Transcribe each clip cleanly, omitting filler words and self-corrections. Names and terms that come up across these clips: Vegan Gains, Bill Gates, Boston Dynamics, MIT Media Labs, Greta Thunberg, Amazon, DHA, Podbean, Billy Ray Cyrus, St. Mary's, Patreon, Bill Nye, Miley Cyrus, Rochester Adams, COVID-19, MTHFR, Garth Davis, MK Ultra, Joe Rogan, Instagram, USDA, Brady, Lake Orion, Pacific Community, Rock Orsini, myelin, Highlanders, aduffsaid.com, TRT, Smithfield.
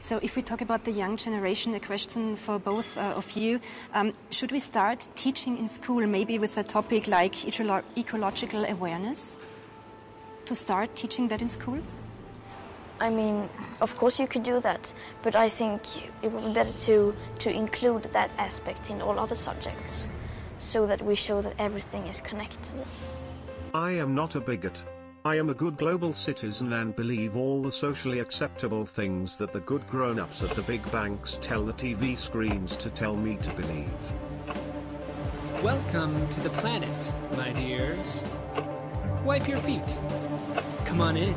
So if we talk about the young generation, a question for both of you, should we start teaching in school maybe with a topic like ecological awareness? To start teaching that in school? I mean, of course you could do that, but I think it would be better to include that aspect in all other subjects so that we show that everything is connected. I am not a bigot. I am a good global citizen and believe all the socially acceptable things that the good grown-ups at the big banks tell the TV screens to tell me to believe. Welcome to the planet, my dears. Wipe your feet. Come on in.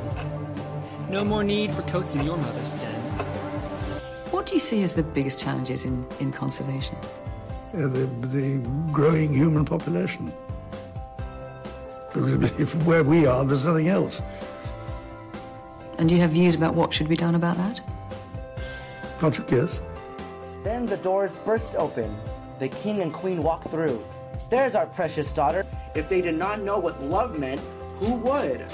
No more need for coats in your mother's den. What do you see as the biggest challenges in conservation? The growing human population. Because where we are, there's nothing else. And do you have views about what should be done about that? Can't you guess? Then the doors burst open. The king and queen walked through. There's our precious daughter. If they did not know what love meant, who would?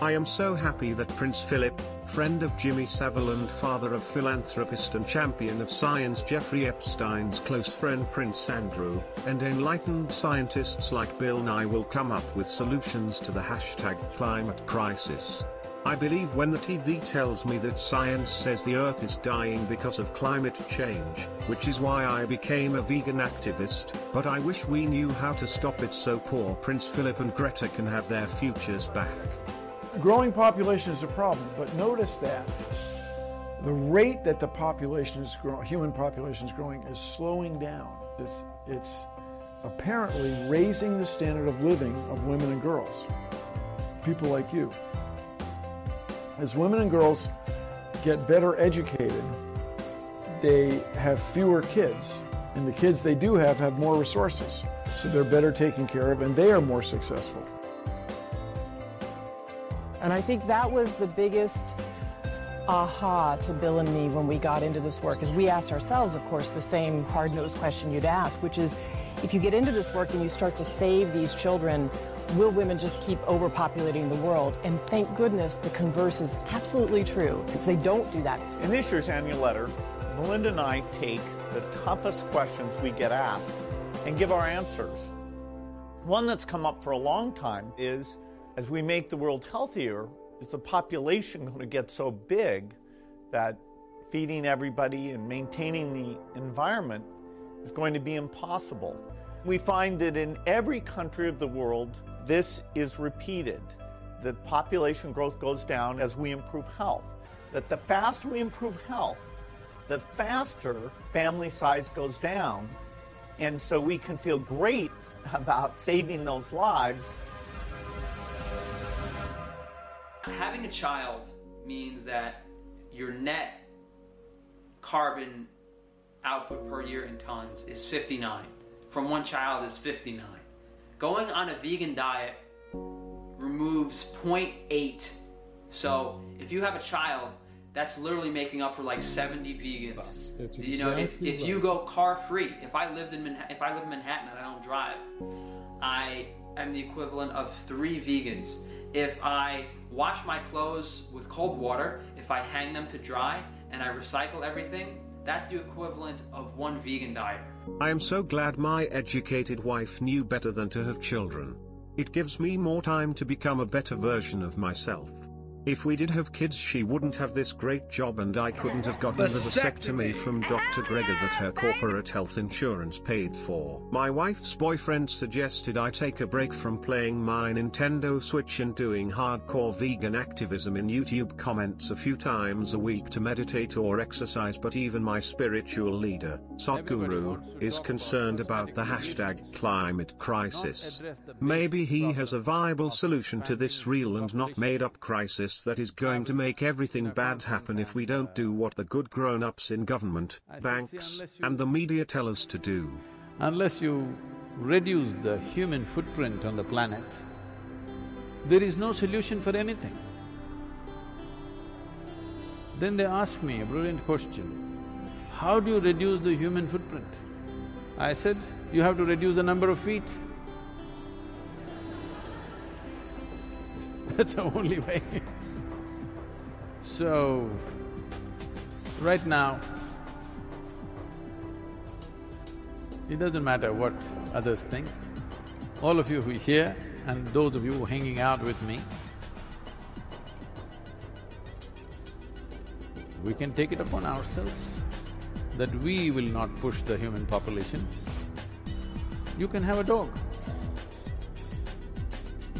I am so happy that Prince Philip, friend of Jimmy Savile and father of philanthropist and champion of science Jeffrey Epstein's close friend Prince Andrew, and enlightened scientists like Bill Nye will come up with solutions to the hashtag climate crisis. I believe when the TV tells me that science says the earth is dying because of climate change, which is why I became a vegan activist, but I wish we knew how to stop it so poor Prince Philip and Greta can have their futures back. Growing population is a problem, but notice that the rate that the population is growing, human population is growing, is slowing down. It's apparently raising the standard of living of women and girls, people like you. As women and girls get better educated, they have fewer kids, and the kids they do have more resources, so they're better taken care of, and they are more successful. And I think that was the biggest aha to Bill and me when we got into this work, is we asked ourselves, of course, the same hard-nosed question you'd ask, which is, if you get into this work and you start to save these children, will women just keep overpopulating the world? And thank goodness the converse is absolutely true, because they don't do that. In this year's annual letter, Melinda and I take the toughest questions we get asked and give our answers. One that's come up for a long time is, as we make the world healthier, is the population going to get so big that feeding everybody and maintaining the environment is going to be impossible? We find that in every country of the world, this is repeated, that population growth goes down as we improve health, that the faster we improve health, the faster family size goes down, and so we can feel great about saving those lives. Having a child means that your net carbon output per year in tons is 59. From one child is 59. Going on a vegan diet removes 0.8. So if you have a child, that's literally making up for like 70 vegans. That's you know, exactly if you go car free, if I live in Manhattan and I don't drive, I am the equivalent of 3 vegans. If I wash my clothes with cold water, if I hang them to dry, and I recycle everything, that's the equivalent of 1 vegan diet. I am so glad my educated wife knew better than to have children. It gives me more time to become a better version of myself. If we did have kids, she wouldn't have this great job, and I couldn't have gotten the vasectomy from Dr. Greger that her corporate health insurance paid for. My wife's boyfriend suggested I take a break from playing my Nintendo Switch and doing hardcore vegan activism in YouTube comments a few times a week to meditate or exercise, but even my spiritual leader, Sadhguru, is concerned about the hashtag climate crisis. Maybe he has a viable solution to this real and not made up crisis that is going to make everything bad happen if we don't do what the good grown-ups in government, banks, and the media tell us to do. Unless you reduce the human footprint on the planet, there is no solution for anything. Then they asked me a brilliant question, how do you reduce the human footprint? I said, you have to reduce the number of feet. That's the only way. So, right now, it doesn't matter what others think. All of you who are here and those of you who are hanging out with me, we can take it upon ourselves that we will not push the human population. You can have a dog.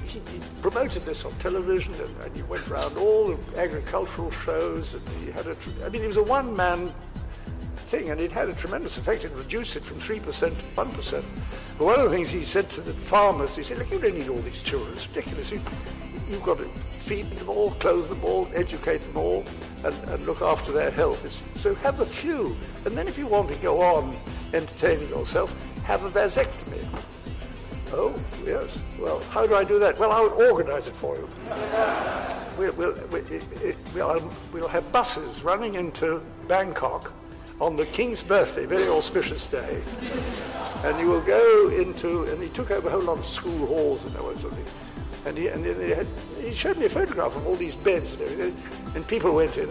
He promoted this on television, and he went around all the agricultural shows, and he had I mean, it was a one-man thing, and it had a tremendous effect. It reduced it from 3% to 1%. But one of the things he said to the farmers, he said, look, you don't need all these children, it's ridiculous. You've got to feed them all, clothe them all, educate them all, and look after their health. So have a few, and then if you want to go on entertaining yourself, have a vasectomy. Oh, yes. Well, how do I do that? Well, I'll organize it for you. We'll have buses running into Bangkok on the King's birthday, very auspicious day. And you will go into, and he took over a whole lot of school halls and that sort of thing. And he showed me a photograph of all these beds and everything. And people went in,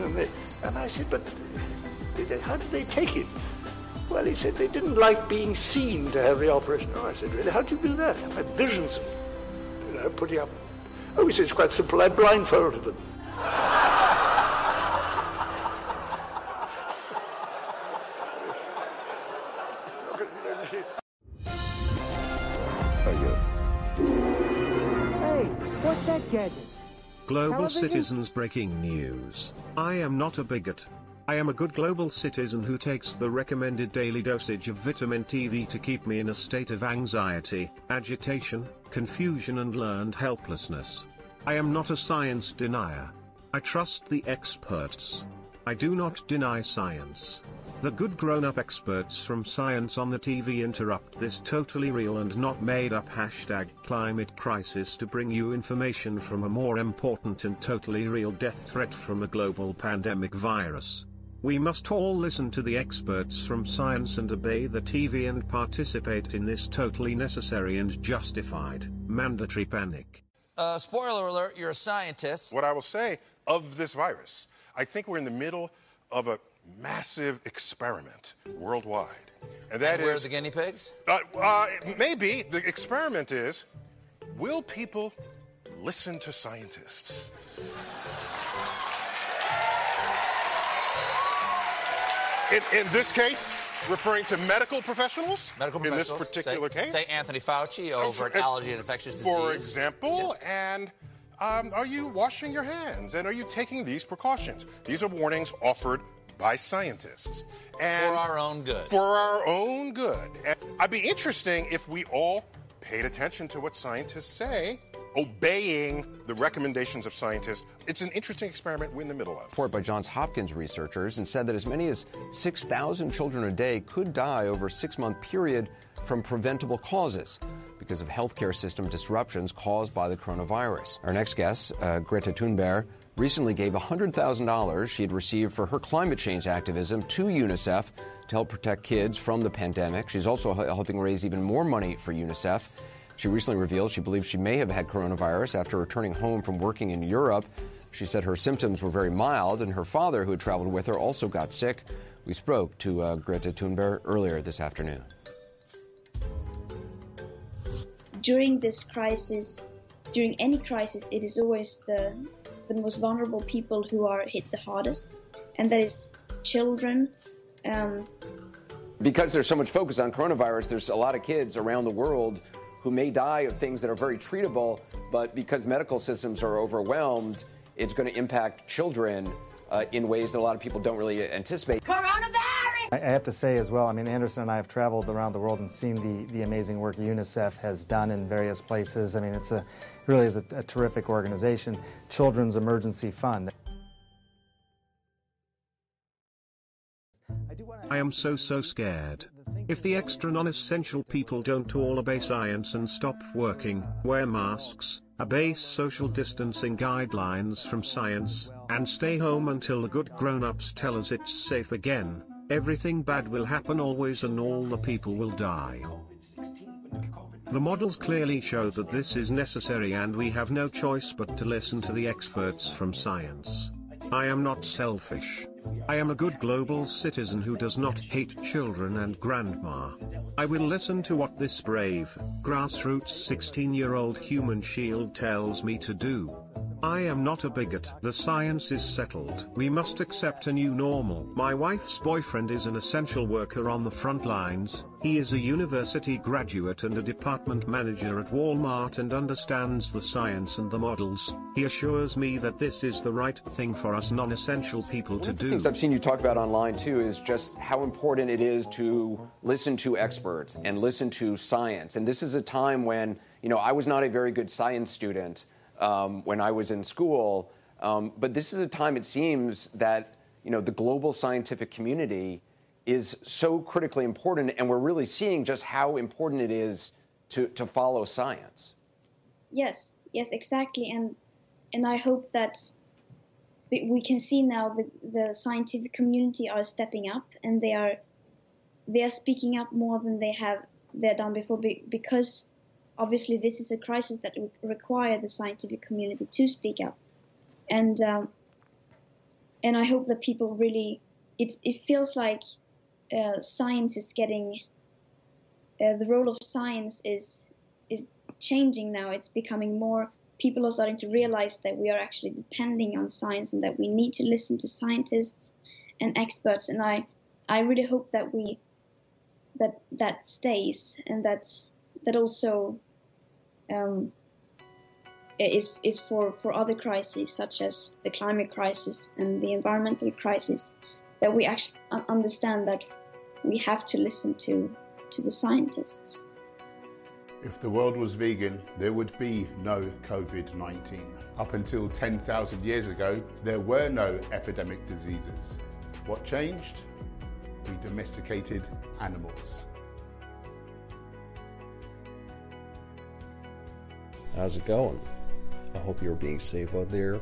and I said, but how did they take it? Well, he said they didn't like being seen to have the operation. Oh, I said, really, how do you do that? I had visions, you know, putting up. Oh, he said, it's quite simple, I blindfolded them. Hey, what's that gadget? Global Citizens breaking news. I am not a bigot. I am a good global citizen who takes the recommended daily dosage of vitamin TV to keep me in a state of anxiety, agitation, confusion and learned helplessness. I am not a science denier. I trust the experts. I do not deny science. The good grown-up experts from science on the TV interrupt this totally real and not made-up hashtag climate crisis to bring you information from a more important and totally real death threat from a global pandemic virus. We must all listen to the experts from science and obey the TV and participate in this totally necessary and justified, mandatory panic. Spoiler alert, you're a scientist. What I will say of this virus, I think we're in the middle of a massive experiment worldwide. And that is... Where are the guinea pigs? Maybe. The experiment is, will people listen to scientists? In this case, referring to medical professionals? Medical professionals. In this particular case. Say Anthony Fauci over allergy and infectious disease. For example, yeah. And are you washing your hands? And are you taking these precautions? These are warnings offered by scientists. And for our own good. For our own good. And I'd be interesting if we all paid attention to what scientists say, obeying the recommendations of scientists. It's an interesting experiment we're in the middle of. Report by Johns Hopkins researchers and said that as many as 6,000 children a day could die over a 6-month period from preventable causes because of healthcare system disruptions caused by the coronavirus. Our next guest, Greta Thunberg, recently gave $100,000 she had received for her climate change activism to UNICEF to help protect kids from the pandemic. She's also helping raise even more money for UNICEF. She recently revealed she believes she may have had coronavirus after returning home from working in Europe. She said her symptoms were very mild, and her father, who had traveled with her, also got sick. We spoke to Greta Thunberg earlier this afternoon. during this crisis, during any crisis, it is always the most vulnerable people who are hit the hardest, and that is children. Because there's so much focus on coronavirus, there's a lot of kids around the world who may die of things that are very treatable, but because medical systems are overwhelmed, it's going to impact children in ways that a lot of people don't really anticipate. Coronavirus! I have to say as well, I mean, Anderson and I have traveled around the world and seen the amazing work UNICEF has done in various places. I mean, it really is a terrific organization. Children's Emergency Fund. I am so scared. If the extra non-essential people don't all obey science and stop working, wear masks, obey social distancing guidelines from science, and stay home until the good grown-ups tell us it's safe again, everything bad will happen always and all the people will die. The models clearly show that this is necessary and we have no choice but to listen to the experts from science. I am not selfish. I am a good global citizen who does not hate children and grandma. I will listen to what this brave, grassroots 16-year-old human shield tells me to do. I am not a bigot. The science is settled. We must accept a new normal. My wife's boyfriend is an essential worker on the front lines. He is a university graduate and a department manager at Walmart and understands the science and the models. He assures me that this is the right thing for us non-essential people to do. One of the things I've seen you talk about online too is just how important it is to listen to experts and listen to science. And this is a time when, you know, I was not a very good science student when I was in school, but this is a time it seems that, you know, the global scientific community is so critically important, and we're really seeing just how important it is to follow science. Yes, exactly, and I hope that we can see now the scientific community are stepping up, and they are speaking up more than they've done before, because obviously, this is a crisis that would require the scientific community to speak up, and I hope that people really. It feels like science is getting. The role of science is changing now. It's becoming more. People are starting to realize that we are actually depending on science and that we need to listen to scientists and experts. And I really hope that that stays and that also. Is for other crises such as the climate crisis and the environmental crisis, that we actually understand that we have to listen to the scientists. If the world was vegan, there would be no COVID-19. Up until 10,000 years ago, there were no epidemic diseases. What changed? We domesticated animals. How's it going? I hope you're being safe out there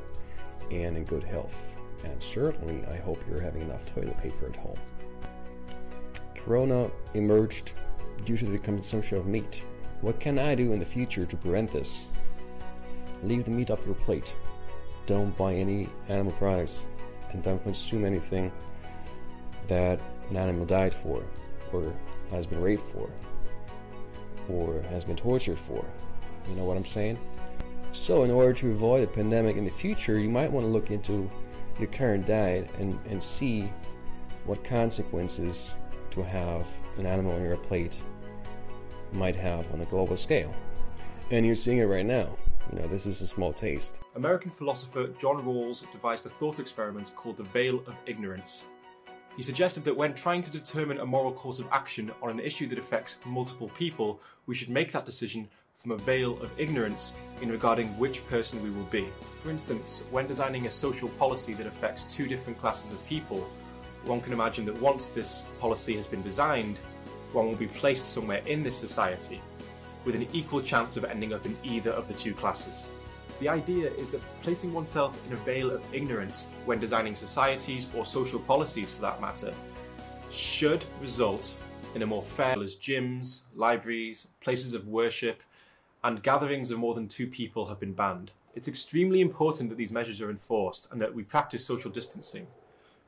and in good health. And certainly, I hope you're having enough toilet paper at home. Corona emerged due to the consumption of meat. What can I do in the future to prevent this? Leave the meat off your plate. Don't buy any animal products and don't consume anything that an animal died for or has been raped for or has been tortured for. You know what I'm saying? So in order to avoid a pandemic in the future, you might want to look into your current diet and see what consequences to have an animal on your plate might have on a global scale. And you're seeing it right now. You know, this is a small taste. American philosopher John Rawls devised a thought experiment called the veil of ignorance. He suggested that when trying to determine a moral course of action on an issue that affects multiple people, we should make that decision from a veil of ignorance in regarding which person we will be. For instance, when designing a social policy that affects two different classes of people, one can imagine that once this policy has been designed, one will be placed somewhere in this society, with an equal chance of ending up in either of the two classes. The idea is that placing oneself in a veil of ignorance when designing societies or social policies for that matter should result in a more fair as gyms, libraries, places of worship, and gatherings of more than two people have been banned. It's extremely important that these measures are enforced and that we practice social distancing,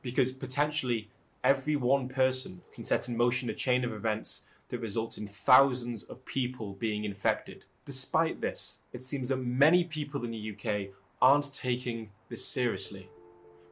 because potentially every one person can set in motion a chain of events that results in thousands of people being infected. Despite this, it seems that many people in the UK aren't taking this seriously,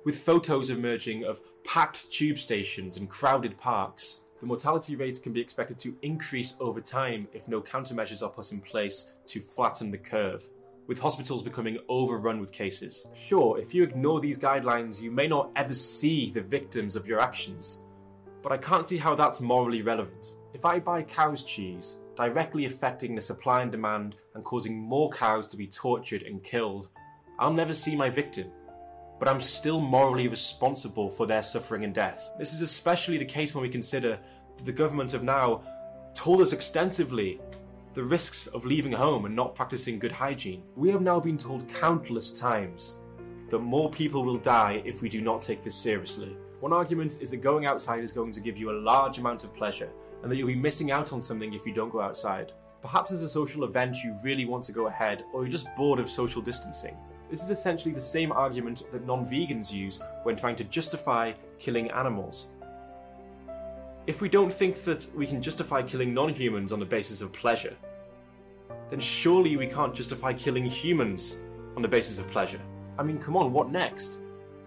with photos emerging of packed tube stations and crowded parks. The mortality rates can be expected to increase over time if no countermeasures are put in place to flatten the curve, with hospitals becoming overrun with cases. Sure, if you ignore these guidelines, you may not ever see the victims of your actions, but I can't see how that's morally relevant. If I buy cow's cheese, directly affecting the supply and demand and causing more cows to be tortured and killed, I'll never see my victim, but I'm still morally responsible for their suffering and death. This is especially the case when we consider that the government have now told us extensively the risks of leaving home and not practicing good hygiene. We have now been told countless times that more people will die if we do not take this seriously. One argument is that going outside is going to give you a large amount of pleasure, and that you'll be missing out on something if you don't go outside. Perhaps there's a social event you really want to go ahead, or you're just bored of social distancing. This is essentially the same argument that non-vegans use when trying to justify killing animals. If we don't think that we can justify killing non-humans on the basis of pleasure, then surely we can't justify killing humans on the basis of pleasure. I mean, come on, what next?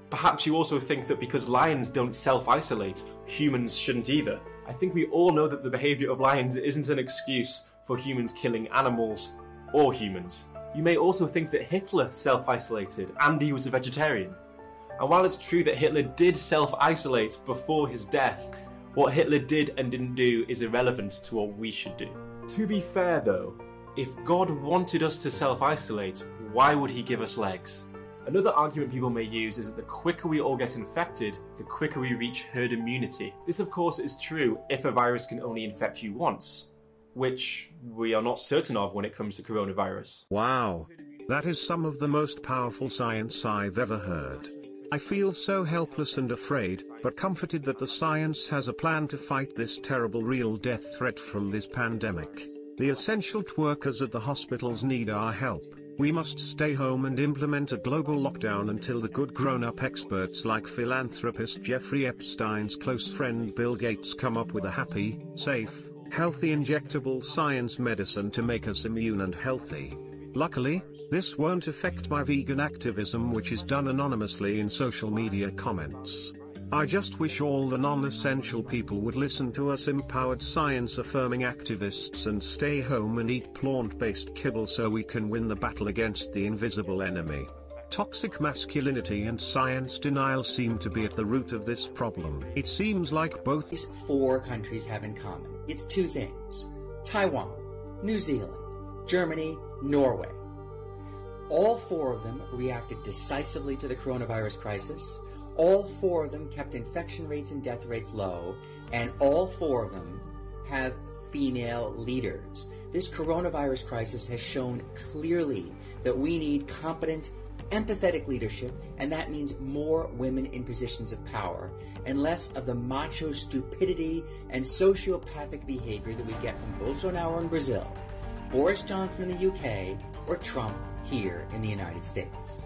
Perhaps you also think that because lions don't self-isolate, humans shouldn't either. I think we all know that the behaviour of lions isn't an excuse for humans killing animals or humans. You may also think that Hitler self-isolated and he was a vegetarian. And while it's true that Hitler did self-isolate before his death, what Hitler did and didn't do is irrelevant to what we should do. To be fair though, if God wanted us to self-isolate, why would he give us legs? Another argument people may use is that the quicker we all get infected, the quicker we reach herd immunity. This of course is true if a virus can only infect you once, which we are not certain of when it comes to coronavirus. Wow, that is some of the most powerful science I've ever heard. I feel so helpless and afraid, but comforted that the science has a plan to fight this terrible real death threat from this pandemic. The essential workers at the hospitals need our help. We must stay home and implement a global lockdown until the good grown-up experts like philanthropist Jeffrey Epstein's close friend Bill Gates come up with a happy, safe, healthy injectable science medicine to make us immune and healthy. Luckily, this won't affect my vegan activism, which is done anonymously in social media comments. I just wish all the non-essential people would listen to us empowered science-affirming activists and stay home and eat plant-based kibble so we can win the battle against the invisible enemy. Toxic masculinity and science denial seem to be at the root of this problem. It seems like both these four countries have in common. It's two things: Taiwan, New Zealand, Germany, Norway. All four of them reacted decisively to the coronavirus crisis. All four of them kept infection rates and death rates low, and all four of them have female leaders. This coronavirus crisis has shown clearly that we need competent, empathetic leadership, and that means more women in positions of power and less of the macho stupidity and sociopathic behavior that we get from Bolsonaro in Brazil, Boris Johnson in the UK, or Trump here in the United States.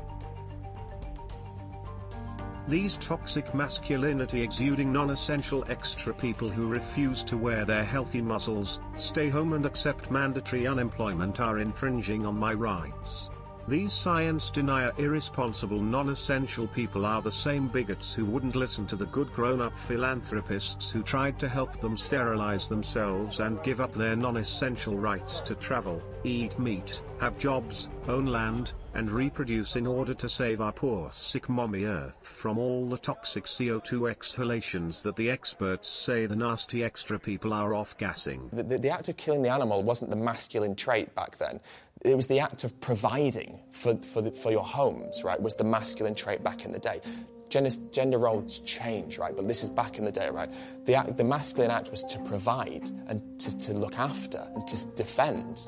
These toxic masculinity exuding non-essential extra people who refuse to wear their healthy muzzles, stay home and accept mandatory unemployment are infringing on my rights. These science denier irresponsible non-essential people are the same bigots who wouldn't listen to the good grown-up philanthropists who tried to help them sterilize themselves and give up their non-essential rights to travel, eat meat, have jobs, own land, and reproduce in order to save our poor sick mommy Earth from all the toxic CO2 exhalations that the experts say the nasty extra people are off-gassing. The act of killing the animal wasn't the masculine trait back then. It was the act of providing for your homes, right, was the masculine trait back in the day. Gender roles change, right, but this is back in the day, right? The masculine act was to provide and to look after and to defend.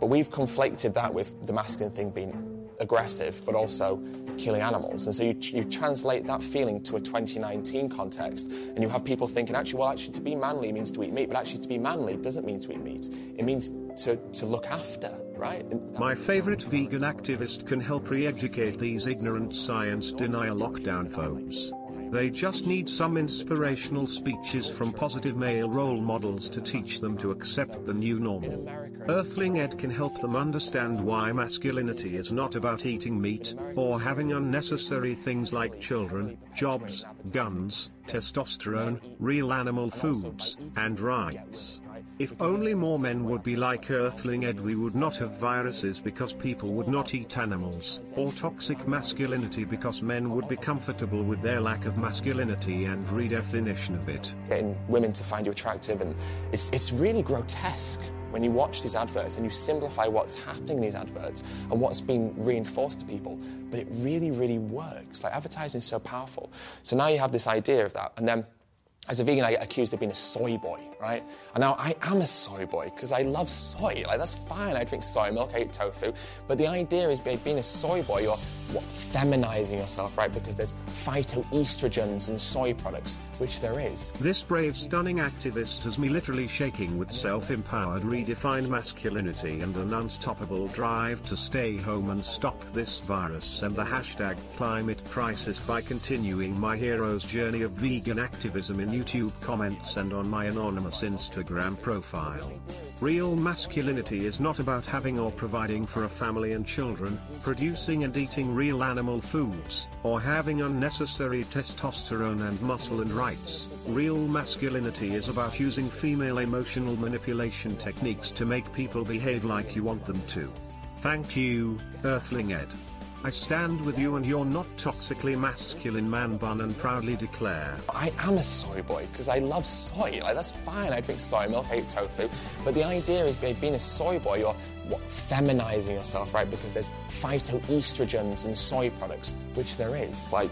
But we've conflated that with the masculine thing being aggressive, but also killing animals. And so you translate that feeling to a 2019 context, and you have people thinking, actually, to be manly means to eat meat, but actually to be manly doesn't mean to eat meat. It means to look after, right? My favorite vegan activist can help re-educate these ignorant science denial lockdown phobes. They just need some inspirational speeches from positive male role models to teach them to accept the new normal. Earthling Ed can help them understand why masculinity is not about eating meat, or having unnecessary things like children, jobs, guns, testosterone, real animal foods, and rights. If only more men would be like Earthling Ed, we would not have viruses because people would not eat animals, or toxic masculinity because men would be comfortable with their lack of masculinity and redefinition of it. Getting women to find you attractive, and it's really grotesque when you watch these adverts and you simplify what's happening in these adverts and what's being reinforced to people, but it really, really works. Like, advertising is so powerful. So now you have this idea of that, and then as a vegan, I get accused of being a soy boy, right? And now I am a soy boy because I love soy. Like, that's fine. I drink soy milk, I eat tofu. But the idea is, being a soy boy, you're feminizing yourself, right? Because there's phytoestrogens in soy products, which there is. This brave, stunning activist has me literally shaking with self-empowered, redefined masculinity and an unstoppable drive to stay home and stop this virus and the hashtag climate crisis by continuing my hero's journey of vegan activism in YouTube comments and on my anonymous Instagram profile. Real masculinity is not about having or providing for a family and children, producing and eating real animal foods, or having unnecessary testosterone and muscle and rights. Real masculinity is about using female emotional manipulation techniques to make people behave like you want them to. Thank you, Earthling Ed. I stand with you and you're not toxically masculine man bun, and proudly declare, I am a soy boy because I love soy. Like, that's fine. I drink soy milk, I eat tofu. But the idea is, being a soy boy, you're feminizing yourself, right? Because there's phytoestrogens in soy products, which there is. Like,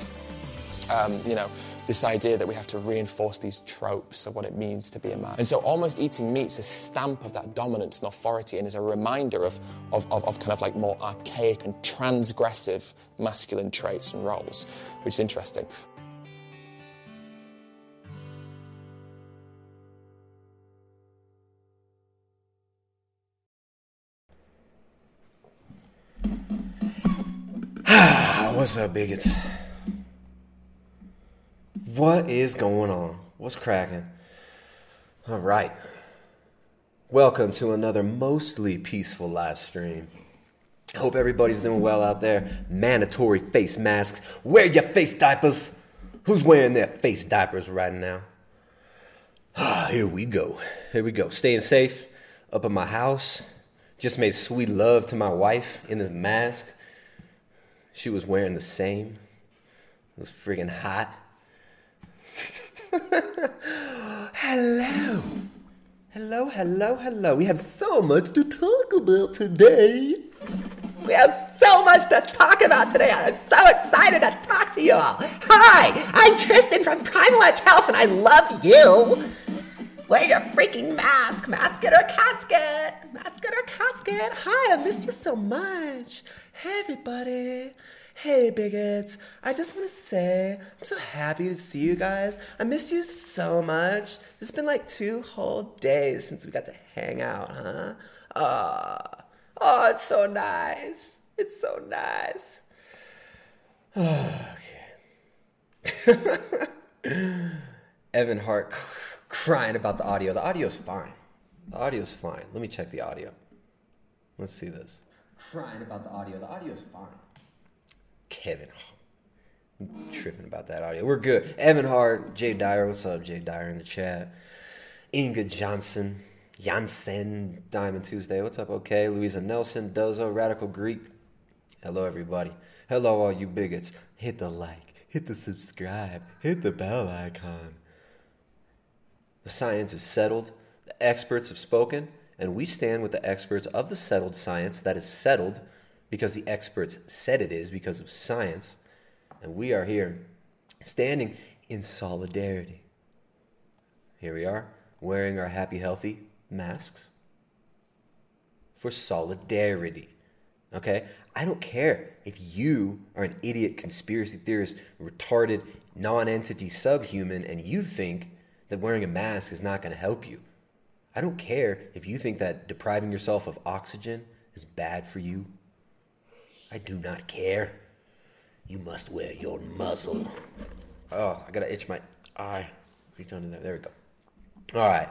you know, this idea that we have to reinforce these tropes of what it means to be a man. And so almost eating meat's a stamp of that dominance and authority, and is a reminder of kind of like more archaic and transgressive masculine traits and roles, which is interesting. What's up, bigots? What is going on? What's cracking? All right. Welcome to another mostly peaceful live stream. I hope everybody's doing well out there. Mandatory face masks. Wear your face diapers. Who's wearing their face diapers right now? Here we go. Here we go. Staying safe up in my house. Just made sweet love to my wife in this mask. She was wearing the same. It was friggin' hot. Hello. Hello, hello, hello. We have so much to talk about today. We have so much to talk about today. I'm so excited to talk to you all. Hi, I'm Tristan from Prime Watch Health, and I love you. Wear your freaking mask. Mask it or casket. Mask it or casket. Hi, I missed you so much. Hey, everybody. Hey, bigots, I just want to say I'm so happy to see you guys. I missed you so much. It's been like 2 whole days since we got to hang out, huh? Oh, it's so nice. It's so nice. Oh, okay. Evan Hart crying about the audio. The audio's fine. The audio's fine. Let me check the audio. Let's see this. Crying about the audio. The audio's fine. Kevin, I'm tripping about that audio. We're good. Evan Hart, Jay Dyer, what's up? Jay Dyer in the chat. Inga Johnson, Janssen, Diamond Tuesday, what's up? Okay, Louisa Nelson, Dozo, Radical Greek. Hello, everybody. Hello, all you bigots. Hit the like, hit the subscribe, hit the bell icon. The science is settled. The experts have spoken, and we stand with the experts of the settled science that is settled. Because the experts said it is, because of science. And we are here standing in solidarity. Here we are, wearing our happy, healthy masks for solidarity. Okay? I don't care if you are an idiot, conspiracy theorist, retarded, non-entity subhuman, and you think that wearing a mask is not going to help you. I don't care if you think that depriving yourself of oxygen is bad for you. I do not care. You must wear your muzzle. Oh, I got to itch my eye. What are you doing in there? There we go. All right.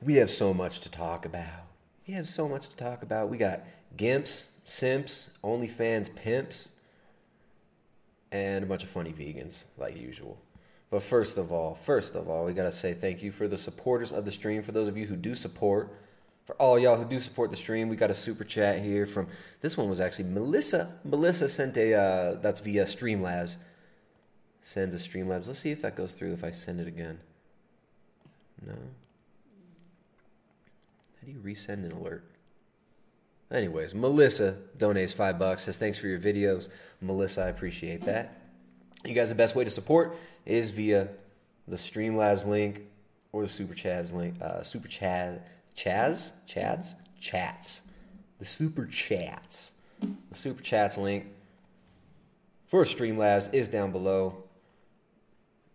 We have so much to talk about. We have so much to talk about. We got gimps, simps, OnlyFans pimps, and a bunch of funny vegans, like usual. But first of all, we got to say thank you for the supporters of the stream. For those of you who do support, for all y'all who do support the stream, we got a super chat here from, this one was actually Melissa. Melissa sent a, that's via Streamlabs. Sends a Streamlabs. Let's see if that goes through if I send it again. No. How do you resend an alert? Anyways, Melissa donates $5, says thanks for your videos. Melissa, I appreciate that. You guys, the best way to support is via the Streamlabs link or the Super Chats link. Super Chat. The Super Chats link for Streamlabs is down below.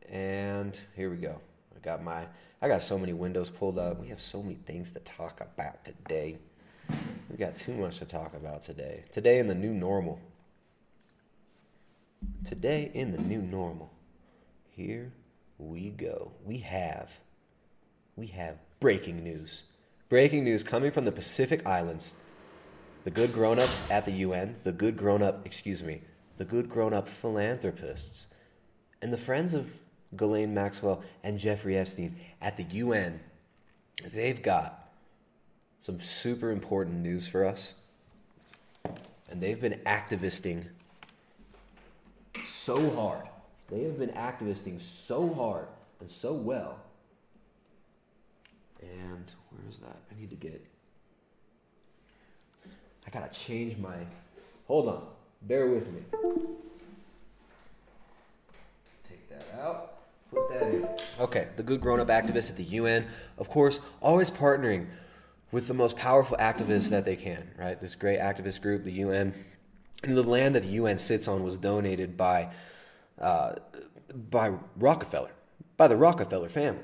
And here we go. I got so many windows pulled up. We have so many things to talk about today. We got too much to talk about today. Today in the new normal. Here we go. We have breaking news. Breaking news coming from the Pacific Islands. The good grown-ups at the UN, the good grown-up philanthropists, and the friends of Ghislaine Maxwell and Jeffrey Epstein at the UN, they've got some super important news for us. And they've been activisting so hard. They have been activisting so hard and so well. And where is that? I gotta change my... Hold on. Bear with me. Take that out. Put that in. Okay. The good grown-up activists at the UN, of course, always partnering with the most powerful activists that they can, right? This great activist group, the UN. And the land that the UN sits on was donated by Rockefeller, by the Rockefeller family.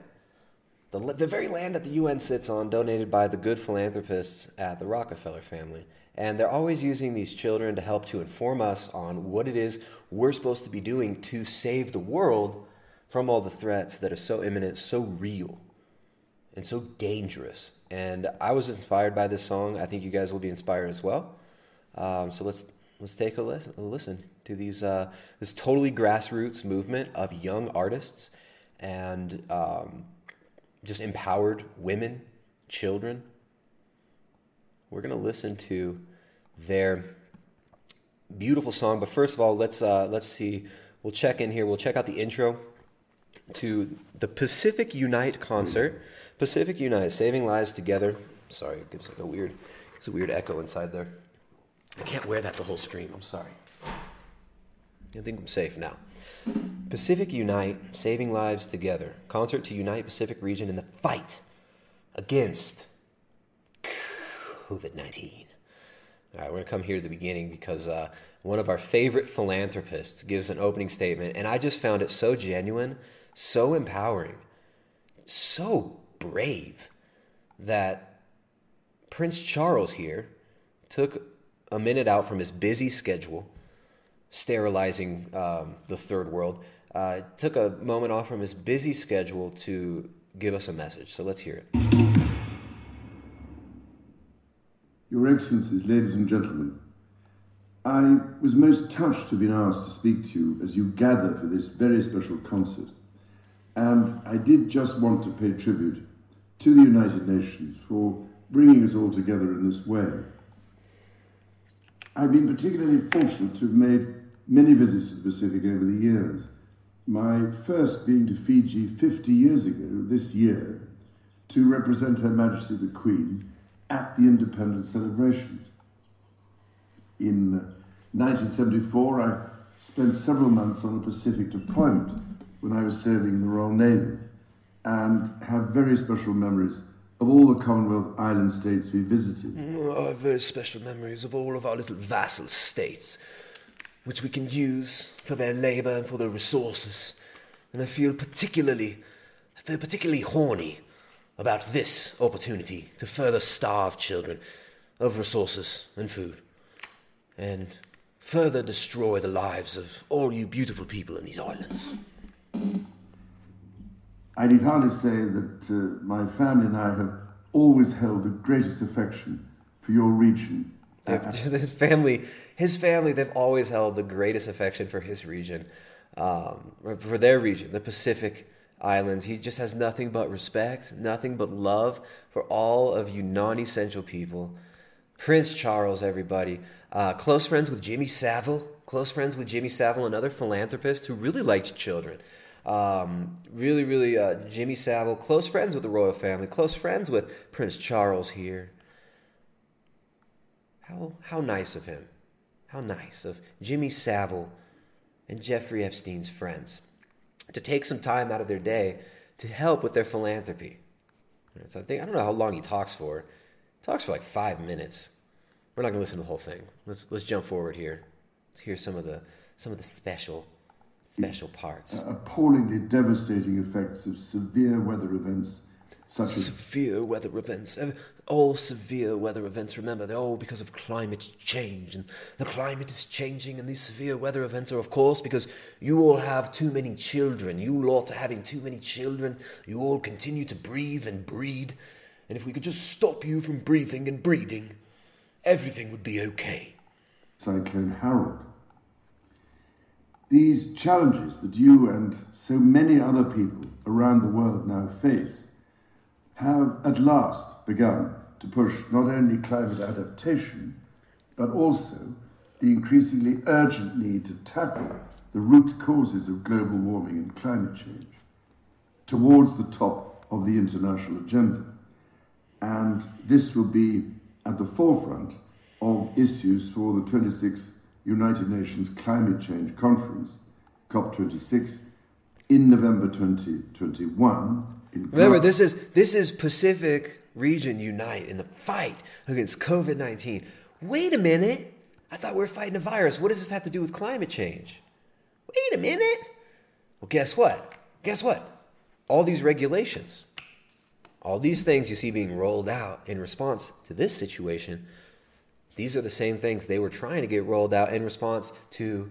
The very land that the UN sits on, donated by the good philanthropists at the Rockefeller family. And they're always using these children to help to inform us on what it is we're supposed to be doing to save the world from all the threats that are so imminent, so real, and so dangerous. And I was inspired by this song. I think you guys will be inspired as well. So let's take a listen to these this totally grassroots movement of young artists and... just empowered women, children. We're going to listen to their beautiful song. But first of all, let's see. We'll check in here. We'll check out the intro to the Pacific Unite concert. Pacific Unite, saving lives together. Sorry, it gives like a weird echo inside there. I can't wear that the whole stream. I'm sorry. I think I'm safe now. Pacific Unite, saving lives together. Concert to unite Pacific region in the fight against COVID-19. All right, we're going to come here to the beginning because one of our favorite philanthropists gives an opening statement, and I just found it so genuine, so empowering, so brave that Prince Charles here took a minute out from his busy schedule sterilizing the third world, took a moment off from his busy schedule to give us a message. So let's hear it. Your Excellencies, ladies and gentlemen, I was most touched to have been asked to speak to you as you gather for this very special concert. And I did just want to pay tribute to the United Nations for bringing us all together in this way. I've been particularly fortunate to have made many visits to the Pacific over the years. My first being to Fiji 50 years ago this year to represent Her Majesty the Queen at the independence celebrations. In 1974, I spent several months on a Pacific deployment when I was serving in the Royal Navy and have very special memories of all the Commonwealth Island states we visited. I have very special memories of all of our little vassal states, which we can use for their labour and for their resources. And I feel particularly horny about this opportunity to further starve children of resources and food, and further destroy the lives of all you beautiful people in these islands. I need hardly say that my family and I have always held the greatest affection for your region. His family, they've always held the greatest affection for his region, for their region, the Pacific Islands. He just has nothing but respect, nothing but love for all of you non-essential people. Prince Charles, everybody. Close friends with Jimmy Savile. Close friends with Jimmy Savile, another philanthropist who really liked children. Jimmy Savile, close friends with the royal family, close friends with Prince Charles here. How nice of him. How nice of Jimmy Savile and Jeffrey Epstein's friends to take some time out of their day to help with their philanthropy. So I don't know how long he talks for. He talks for like 5 minutes. We're not going to listen to the whole thing. Let's jump forward here. Let's hear some of the special parts. Appallingly devastating effects of severe weather events. Severe weather events, remember, they're all because of climate change, and the climate is changing, and these severe weather events are, of course, because you all have too many children. You lot are having too many children. You all continue to breathe and breed, and if we could just stop you from breathing and breeding, everything would be okay. Cyclone Harold. These challenges that you and so many other people around the world now face have at last begun to push not only climate adaptation, but also the increasingly urgent need to tackle the root causes of global warming and climate change towards the top of the international agenda. And this will be at the forefront of issues for the 26th United Nations Climate Change Conference, COP26, in November 2021, Remember, this is Pacific Region Unite in the fight against COVID-19. Wait a minute. I thought we were fighting a virus. What does this have to do with climate change? Wait a minute. Well, guess what? All these regulations, all these things you see being rolled out in response to this situation, these are the same things they were trying to get rolled out in response to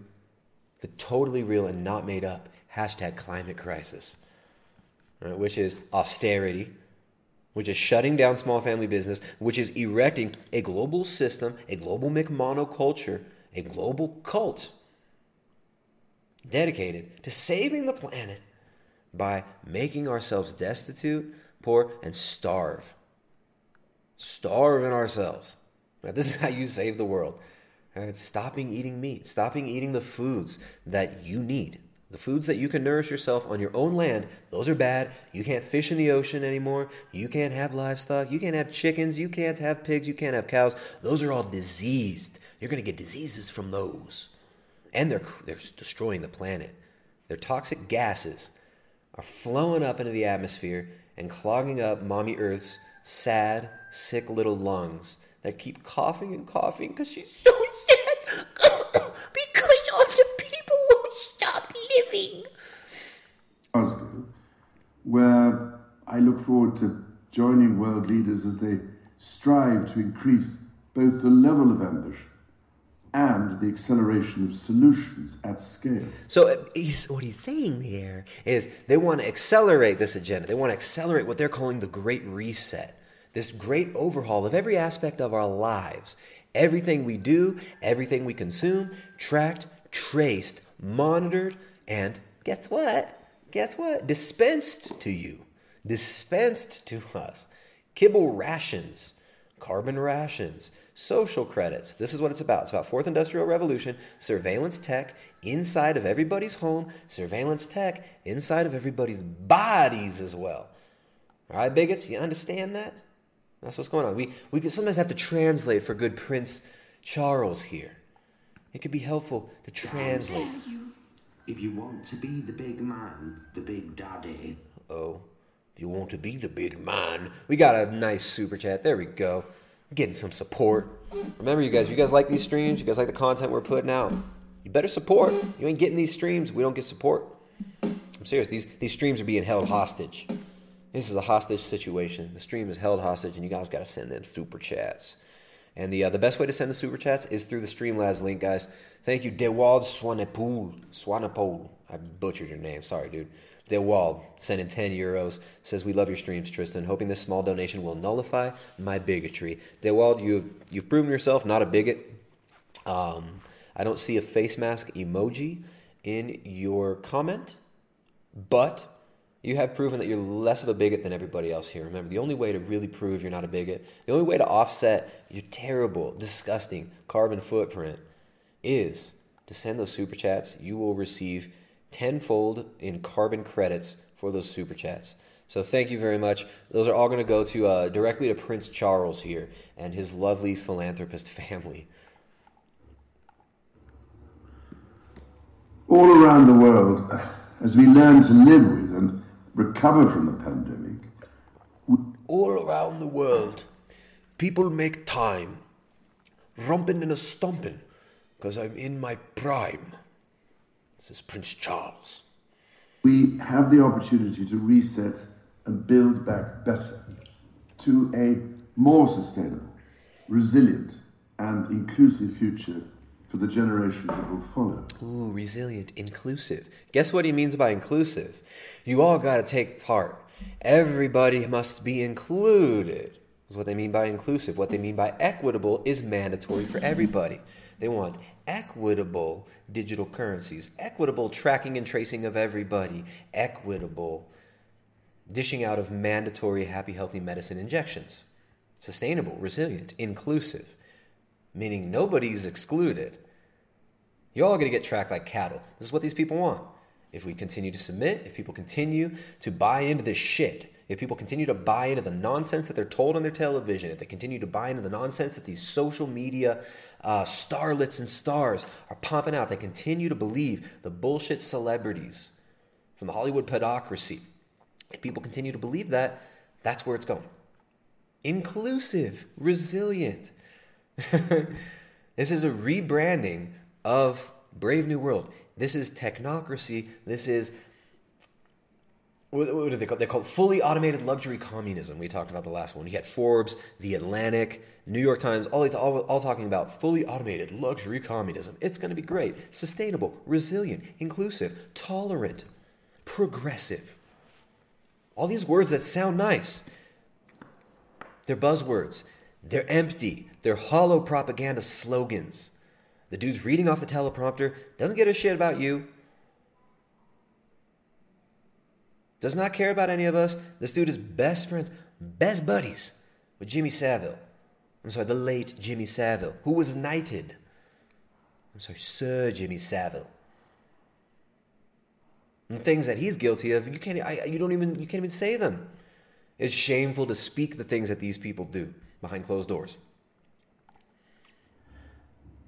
the totally real and not made up #climate crisis. Right, which is austerity, which is shutting down small family business, which is erecting a global system, a global monoculture, a global cult dedicated to saving the planet by making ourselves destitute, poor, and starving ourselves. Now, this is how you save the world. Right, stopping eating meat, stopping eating the foods that you need. The foods that you can nourish yourself on your own land, those are bad. You can't fish in the ocean anymore. You can't have livestock. You can't have chickens. You can't have pigs. You can't have cows. Those are all diseased. You're going to get diseases from those. And they're destroying the planet. Their toxic gases are flowing up into the atmosphere and clogging up Mommy Earth's sad, sick little lungs that keep coughing and coughing because she's so sad. Because of the people won't stop living. Glasgow, where I look forward to joining world leaders as they strive to increase both the level of ambition and the acceleration of solutions at scale. So what he's saying here is they want to accelerate this agenda. They want to accelerate what they're calling the Great Reset, this great overhaul of every aspect of our lives. Everything we do, everything we consume, tracked, traced, monitored, and guess what? Dispensed to you. Dispensed to us. Kibble rations, carbon rations, social credits. This is what it's about. It's about Fourth Industrial Revolution, surveillance tech inside of everybody's home, surveillance tech inside of everybody's bodies as well. All right, bigots, you understand that? That's what's going on. We sometimes have to translate for good Prince Charles here. It could be helpful to translate. If you want to be the big man, the big daddy. Oh, if you want to be the big man. We got a nice super chat. There we go. I'm getting some support. Remember, you guys like these streams. You guys like the content we're putting out. You better support. You ain't getting these streams. We don't get support. I'm serious. These streams are being held hostage. This is a hostage situation. The stream is held hostage, and you guys got to send them super chats. And the best way to send the super chats is through the Streamlabs link, guys. Thank you, Dewald Swanepoel. I butchered your name. Sorry, dude. DeWall sending 10 euros, says, we love your streams, Tristan, hoping this small donation will nullify my bigotry. DeWall, you've proven yourself not a bigot. I don't see a face mask emoji in your comment, but you have proven that you're less of a bigot than everybody else here. Remember, the only way to really prove you're not a bigot, the only way to offset your terrible, disgusting carbon footprint is to send those super chats. You will receive tenfold in carbon credits for those super chats. So thank you very much. Those are all going to go to directly to Prince Charles here and his lovely philanthropist family. All around the world, as we learn to live with and recover from the pandemic. All around the world, people make time, romping and a stomping, because I'm in my prime. This is Prince Charles. We have the opportunity to reset and build back better to a more sustainable, resilient, and inclusive future for the generations that will follow. Ooh, resilient, inclusive. Guess what he means by inclusive? You all got to take part. Everybody must be included. That's what they mean by inclusive. What they mean by equitable is mandatory for everybody. They want equitable digital currencies, equitable tracking and tracing of everybody, equitable dishing out of mandatory happy, healthy medicine injections. Sustainable, resilient, inclusive. Meaning nobody's excluded. You're all going to get tracked like cattle. This is what these people want. If we continue to submit, if people continue to buy into this shit, if people continue to buy into the nonsense that they're told on their television, if they continue to buy into the nonsense that these social media starlets and stars are pumping out, they continue to believe the bullshit celebrities from the Hollywood pedocracy. If people continue to believe that, that's where it's going. Inclusive, resilient. This is a rebranding of Brave New World. This is technocracy. This is, what do they call it? They call it fully automated luxury communism. We talked about the last one. You had Forbes, The Atlantic, New York Times, all talking about fully automated luxury communism. It's going to be great, sustainable, resilient, inclusive, tolerant, progressive. All these words that sound nice, they're buzzwords. They're empty. They're hollow propaganda slogans. The dude's reading off the teleprompter, doesn't give a shit about you, does not care about any of us. This dude is best friends, best buddies with Jimmy Savile. I'm sorry, the late Jimmy Savile, who was knighted. I'm sorry, Sir Jimmy Savile. And the things that he's guilty of, you can't even say them. It's shameful to speak the things that these people do behind closed doors.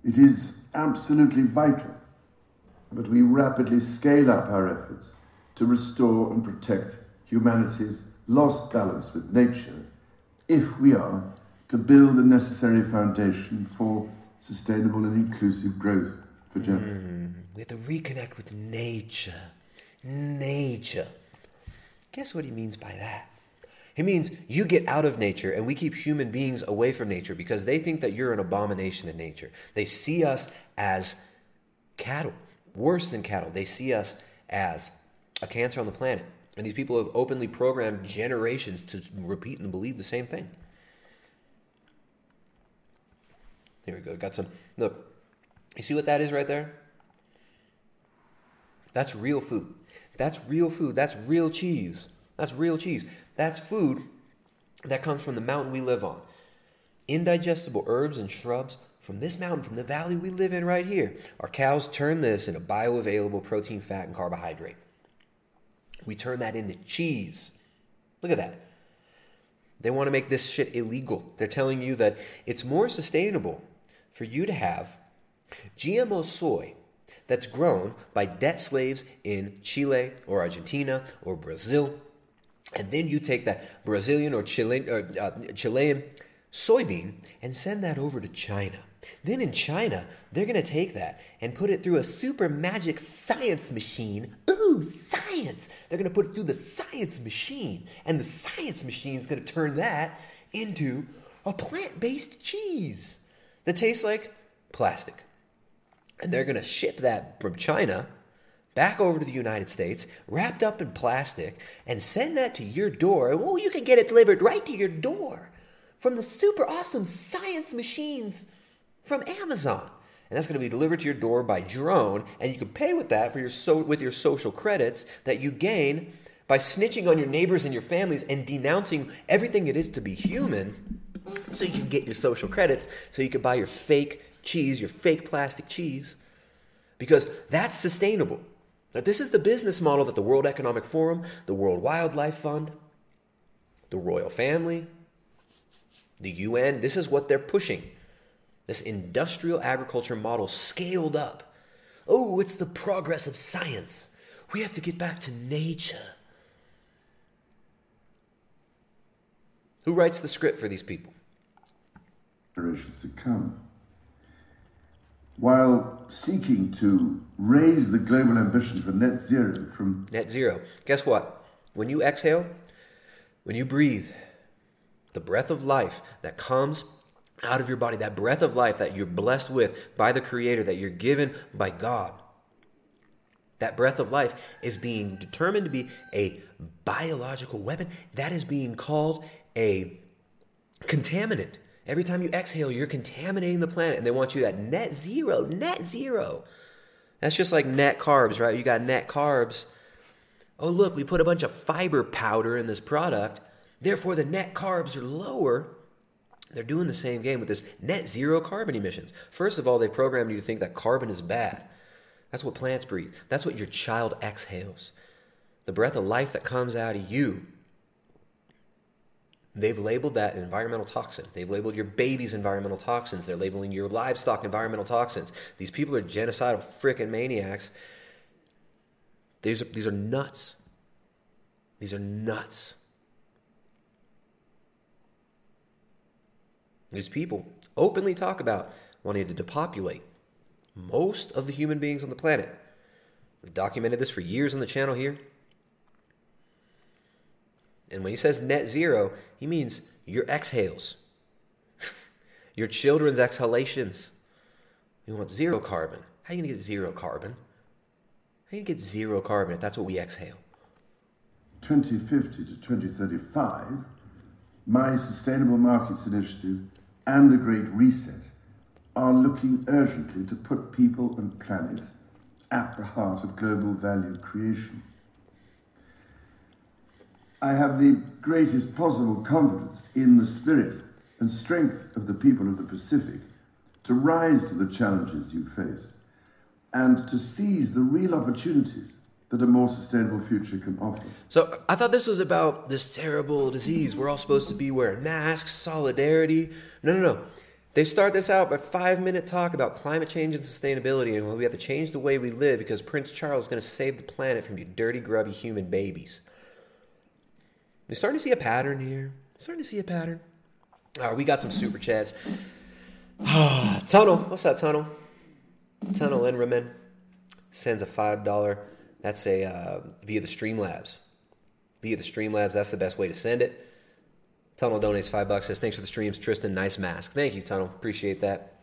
It is absolutely vital that we rapidly scale up our efforts to restore and protect humanity's lost balance with nature if we are to build the necessary foundation for sustainable and inclusive growth for generations. We have to reconnect with nature. Nature. Guess what he means by that? He means you get out of nature and we keep human beings away from nature because they think that you're an abomination in nature. They see us as cattle, worse than cattle. They see us as a cancer on the planet. And these people have openly programmed generations to repeat and believe the same thing. There we go. Got some. Look, you see what that is right there? That's real food. That's real food. That's real cheese. That's real cheese. That's food that comes from the mountain we live on. Indigestible herbs and shrubs from this mountain, from the valley we live in right here. Our cows turn this into bioavailable protein, fat, and carbohydrate. We turn that into cheese. Look at that. They want to make this shit illegal. They're telling you that it's more sustainable for you to have GMO soy that's grown by debt slaves in Chile or Argentina or Brazil. And then you take that Brazilian or Chilean soybean and send that over to China. Then in China, they're going to take that and put it through a super magic science machine. Ooh, science! They're going to put it through the science machine. And the science machine is going to turn that into a plant-based cheese that tastes like plastic. And they're going to ship that from China back over to the United States, wrapped up in plastic, and send that to your door. And, oh, you can get it delivered right to your door from the super awesome science machines from Amazon. And that's going to be delivered to your door by drone, and you can pay with that for your with your social credits that you gain by snitching on your neighbors and your families and denouncing everything it is to be human so you can get your social credits, so you can buy your fake cheese, your fake plastic cheese, because that's sustainable. Now, this is the business model that the World Economic Forum, the World Wildlife Fund, the Royal Family, the UN, this is what they're pushing. This industrial agriculture model scaled up. Oh, it's the progress of science. We have to get back to nature. Who writes the script for these people? Generations to come. While seeking to raise the global ambition for net zero from... Net zero. Guess what? When you exhale, when you breathe, the breath of life that comes out of your body, that breath of life that you're blessed with by the Creator, that you're given by God, that breath of life is being determined to be a biological weapon that is being called a contaminant. Every time you exhale, you're contaminating the planet, and they want you at net zero, net zero. That's just like net carbs, right? You got net carbs. Oh, look, we put a bunch of fiber powder in this product. Therefore, the net carbs are lower. They're doing the same game with this net zero carbon emissions. First of all, they programmed you to think that carbon is bad. That's what plants breathe. That's what your child exhales. The breath of life that comes out of you. They've labeled that an environmental toxin. They've labeled your babies environmental toxins. They're labeling your livestock environmental toxins. These people are genocidal freaking maniacs. These are nuts. These are nuts. These people openly talk about wanting to depopulate most of the human beings on the planet. We've documented this for years on the channel here. And when he says net zero, he means your exhales, your children's exhalations. We want zero carbon. How are you going to get zero carbon? How are you going to get zero carbon if that's what we exhale? 2050 to 2035, my Sustainable Markets Initiative and the Great Reset are looking urgently to put people and planet at the heart of global value creation. I have the greatest possible confidence in the spirit and strength of the people of the Pacific to rise to the challenges you face and to seize the real opportunities that a more sustainable future can offer. So I thought this was about this terrible disease. We're all supposed to be wearing masks, solidarity. No. They start this out by 5-minute talk about climate change and sustainability and we have to change the way we live because Prince Charles is going to save the planet from you dirty, grubby human babies. You're starting to see a pattern here. All right, we got some super chats. Tunnel. What's up, Tunnel? Tunnel Enriman sends a $5. That's a via the Streamlabs. That's the best way to send it. Tunnel donates $5. Says thanks for the streams, Tristan. Nice mask. Thank you, Tunnel. Appreciate that.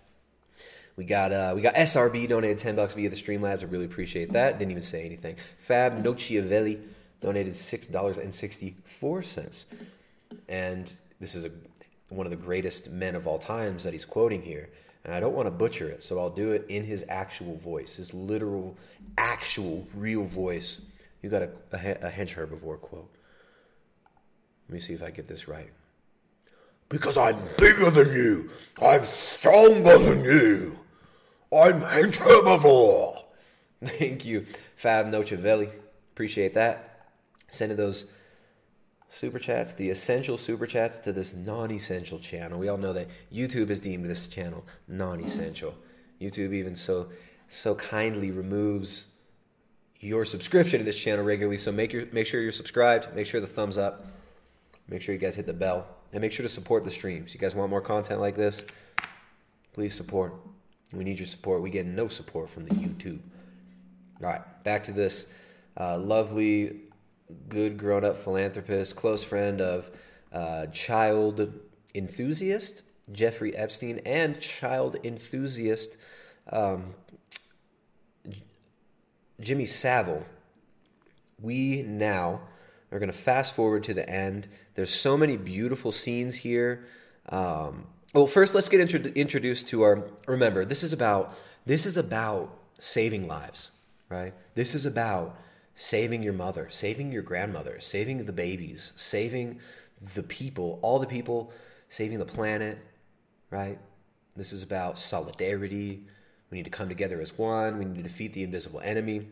We got SRB donated $10 via the Streamlabs. I really appreciate that. Didn't even say anything. Fab Nocchiavelli donated $6.64, and this is one of the greatest men of all times that he's quoting here. And I don't want to butcher it, so I'll do it in his actual voice, his literal, actual, real voice. You got a hedge herbivore quote. Let me see if I get this right. Because I'm bigger than you. I'm stronger than you. I'm hedge herbivore. Thank you, Fab Nocciavelli. Appreciate that. Sending those super chats, the essential super chats, to this non-essential channel. We all know that YouTube has deemed this channel non-essential. YouTube even so kindly removes your subscription to this channel regularly. So make sure you're subscribed. Make sure the thumbs up. Make sure you guys hit the bell. And make sure to support the streams. You guys want more content like this? Please support. We need your support. We get no support from the YouTube. All right, back to this lovely... good grown-up philanthropist, close friend of child enthusiast Jeffrey Epstein and child enthusiast Jimmy Savile, we now are going to fast forward to the end. There's so many beautiful scenes here. Well, first, let's get introduced to our... Remember, this is about saving lives, right? This is about saving your mother, saving your grandmother, saving the babies, saving the people, all the people, saving the planet, right? This is about solidarity. We need to come together as one. We need to defeat the invisible enemy,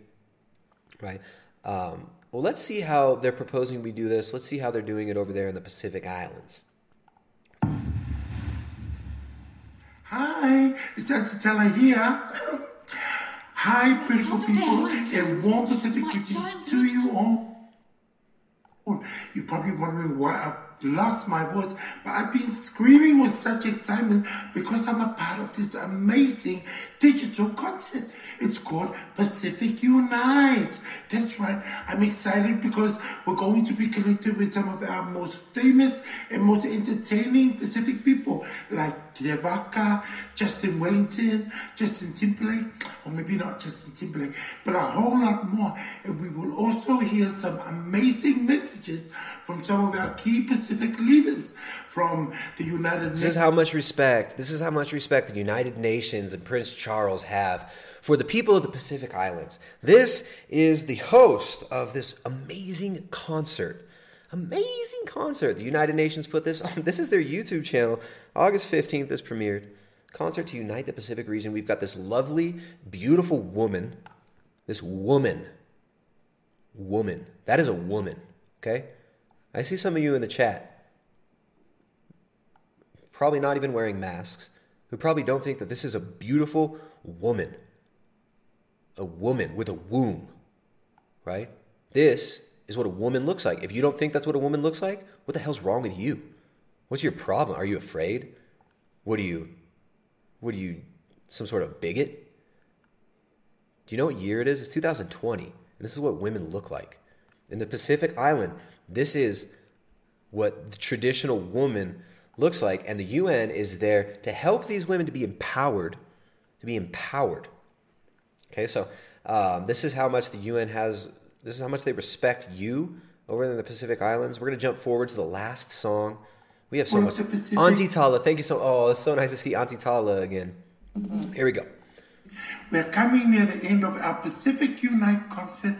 right? Well, let's see how they're proposing we do this. Let's see how they're doing it over there in the Pacific Islands. Hi, it's Dr. Teller here. Hi, beautiful people, and warm Pacific greetings to you all. You're probably wondering why I lost my voice, but I've been screaming with such excitement because I'm a part of this amazing digital concept. It's called Pacific Unite. That's right. I'm excited because we're going to be connected with some of our most famous and most entertaining Pacific people, like Devaka, Justin Wellington, Justin Timberlake, or maybe not Justin Timberlake, but a whole lot more. And we will also hear some amazing messages from some of our key Pacific leaders from the United Nations. This is how much respect the United Nations and Prince Charles have for the people of the Pacific Islands. This is the host of this amazing concert. Amazing concert. The United Nations put this on. This is their YouTube channel. August 15th, this premiered. Concert to unite the Pacific region. We've got this lovely, beautiful woman. This woman. Woman. That is a woman. Okay? I see some of you in the chat. Probably not even wearing masks. Who probably don't think that this is a beautiful woman. A woman with a womb, right? This is what a woman looks like. If you don't think that's what a woman looks like, what the hell's wrong with you? What's your problem? Are you afraid? What are you, some sort of bigot? Do you know what year it is? It's 2020, and this is what women look like. In the Pacific Island, this is what the traditional woman looks like, and the UN is there to help these women to be empowered. Okay, so this is how much they respect you over in the Pacific Islands. We're going to jump forward to the last song. We have so much. Auntie Tala, thank you so much. Oh, it's so nice to see Auntie Tala again. Here we go. We're coming near the end of our Pacific Unite concert,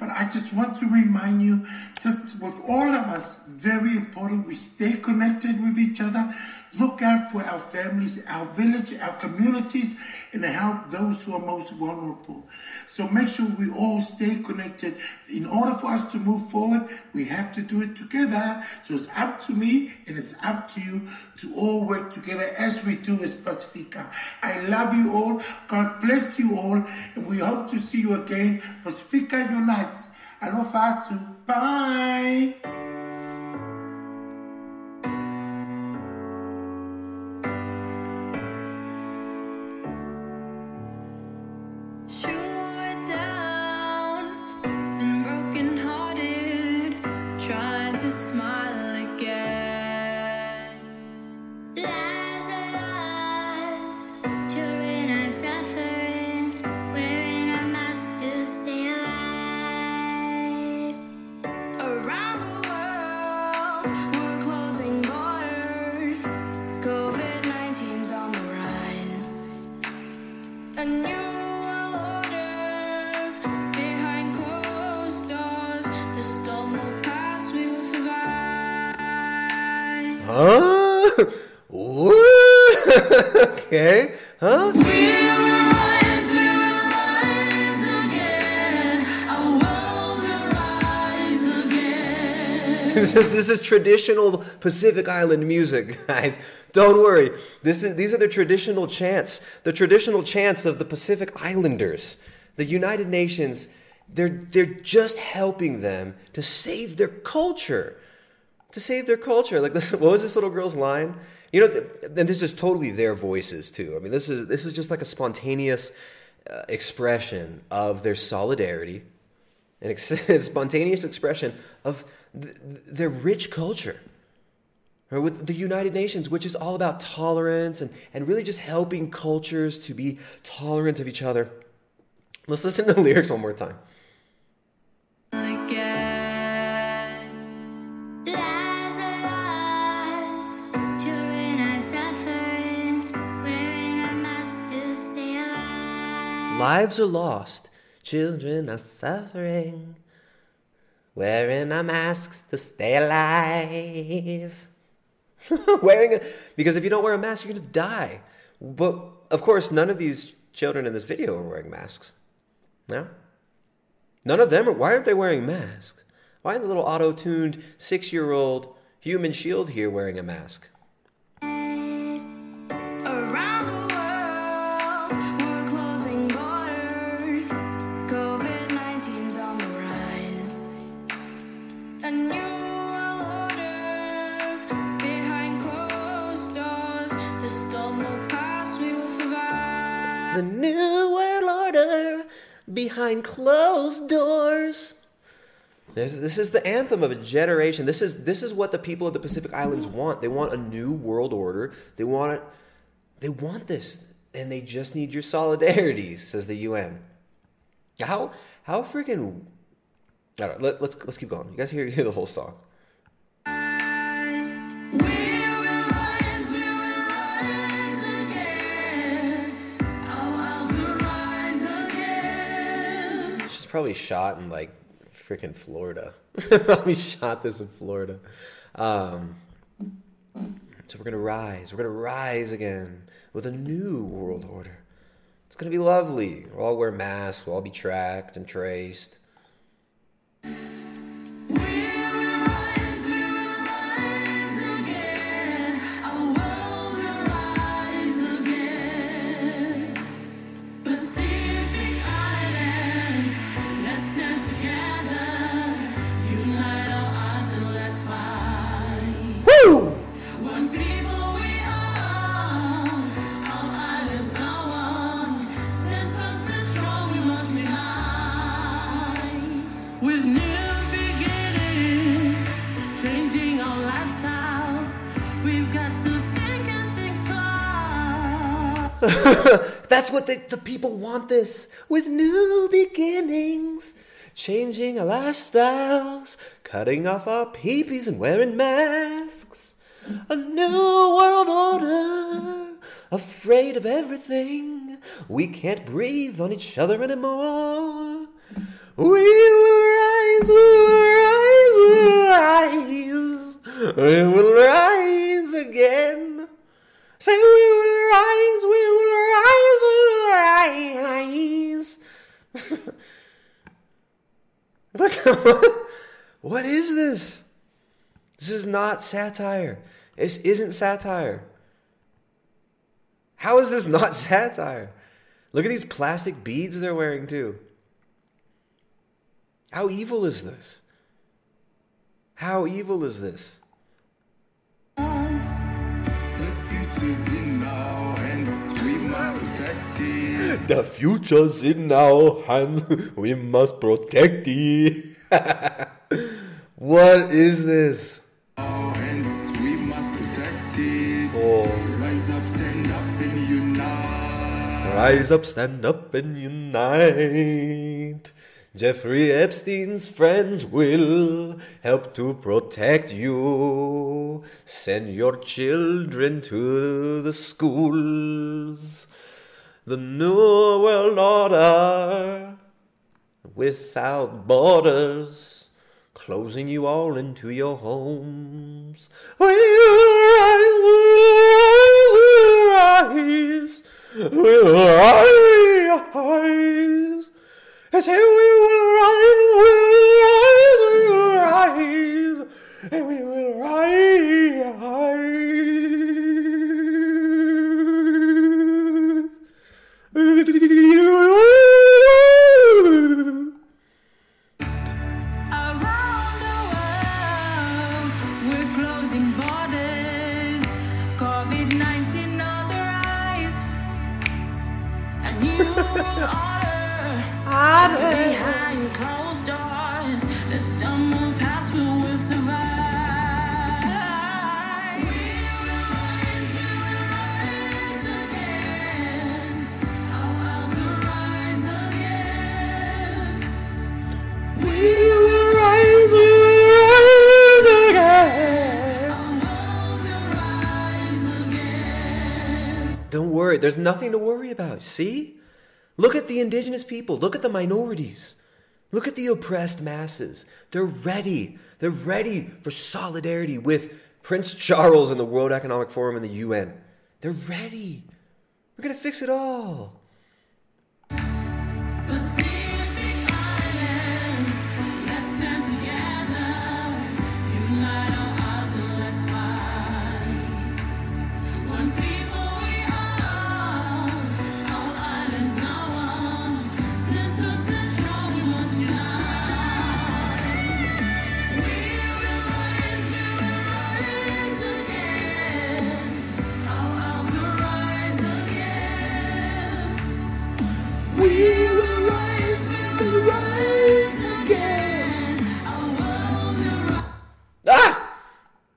but I just want to remind you, just with all of us, very important, we stay connected with each other. Look out for our families, our village, our communities, and help those who are most vulnerable. So make sure we all stay connected. In order for us to move forward, we have to do it together. So it's up to me and it's up to you to all work together as we do as Pacifica. I love you all. God bless you all. And we hope to see you again. Pacifica Unites. Aloha to. Bye. Okay, huh? We will rise, we will rise again. Our world will rise again. This is traditional Pacific Island music, guys. Don't worry. These are the traditional chants. The traditional chants of the Pacific Islanders. The United Nations, they're just helping them to save their culture. To save their culture. Like, what was this little girl's line? You know, and this is totally their voices too. I mean, this is just like a spontaneous expression of their solidarity, and spontaneous expression of their rich culture, right? With the United Nations, which is all about tolerance and really just helping cultures to be tolerant of each other, Let's listen to the lyrics one more time. Lives are lost, children are suffering, wearing our masks to stay alive. Because if you don't wear a mask, you're going to die. But, of course, none of these children in this video are wearing masks. No? None of them are. Why aren't they wearing masks? Why isn't the little auto-tuned 6-year-old human shield here wearing a mask? The new world order behind closed doors. This is the anthem of a generation. This is what the people of the Pacific Islands want. They want a new world order. They want it. They want this, and they just need your solidarity, says the UN. How freaking? I don't know, let's keep going. You guys hear the whole song. Probably shot in like freaking Florida. Probably shot this in Florida. So we're gonna rise. We're gonna rise again with a new world order. It's gonna be lovely. We'll all wear masks. We'll all be tracked and traced. That's what the people want, this. With new beginnings, changing our lifestyles, cutting off our peepees and wearing masks. A new world order, afraid of everything. We can't breathe on each other anymore. We will rise, we will rise, we will rise. We will rise again. Say, we will rise, we will rise, we will rise. What is this? This is not satire. This isn't satire. How is this not satire? Look at these plastic beads they're wearing too. How evil is this? How evil is this? The future's in our hands. We must protect it. What is this? Our hands, we must protect it. Oh. Rise up, stand up, and unite. Rise up, stand up, and unite. Jeffrey Epstein's friends will help to protect you. Send your children to the schools. The new world order without borders, closing you all into your homes. We will rise, we will rise. I say we will rise, and we will rise. Around the world, we're closing borders. COVID-19 on the rise. A new world order. Behind closed doors, this dumb past will survive. worry. There's nothing to worry about. See? Look at the indigenous people. Look at the minorities. Look at the oppressed masses. They're ready. They're ready for solidarity with Prince Charles and the World Economic Forum and the UN. They're ready. We're going to fix it all.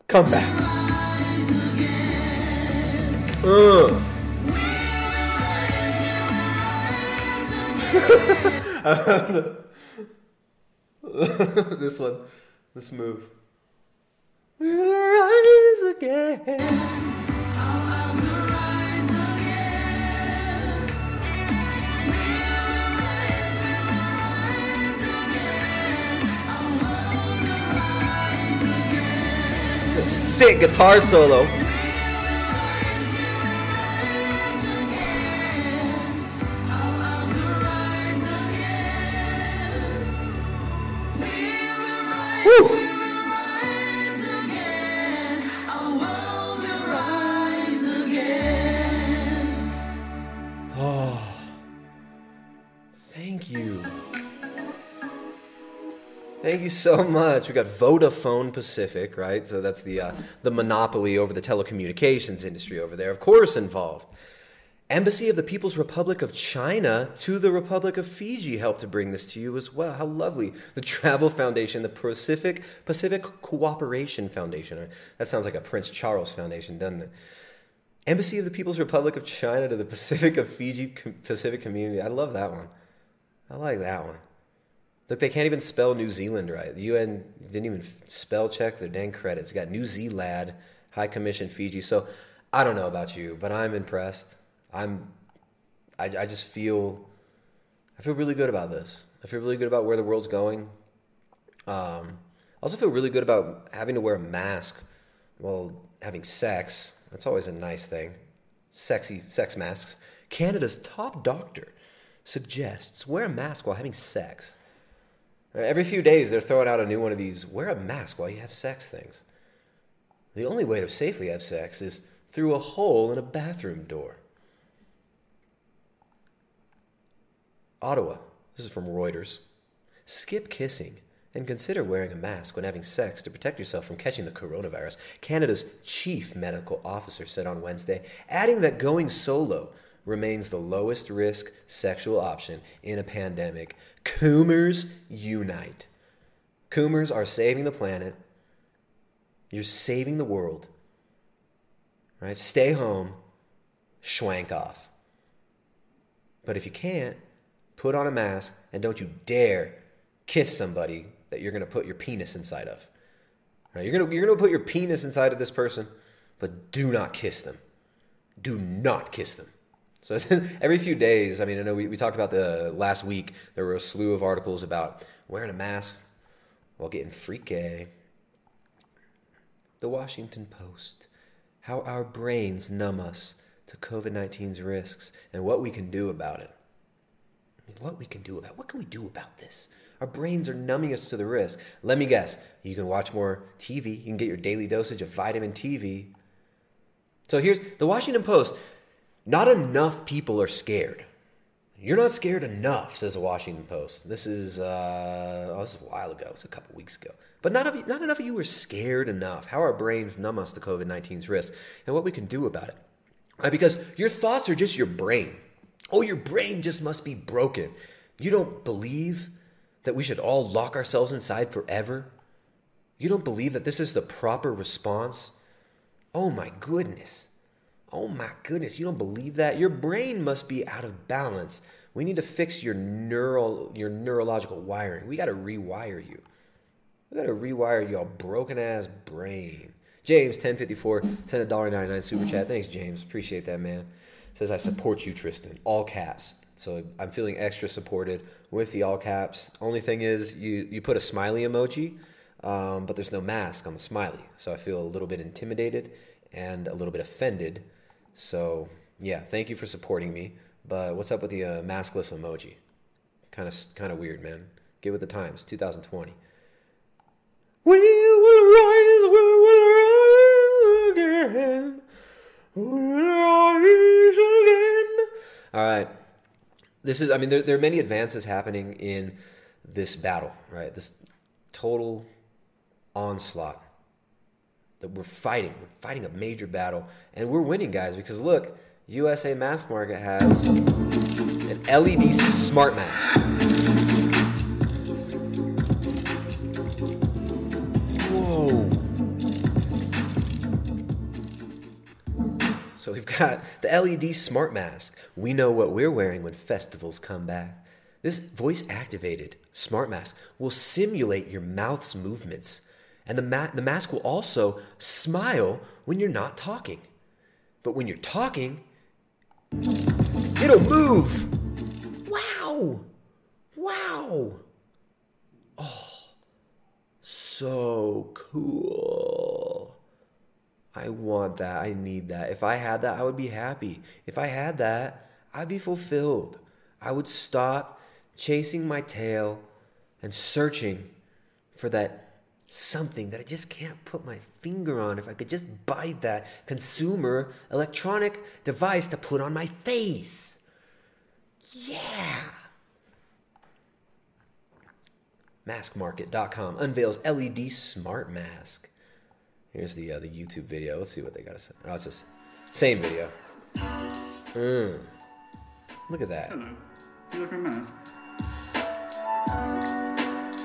Come back. This one. This move. We will rise again. Our love will rise again. Sick guitar solo. Oh, thank you. Thank you so much. We got Vodafone Pacific, right? So that's the monopoly over the telecommunications industry over there, of course, involved. Embassy of the People's Republic of China to the Republic of Fiji helped to bring this to you as well. How lovely. The Travel Foundation, the Pacific Cooperation Foundation. That sounds like a Prince Charles Foundation, doesn't it? Embassy of the People's Republic of China to the Pacific of Fiji Pacific Community. I love that one. I like that one. Look, they can't even spell New Zealand right. The UN didn't even spell check their dang credits. You got New Zealand, High Commission, Fiji. So I don't know about you, but I'm impressed. I just feel, I feel really good about this. I feel really good about where the world's going. I also feel really good about having to wear a mask while having sex. That's always a nice thing. Sexy sex masks. Canada's top doctor suggests wear a mask while having sex. Every few days, they're throwing out a new one of these wear a mask while you have sex things. The only way to safely have sex is through a hole in a bathroom door. Ottawa. This is from Reuters. Skip kissing and consider wearing a mask when having sex to protect yourself from catching the coronavirus, Canada's chief medical officer said on Wednesday, adding that going solo remains the lowest risk sexual option in a pandemic. Coomers unite. Coomers are saving the planet. You're saving the world. Right? Stay home. Schwank off. But if you can't, put on a mask and don't you dare kiss somebody that you're going to put your penis inside of. Right? You're going to put your penis inside of this person, but do not kiss them. Do not kiss them. So every few days, I mean, I know we talked about the last week, there were a slew of articles about wearing a mask while getting freaky. The Washington Post, how our brains numb us to COVID-19's risks and what we can do about it. What can we do about this? Our brains are numbing us to the risk. Let me guess, you can watch more TV, you can get your daily dosage of vitamin TV. So here's the Washington Post. Not enough people are scared. You're not scared enough, says the Washington Post. This is a while ago. It's a couple weeks ago. But not enough of you were scared enough. How our brains numb us to COVID-19's risk and what we can do about it. Right? Because your thoughts are just your brain. Oh, your brain just must be broken. You don't believe that we should all lock ourselves inside forever? You don't believe that this is the proper response? Oh my goodness. Oh my goodness, you don't believe that? Your brain must be out of balance. We need to fix your neurological wiring. We got to rewire you. We got to rewire your broken-ass brain. James, 1054, sent a $1.99 super chat. Thanks, James. Appreciate that, man. says, I support you, Tristan, all caps. So I'm feeling extra supported with the all caps. Only thing is you put a smiley emoji, but there's no mask on the smiley. So I feel a little bit intimidated and a little bit offended. So yeah, thank you for supporting me. But what's up with the maskless emoji? Kind of weird, man. Get with the times, 2020. We will rise, we will rise again. We will rise again. All right. This is, I mean, there are many advances happening in this battle, right? This total onslaught that we're fighting. We're fighting a major battle, and we're winning, guys, because look, USA Mask Market has an LED smart mask. Whoa. So we've got the LED smart mask. We know what we're wearing when festivals come back. This voice-activated smart mask will simulate your mouth's movements. And the mask will also smile when you're not talking. But when you're talking, it'll move. Wow. Wow. Oh, so cool. I want that. I need that. If I had that, I would be happy. If I had that, I'd be fulfilled. I would stop chasing my tail and searching for that something that I just can't put my finger on. If I could just buy that consumer electronic device to put on my face. Yeah. Maskmarket.com unveils LED smart mask. Here's the YouTube video. Let's see what they got to say. Oh, it's the same video. Look at that. Hello. Here's my mask.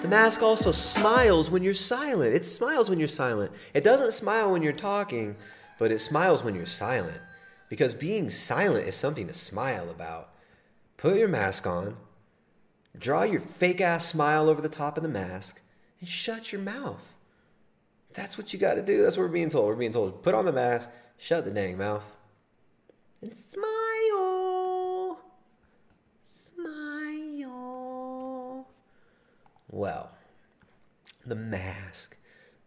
The mask also smiles when you're silent. It smiles when you're silent. It doesn't smile when you're talking, but it smiles when you're silent. Because being silent is something to smile about. Put your mask on, draw your fake ass smile over the top of the mask, and shut your mouth. That's what you got to do. That's what we're being told. We're being told, put on the mask, shut the dang mouth, and smile. Smile. Well, the mask.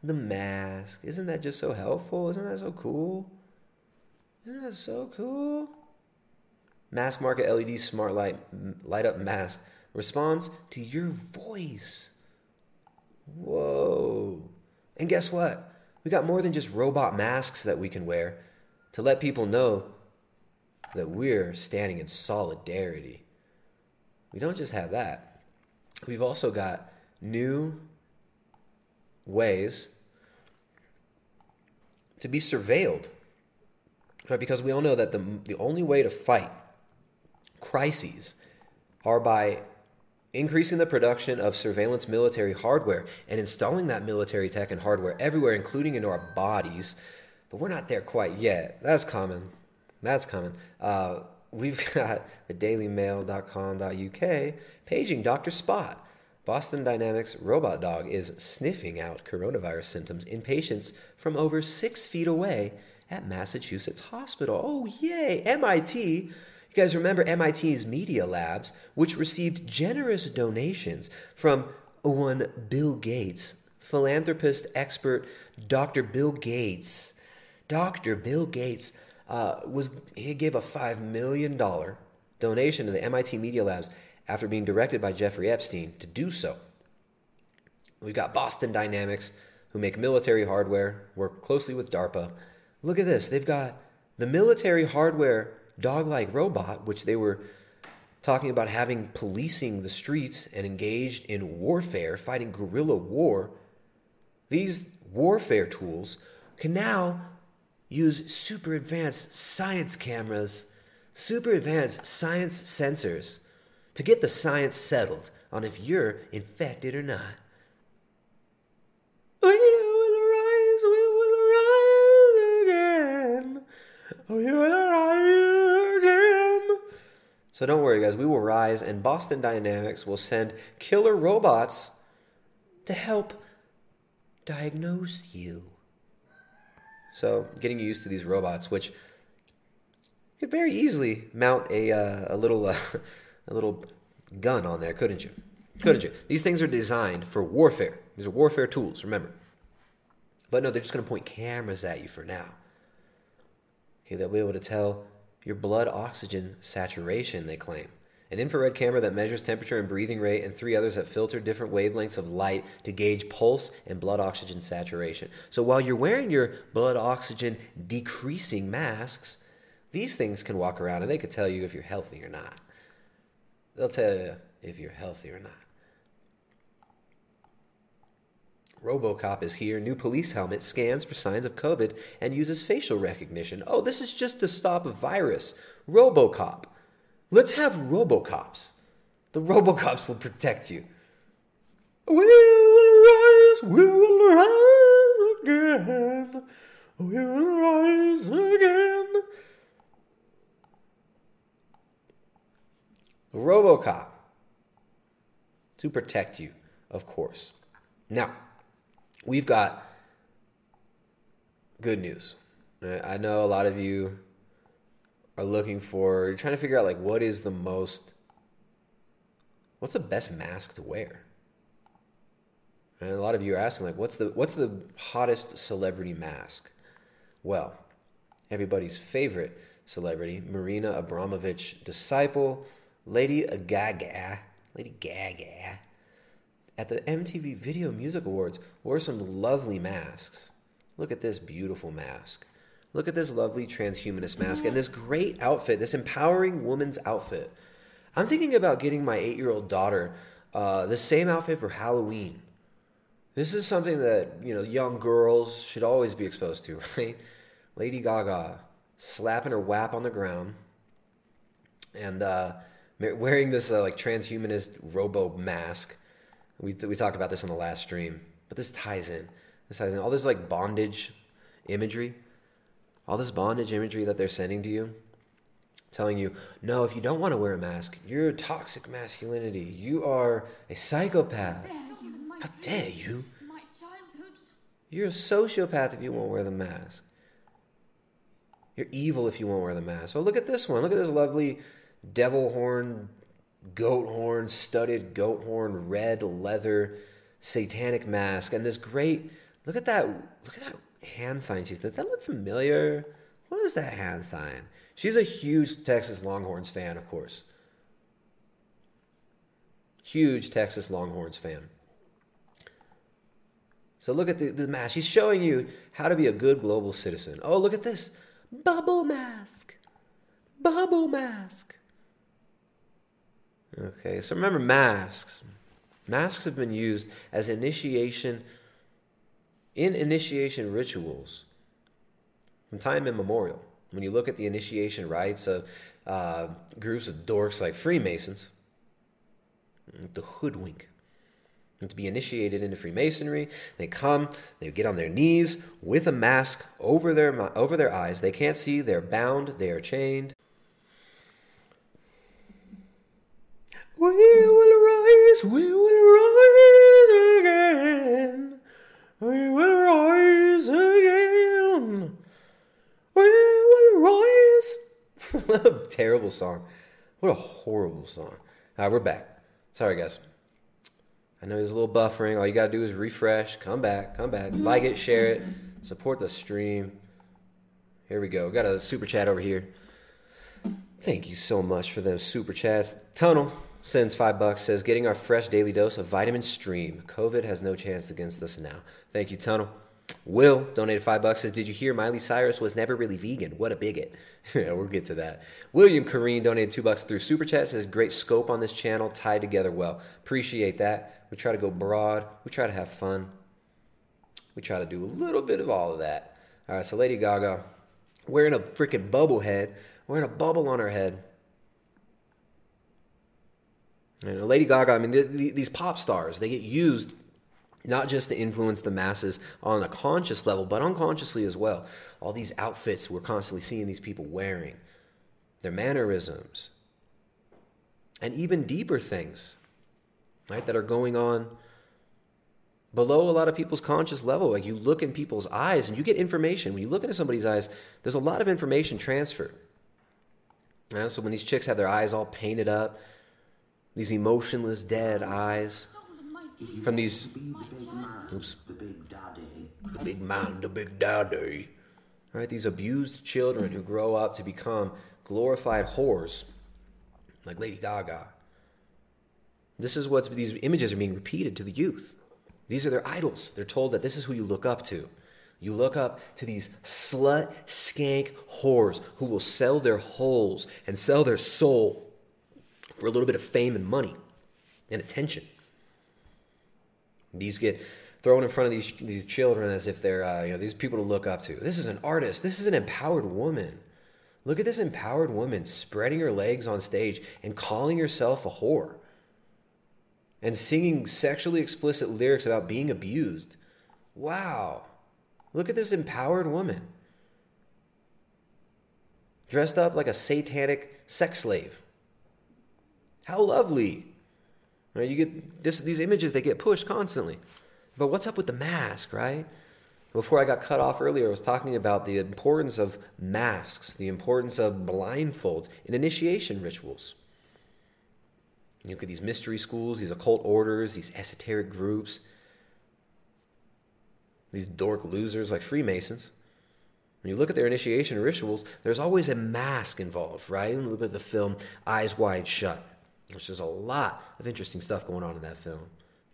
The mask. Isn't that just so helpful? Isn't that so cool? Isn't that so cool? Mask Market LED Smart Light Up Mask responds to your voice. Whoa. And guess what? We got more than just robot masks that we can wear to let people know that we're standing in solidarity. We don't just have that. We've also got new ways to be surveilled, right? Because we all know that the only way to fight crises are by increasing the production of surveillance military hardware and installing that military tech and hardware everywhere, including into our bodies. But we're not there quite yet. That's coming. That's coming. We've got the dailymail.com.uk paging Dr. Spot. Boston Dynamics robot dog is sniffing out coronavirus symptoms in patients from over 6 feet away at Massachusetts Hospital. Oh, yay. MIT. You guys remember MIT's Media Labs, which received generous donations from one Bill Gates, philanthropist expert Dr. Bill Gates. Dr. Bill Gates he gave a $5 million donation to the MIT Media Labs after being directed by Jeffrey Epstein to do so. We've got Boston Dynamics, who make military hardware, work closely with DARPA. Look at this. They've got the military hardware dog-like robot, which they were talking about having policing the streets and engaged in warfare, fighting guerrilla war. These warfare tools can now use super advanced science cameras, super advanced science sensors to get the science settled on if you're infected or not. We will rise again. We will rise. So don't worry, guys. We will rise, and Boston Dynamics will send killer robots to help diagnose you. So getting used to these robots, which could very easily mount a little gun on there, couldn't you? Couldn't you? These things are designed for warfare. These are warfare tools, remember. But no, they're just going to point cameras at you for now. Okay, they'll be able to tell your blood oxygen saturation, they claim. An infrared camera that measures temperature and breathing rate, and 3 others that filter different wavelengths of light to gauge pulse and blood oxygen saturation. So while you're wearing your blood oxygen decreasing masks, these things can walk around and they could tell you if you're healthy or not. They'll tell you if you're healthy or not. RoboCop is here. New police helmet scans for signs of COVID and uses facial recognition. Oh, this is just to stop a virus. RoboCop. Let's have RoboCops. The RoboCops will protect you. We will rise. We will rise again. We will rise again. RoboCop. To protect you, of course. Now, we've got good news. I know a lot of you are looking for, you're trying to figure out like what's the best mask to wear? And a lot of you are asking like, what's the hottest celebrity mask? Well, everybody's favorite celebrity, Marina Abramovich disciple, Lady Gaga. At the MTV Video Music Awards, wore some lovely masks. Look at this beautiful mask. Look at this lovely transhumanist mask and this great outfit, this empowering woman's outfit. I'm thinking about getting my 8-year-old daughter the same outfit for Halloween. This is something that, you know, young girls should always be exposed to, right? Lady Gaga slapping her WAP on the ground and wearing this like transhumanist robo mask. We talked about this on the last stream, but this ties in. All this like bondage imagery, that they're sending to you, telling you, no, if you don't want to wear a mask, you're toxic masculinity. You are a psychopath. How dare you? My childhood. You're a sociopath if you won't wear the mask. You're evil if you won't wear the mask. Oh, look at this one. Look at this lovely devil horn, goat horn, studded goat horn, red leather, satanic mask, and this great, look at that hand sign she's, does that look familiar? What is that hand sign? She's a huge Texas Longhorns fan, of course. Huge Texas Longhorns fan. So look at the mask. She's showing you how to be a good global citizen. Oh, look at this. Bubble mask. Bubble mask. Okay, so remember masks. Masks have been used as initiation rituals from time immemorial. When you look at the initiation rites of groups of dorks like Freemasons, the hoodwink. And to be initiated into Freemasonry, they come, they get on their knees with a mask over their eyes. They can't see, they're bound, they are chained. We will rise again. We will rise again. We will rise. What a terrible song. What a horrible song. All right, we're back. Sorry, guys. I know there's a little buffering. All you got to do is refresh, come back, like it, share it, support the stream. Here we go. We got a super chat over here. Thank you so much for those super chats. Tunnel sends $5, says, getting our fresh daily dose of vitamin stream. COVID has no chance against us now. Thank you, Tunnel. Will donated $5, says, did you hear Miley Cyrus was never really vegan? What a bigot. Yeah, we'll get to that. William Kareen donated $2 through Super Chat, says, great scope on this channel, tied together well. Appreciate that. We try to go broad. We try to have fun. We try to do a little bit of all of that. All right, so Lady Gaga, wearing a freaking bubble head. Wearing a bubble on her head. You know, Lady Gaga, I mean, these pop stars, they get used not just to influence the masses on a conscious level, but unconsciously as well. All these outfits we're constantly seeing these people wearing, their mannerisms, and even deeper things, right, that are going on below a lot of people's conscious level. Like, you look in people's eyes and you get information. When you look into somebody's eyes, there's a lot of information transferred. You know? So when these chicks have their eyes all painted up, these emotionless dead eyes from these... The big man, the big daddy. Right? These abused children who grow up to become glorified whores like Lady Gaga. This is what these images are being repeated to the youth. These are their idols. They're told that this is who you look up to. You look up to these slut, skank whores who will sell their holes and sell their soul for a little bit of fame and money and attention. These get thrown in front of these children as if they're these people to look up to. This is an artist. This is an empowered woman. Look at this empowered woman spreading her legs on stage and calling herself a whore. And singing sexually explicit lyrics about being abused. Wow. Look at this empowered woman. Dressed up like a satanic sex slave. How lovely. Right, you get these images, they get pushed constantly. But what's up with the mask, right? Before I got cut off earlier, I was talking about the importance of masks, the importance of blindfolds and initiation rituals. You look at these mystery schools, these occult orders, these esoteric groups, these dork losers like Freemasons. When you look at their initiation rituals, there's always a mask involved, right? And look at the film Eyes Wide Shut, which there's a lot of interesting stuff going on in that film.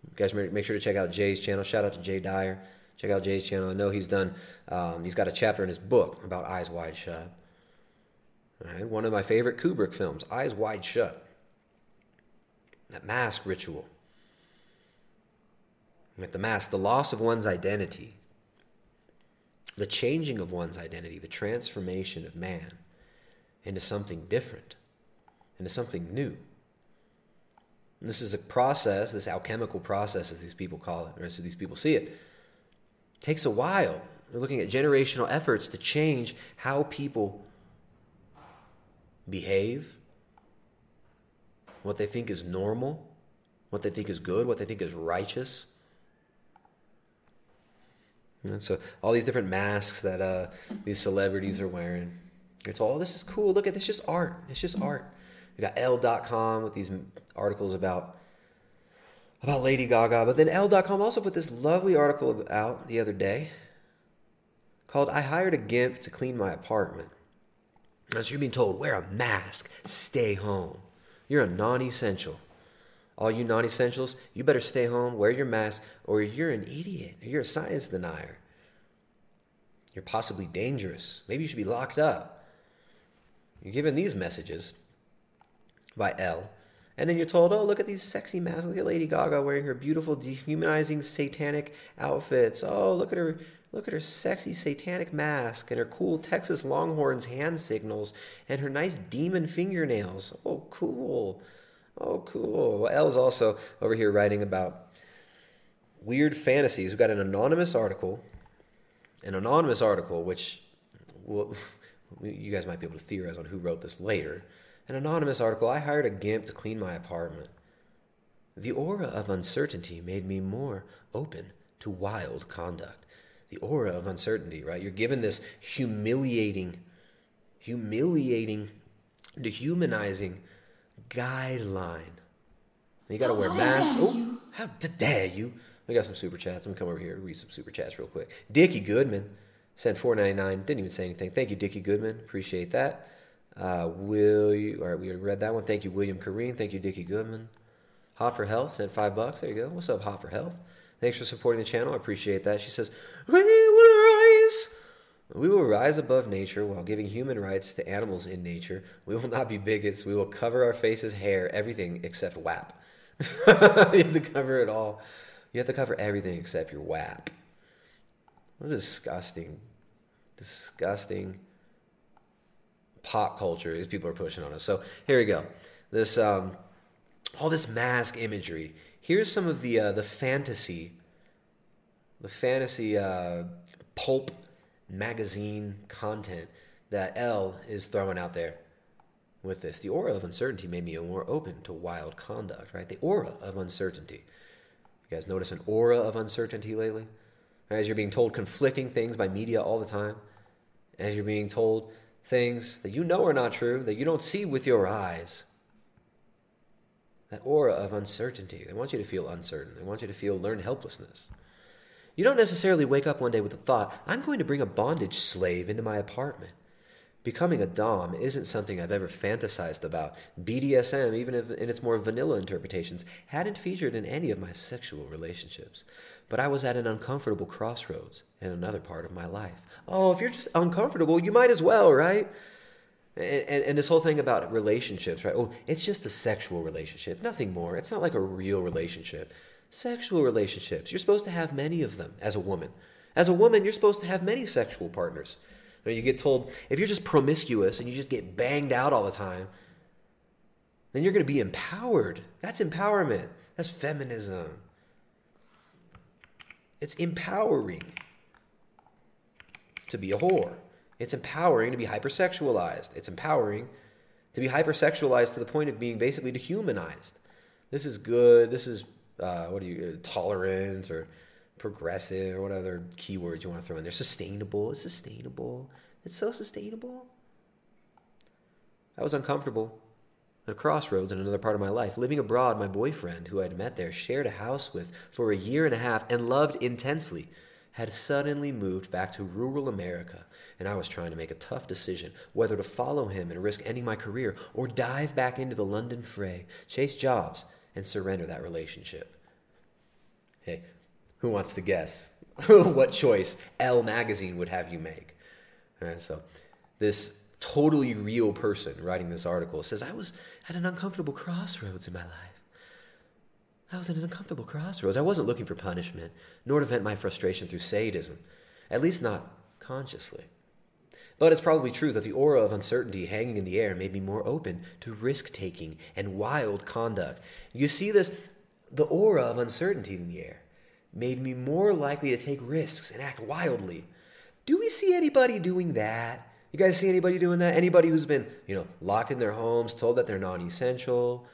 You guys make sure to check out Jay's channel. Shout out to Jay Dyer. Check out Jay's channel. I know he's done, he's got a chapter in his book about Eyes Wide Shut. All right, one of my favorite Kubrick films, Eyes Wide Shut. That mask ritual. With the mask, the loss of one's identity. The changing of one's identity. The transformation of man into something different. Into something new. And this is a process, this alchemical process as these people call it. Or as these people see it. It takes a while. They're looking at generational efforts to change how people behave. What they think is normal, what they think is good, what they think is righteous. And so all these different masks that these celebrities are wearing. You're told, oh, this is cool. Look at this, just art. It's just art. You got L.com with these articles about Lady Gaga. But then L.com also put this lovely article out the other day called I Hired a Gimp to Clean My Apartment. Now you're being told, wear a mask, stay home. You're a non-essential. All you non-essentials, you better stay home, wear your mask, or you're an idiot, or you're a science denier. You're possibly dangerous. Maybe you should be locked up. You're given these messages by L. And then you're told, oh, look at these sexy masks. Look at Lady Gaga wearing her beautiful, dehumanizing, satanic outfits. Oh, look at her sexy satanic mask and her cool Texas Longhorns hand signals and her nice demon fingernails. Oh, cool. Oh, cool. Well, Elle's also over here writing about weird fantasies. We've got an anonymous article, which you guys might be able to theorize on who wrote this later. An anonymous article, I hired a gimp to clean my apartment. The aura of uncertainty made me more open to wild conduct. The aura of uncertainty, right? You're given this humiliating, dehumanizing guideline. You got to wear masks. Oh, how dare you? We got some super chats. I'm going to come over here and read some super chats real quick. Dickie Goodman sent $4.99. Didn't even say anything. Thank you, Dickie Goodman. Appreciate that. All right, we read that one. Thank you, William Kareen. Thank you, Dickie Goodman. Hot for Health sent $5. There you go. What's up, Hot for Health? Thanks for supporting the channel. I appreciate that. She says, We will rise above nature while giving human rights to animals in nature. We will not be bigots. We will cover our faces, hair, everything except WAP. You have to cover it all. You have to cover everything except your WAP. What a disgusting pop culture these people are pushing on us. So here we go. This all this mask imagery. Here's some of the fantasy pulp magazine content that L is throwing out there with this. The aura of uncertainty made me more open to wild conduct, right? The aura of uncertainty. You guys notice an aura of uncertainty lately? As you're being told conflicting things by media all the time, as you're being told things that you know are not true, that you don't see with your eyes. That aura of uncertainty. They want you to feel uncertain. They want you to feel learned helplessness. You don't necessarily wake up one day with the thought, I'm going to bring a bondage slave into my apartment. Becoming a dom isn't something I've ever fantasized about. BDSM, even in its more vanilla interpretations, hadn't featured in any of my sexual relationships. But I was at an uncomfortable crossroads in another part of my life. Oh, if you're just uncomfortable, you might as well, right? And this whole thing about relationships, right? Oh, it's just a sexual relationship, nothing more. It's not like a real relationship. Sexual relationships, you're supposed to have many of them as a woman. As a woman, you're supposed to have many sexual partners. You get told, if you're just promiscuous and you just get banged out all the time, then you're going to be empowered. That's empowerment. That's feminism. It's empowering to be a whore. It's empowering to be hypersexualized. It's empowering to be hypersexualized to the point of being basically dehumanized. This is good. This is, tolerant or progressive or what other keywords you want to throw in there. Sustainable. It's sustainable. It's so sustainable. I was uncomfortable at a crossroads in another part of my life. Living abroad, my boyfriend, who I'd met there, shared a house with for a year and a half and loved intensely, had suddenly moved back to rural America, and I was trying to make a tough decision whether to follow him and risk ending my career or dive back into the London fray, chase jobs, and surrender that relationship. Hey, who wants to guess what choice Elle magazine would have you make? All right, so this totally real person writing this article says, I was at an uncomfortable crossroads in my life. I was at an uncomfortable crossroads. I wasn't looking for punishment, nor to vent my frustration through sadism, at least not consciously. But it's probably true that the aura of uncertainty hanging in the air made me more open to risk-taking and wild conduct. You see this? The aura of uncertainty in the air made me more likely to take risks and act wildly. Do we see anybody doing that? You guys see anybody doing that? Anybody who's been, locked in their homes, told that they're non-essential,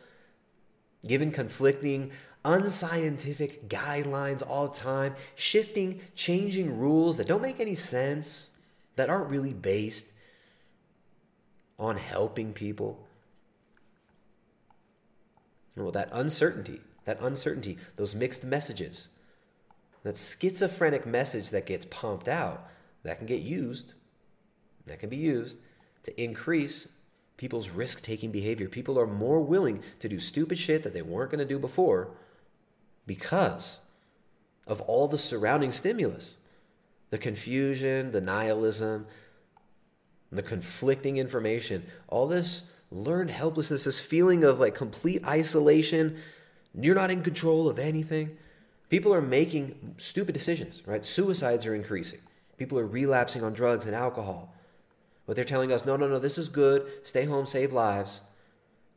given conflicting, unscientific guidelines all the time, shifting, changing rules that don't make any sense, that aren't really based on helping people. Well, that uncertainty, those mixed messages, that schizophrenic message that gets pumped out, that can be used to increase people's risk-taking behavior. People are more willing to do stupid shit that they weren't going to do before because of all the surrounding stimulus. The confusion, the nihilism, the conflicting information, all this learned helplessness, this feeling of complete isolation. You're not in control of anything. People are making stupid decisions, right? Suicides are increasing. People are relapsing on drugs and alcohol. But they're telling us, no, this is good. Stay home, save lives.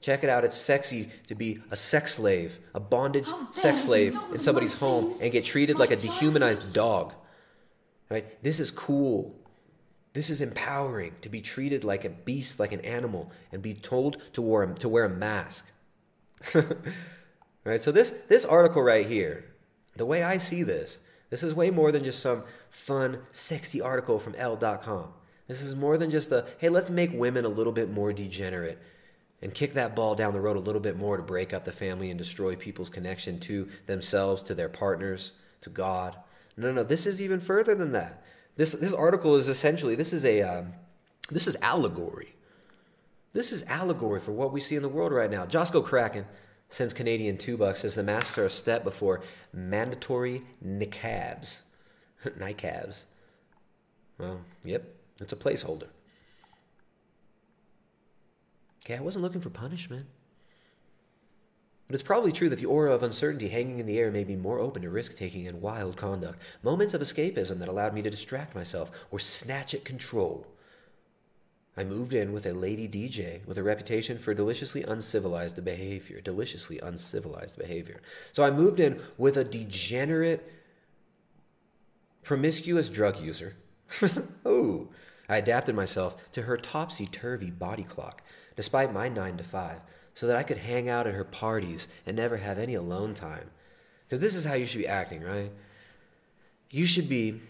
Check it out. It's sexy to be a sex slave, a bondage sex slave in somebody's home and get treated like a dehumanized dog. Right? This is cool. This is empowering to be treated like a beast, like an animal, and be told to wear a mask. Right? So this article right here, the way I see this is way more than just some fun, sexy article from Elle.com. This is more than just hey, let's make women a little bit more degenerate and kick that ball down the road a little bit more to break up the family and destroy people's connection to themselves, to their partners, to God. No, this is even further than that. This article is essentially, this is allegory. This is allegory for what we see in the world right now. Josco Kraken sends Canadian $2, says the masks are a step before mandatory niqabs. Niqabs. Well, yep, it's a placeholder. Okay, I wasn't looking for punishment. But it's probably true that the aura of uncertainty hanging in the air made me more open to risk-taking and wild conduct. Moments of escapism that allowed me to distract myself or snatch at control. I moved in with a lady DJ with a reputation for deliciously uncivilized behavior. So I moved in with a degenerate, promiscuous drug user. Ooh. I adapted myself to her topsy-turvy body clock, despite my 9 to 5. So that I could hang out at her parties and never have any alone time. Because this is how you should be acting, right? You should be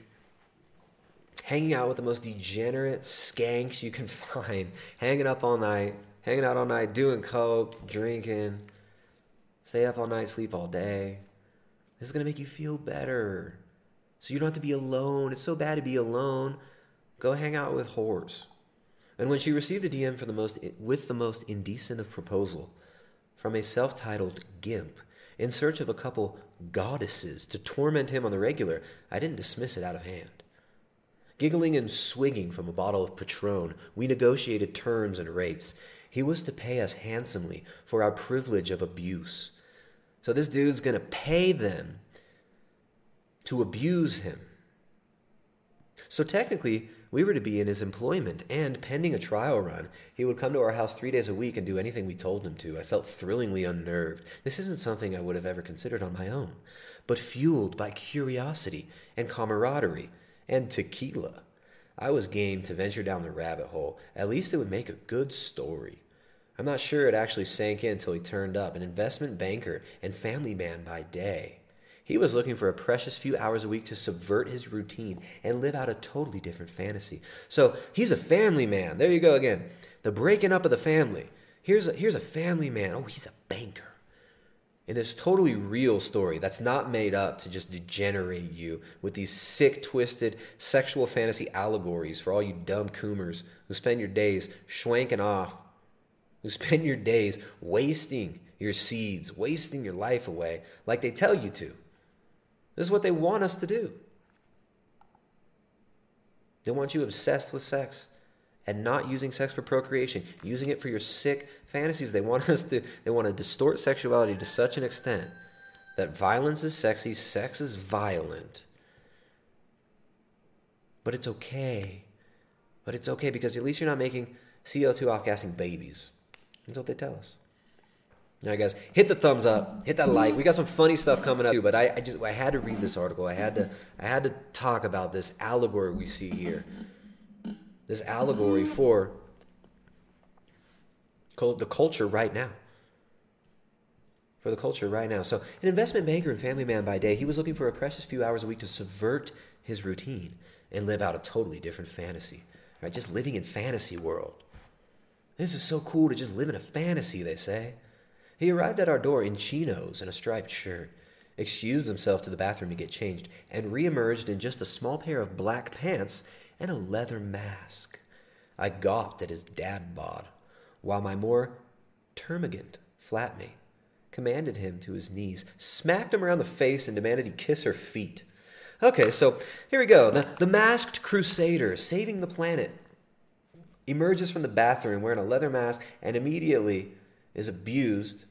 hanging out with the most degenerate skanks you can find, hanging out all night, doing coke, drinking, stay up all night, sleep all day. This is going to make you feel better. So you don't have to be alone. It's so bad to be alone. Go hang out with whores. And when she received a DM with the most indecent of proposal from a self-titled gimp in search of a couple goddesses to torment him on the regular, I didn't dismiss it out of hand. Giggling and swigging from a bottle of Patron, we negotiated terms and rates. He was to pay us handsomely for our privilege of abuse. So this dude's going to pay them to abuse him. So technically, we were to be in his employment, and pending a trial run, he would come to our house 3 days a week and do anything we told him to. I felt thrillingly unnerved. This isn't something I would have ever considered on my own, but fueled by curiosity and camaraderie and tequila, I was game to venture down the rabbit hole. At least it would make a good story. I'm not sure it actually sank in until he turned up, an investment banker and family man by day. He was looking for a precious few hours a week to subvert his routine and live out a totally different fantasy. So he's a family man. There you go again. The breaking up of the family. Here's a family man. Oh, he's a banker. In this totally real story that's not made up to just degenerate you with these sick, twisted sexual fantasy allegories for all you dumb coomers who spend your days schwanking off, who spend your days wasting your seeds, wasting your life away like they tell you to. This is what they want us to do. They want you obsessed with sex and not using sex for procreation, using it for your sick fantasies. They want to distort sexuality to such an extent that violence is sexy, sex is violent. But it's okay. But it's okay because at least you're not making CO2 off-gassing babies. That's what they tell us. All right, guys, hit the thumbs up, hit that like. We got some funny stuff coming up, too, but I had to read this article. I had to talk about this allegory we see here. This allegory for the culture right now. For the culture right now. So an investment banker and family man by day, he was looking for a precious few hours a week to subvert his routine and live out a totally different fantasy. All right, just living in fantasy world. This is so cool to just live in a fantasy, they say. He arrived at our door in chinos and a striped shirt, excused himself to the bathroom to get changed, and reemerged in just a small pair of black pants and a leather mask. I gawped at his dad bod, while my more termagant flatmate commanded him to his knees, smacked him around the face, and demanded he kiss her feet. Okay, so here we go. The masked crusader saving the planet emerges from the bathroom wearing a leather mask and immediately is abused,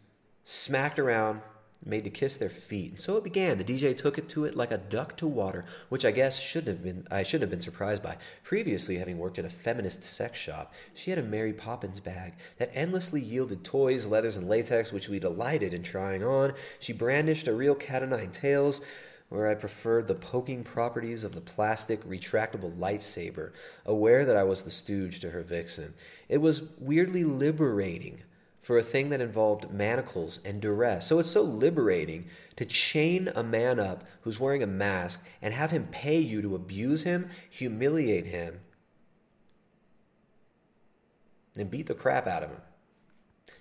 smacked around, made to kiss their feet. And so it began. The DJ took it to it like a duck to water, which I guess I shouldn't have been surprised by. Previously, having worked at a feminist sex shop, she had a Mary Poppins bag that endlessly yielded toys, leathers, and latex, which we delighted in trying on. She brandished a real cat-o'-nine-tails, where I preferred the poking properties of the plastic retractable lightsaber, aware that I was the stooge to her vixen. It was weirdly liberating for a thing that involved manacles and duress. So it's so liberating to chain a man up who's wearing a mask and have him pay you to abuse him, humiliate him, and beat the crap out of him.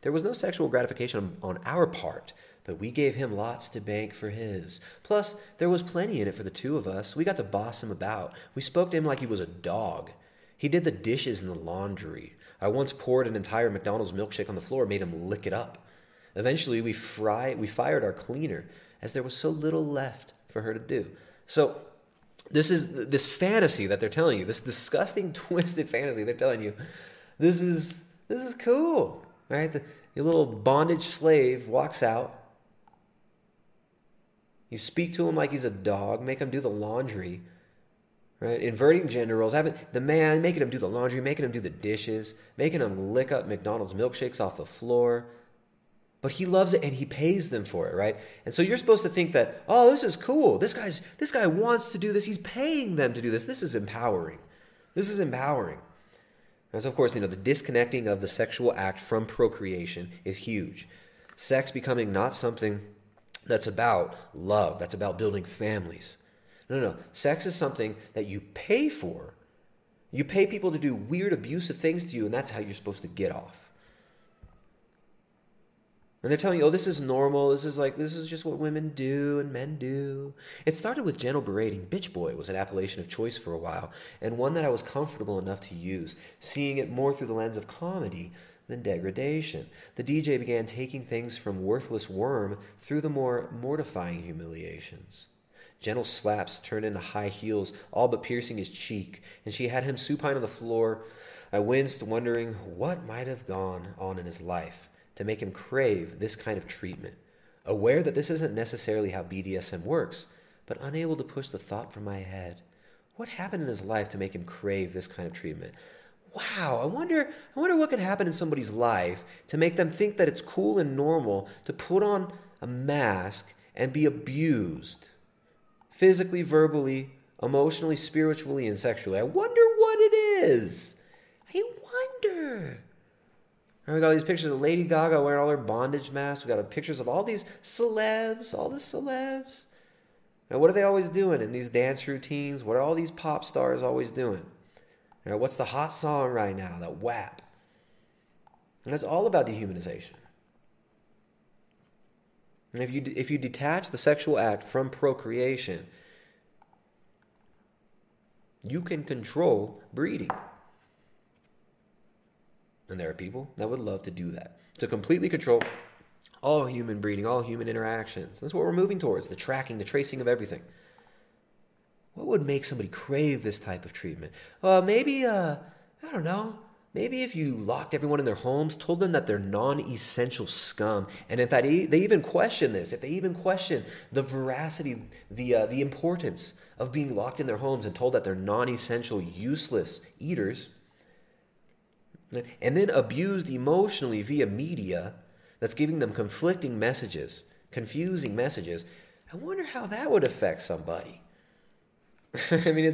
There was no sexual gratification on our part, but we gave him lots to bank for his. Plus, there was plenty in it for the two of us. We got to boss him about. We spoke to him like he was a dog. He did the dishes and the laundry. I once poured an entire McDonald's milkshake on the floor, made him lick it up. Eventually, we fired our cleaner, as there was so little left for her to do. So this is this fantasy that they're telling you, this disgusting, twisted fantasy they're telling you. This is cool, right? Your little bondage slave walks out. You speak to him like he's a dog, make him do the laundry. Right? Inverting gender roles, having the man, making him do the laundry, making him do the dishes, making him lick up McDonald's milkshakes off the floor. But he loves it and he pays them for it, right? And so you're supposed to think that, oh, this is cool. This guy wants to do this. He's paying them to do this. This is empowering. This is empowering. As of course, you know, the disconnecting of the sexual act from procreation is huge. Sex becoming not something that's about love, that's about building families. No, no, no. Sex is something that you pay for You pay people to do weird, abusive things to you, and that's how you're supposed to get off. And they're telling you, oh, this is normal. This is just what women do and men do. It started with gentle berating. Bitch boy was an appellation of choice for a while, and one that I was comfortable enough to use, seeing it more through the lens of comedy than degradation. The DJ began taking things from worthless worm through the more mortifying humiliations. Gentle slaps turned into high heels, all but piercing his cheek, and she had him supine on the floor. I winced, wondering what might have gone on in his life to make him crave this kind of treatment, aware that this isn't necessarily how BDSM works, but unable to push the thought from my head. What happened in his life to make him crave this kind of treatment? Wow, I wonder what could happen in somebody's life to make them think that it's cool and normal to put on a mask and be abused, physically, verbally, emotionally, spiritually, and sexually. I wonder what it is. I wonder. And we got all these pictures of Lady Gaga wearing all her bondage masks. We got pictures of all these celebs, all the celebs. Now, what are they always doing in these dance routines? What are all these pop stars always doing? Now, what's the hot song right now? That WAP. And it's all about dehumanization. And if you detach the sexual act from procreation, you can control breeding. And there are people that would love to do that. To completely control all human breeding, all human interactions. That's what we're moving towards, the tracking, the tracing of everything. What would make somebody crave this type of treatment? Maybe, I don't know. Maybe if you locked everyone in their homes, told them that they're non-essential scum, and if that they even question this, if they even question the veracity, the importance of being locked in their homes and told that they're non-essential, useless eaters, and then abused emotionally via media that's giving them conflicting messages, confusing messages, I wonder how that would affect somebody. I mean,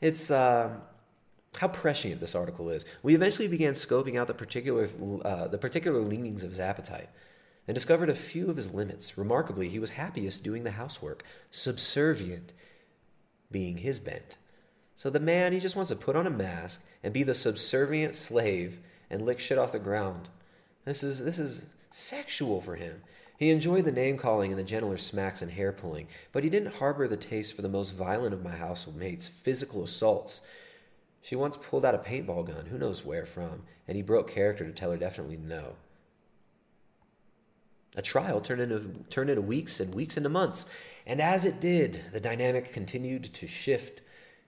it's how prescient this article is. We eventually began scoping out the particular leanings of his appetite and discovered a few of his limits. Remarkably, he was happiest doing the housework, subservient being his bent. So the man, he just wants to put on a mask and be the subservient slave and lick shit off the ground. This is sexual for him. He enjoyed the name-calling and the gentler smacks and hair-pulling, but he didn't harbor the taste for the most violent of my housemates' physical assaults. She once pulled out a paintball gun, who knows where from, and he broke character to tell her definitely no. A trial turned into weeks and weeks into months, and as it did, the dynamic continued to shift.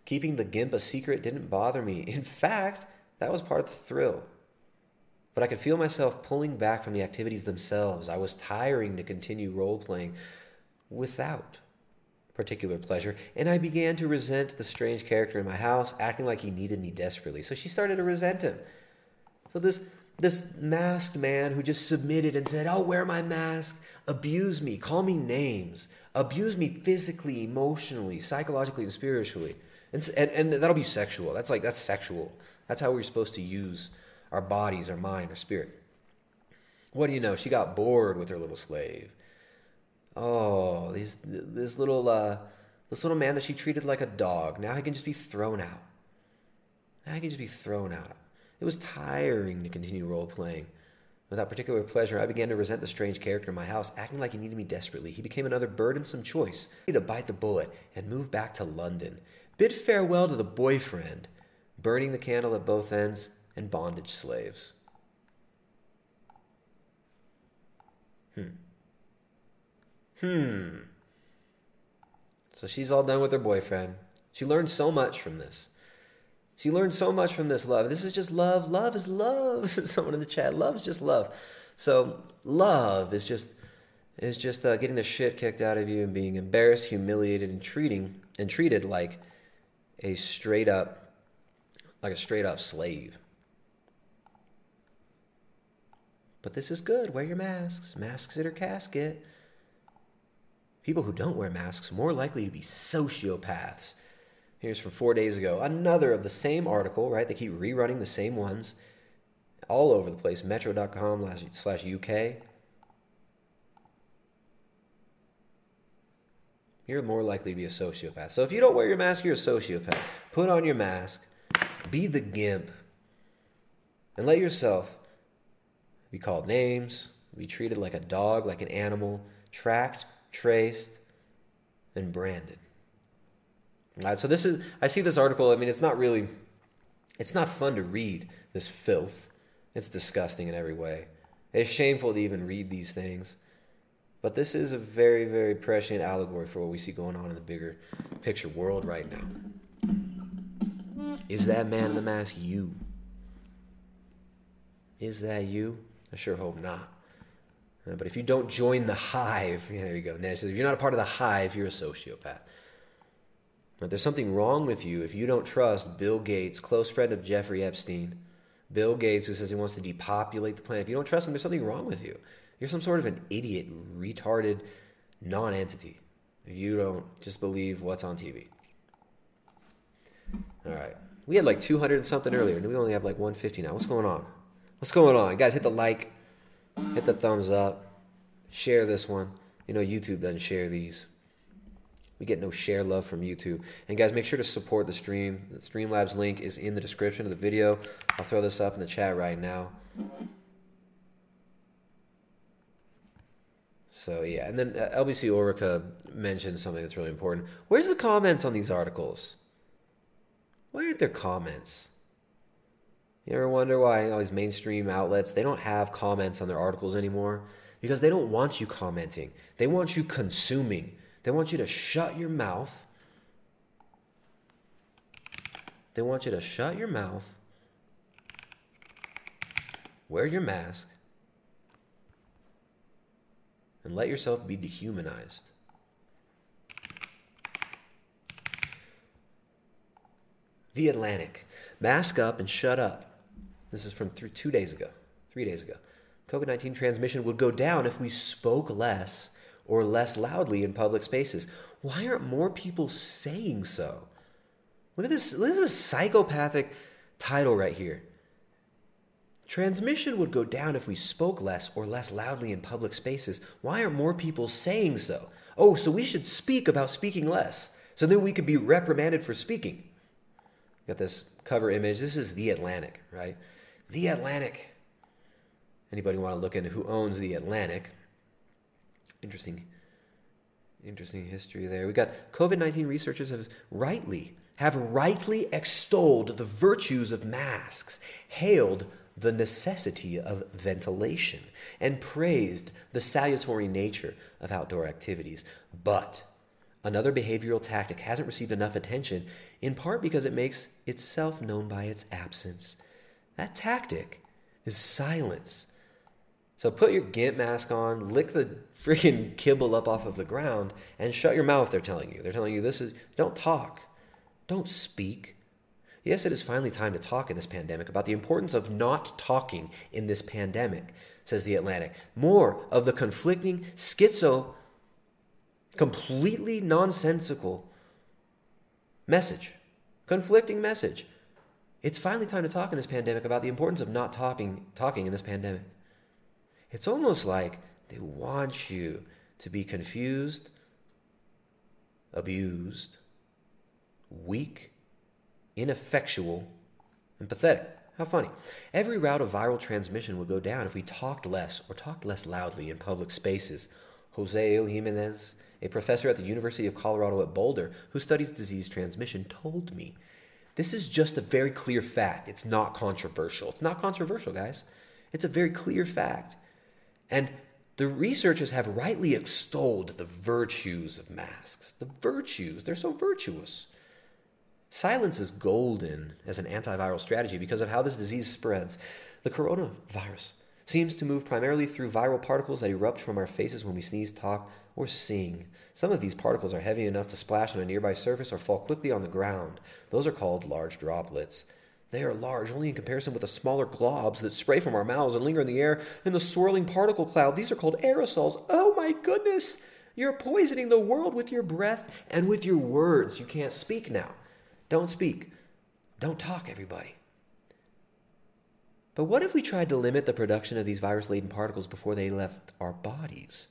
Keeping the gimp a secret didn't bother me. In fact, that was part of the thrill. But I could feel myself pulling back from the activities themselves. I was tiring to continue role-playing without particular pleasure, and I began to resent the strange character in my house, acting like he needed me desperately. So she started to resent him. So this masked man who just submitted and said, I'll wear my mask, abuse me, call me names, abuse me physically, emotionally, psychologically, and spiritually. And that'll be sexual. That's sexual. That's how we're supposed to use our bodies, our mind, our spirit. What do you know? She got bored with her little slave. Oh, this little man that she treated like a dog. Now he can just be thrown out. It was tiring to continue role playing. Without particular pleasure, I began to resent the strange character in my house, acting like he needed me desperately. He became another burdensome choice. I needed to bite the bullet and move back to London. Bid farewell to the boyfriend, burning the candle at both ends, and bondage slaves. So she's all done with her boyfriend. She learned so much from this. Love. This is just love. Love is love. Someone in the chat, love is just love. So love is just getting the shit kicked out of you and being embarrassed, humiliated, and treated like a straight up slave. But this is good. Wear your masks. Masks in her casket. People who don't wear masks more likely to be sociopaths. Here's from 4 days ago. Another of the same article, right? They keep rerunning the same ones all over the place. Metro.com/UK. You're more likely to be a sociopath. So if you don't wear your mask, you're a sociopath. Put on your mask. Be the gimp. And let yourself be called names, be treated like a dog, like an animal, tracked, traced, and branded. All right, so this is, I see this article, I mean, it's not really, it's not fun to read this filth. It's disgusting in every way. It's shameful to even read these things. But this is a very, very prescient allegory for what we see going on in the bigger picture world right now. Is that man in the mask you? Is that you? I sure hope not. But if you don't join the hive, yeah, there you go, Nash. If you're not a part of the hive, you're a sociopath. But there's something wrong with you if you don't trust Bill Gates, close friend of Jeffrey Epstein, Bill Gates, who says he wants to depopulate the planet. If you don't trust him, there's something wrong with you. You're some sort of an idiot, retarded non-entity if you don't just believe what's on TV. All right. We had like 200 and something earlier, and we only have like 150 now. What's going on? What's going on? Guys, hit the like. Hit the thumbs up. Share this one. You know YouTube doesn't share these. We get no share love from YouTube. And guys, make sure to support the stream. The Streamlabs link is in the description of the video. I'll throw this up in the chat right now. So yeah, and then LBC Orica mentioned something that's really important. Where's the comments on these articles? Why aren't there comments? You ever wonder why all these mainstream outlets, they don't have comments on their articles anymore? Because they don't want you commenting. They want you consuming. They want you to shut your mouth. They want you to shut your mouth. Wear your mask. And let yourself be dehumanized. The Atlantic. Mask up and shut up. This is from 3 days ago. COVID-19 transmission would go down if we spoke less or less loudly in public spaces. Why aren't more people saying so? Look at this. This is a psychopathic title right here. Transmission would go down if we spoke less or less loudly in public spaces. Why aren't more people saying so? Oh, so we should speak about speaking less. So then we could be reprimanded for speaking. Got this cover image. This is The Atlantic, right? The Atlantic. Anybody want to look into who owns The Atlantic? Interesting history there. We got COVID-19 researchers have rightly extolled the virtues of masks, hailed the necessity of ventilation, and praised the salutary nature of outdoor activities. But another behavioral tactic hasn't received enough attention, in part because it makes itself known by its absence. That tactic is silence. So put your gimp mask on, lick the freaking kibble up off of the ground, and shut your mouth, they're telling you. They're telling you this is, don't talk, don't speak. Yes, it is finally time to talk in this pandemic about the importance of not talking in this pandemic, says The Atlantic. More of the conflicting, schizo, completely nonsensical message. Conflicting message. It's finally time to talk in this pandemic about the importance of not talking in this pandemic. It's almost like they want you to be confused, abused, weak, ineffectual, and pathetic. How funny. Every route of viral transmission would go down if we talked less or talked less loudly in public spaces. Jose El Jimenez, a professor at the University of Colorado at Boulder who studies disease transmission, told me. This is just a very clear fact. It's not controversial. It's not controversial, guys. It's a very clear fact. And the researchers have rightly extolled the virtues of masks. The virtues. They're so virtuous. Silence is golden as an antiviral strategy because of how this disease spreads. The coronavirus seems to move primarily through viral particles that erupt from our faces when we sneeze, talk, or sing. Some of these particles are heavy enough to splash on a nearby surface or fall quickly on the ground. Those are called large droplets. They are large only in comparison with the smaller globs that spray from our mouths and linger in the air in the swirling particle cloud. These are called aerosols. Oh my goodness! You're poisoning the world with your breath and with your words. You can't speak now. Don't speak. Don't talk, everybody. But what if we tried to limit the production of these virus-laden particles before they left our bodies?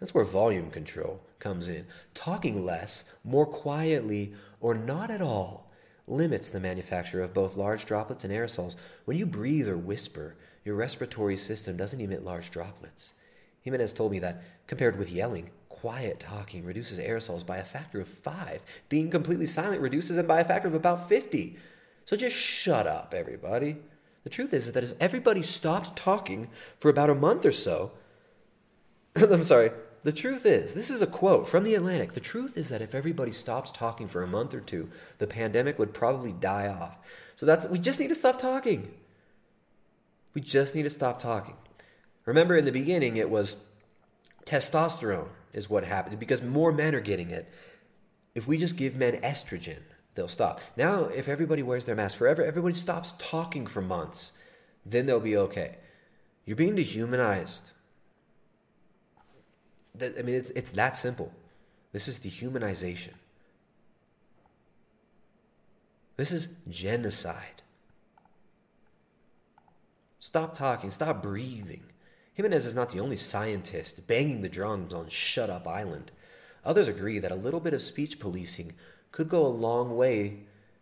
That's where volume control comes in. Talking less, more quietly, or not at all limits the manufacture of both large droplets and aerosols. When you breathe or whisper, your respiratory system doesn't emit large droplets. Jimenez told me that, compared with yelling, quiet talking reduces aerosols by a factor of 5. Being completely silent reduces them by a factor of about 50. So just shut up, everybody. The truth is that if everybody stopped talking for about a month or so... I'm sorry. The truth is, this is a quote from The Atlantic, the truth is that if everybody stops talking for a month or two, the pandemic would probably die off. So we just need to stop talking. We just need to stop talking. Remember, in the beginning, it was testosterone is what happened because more men are getting it. If we just give men estrogen, they'll stop. Now, if everybody wears their mask forever, everybody stops talking for months, then they'll be okay. You're being dehumanized. I mean, it's that simple. This is dehumanization. This is genocide. Stop talking. Stop breathing. Jimenez is not the only scientist banging the drums on Shut Up Island. Others agree that a little bit of speech policing could go a long way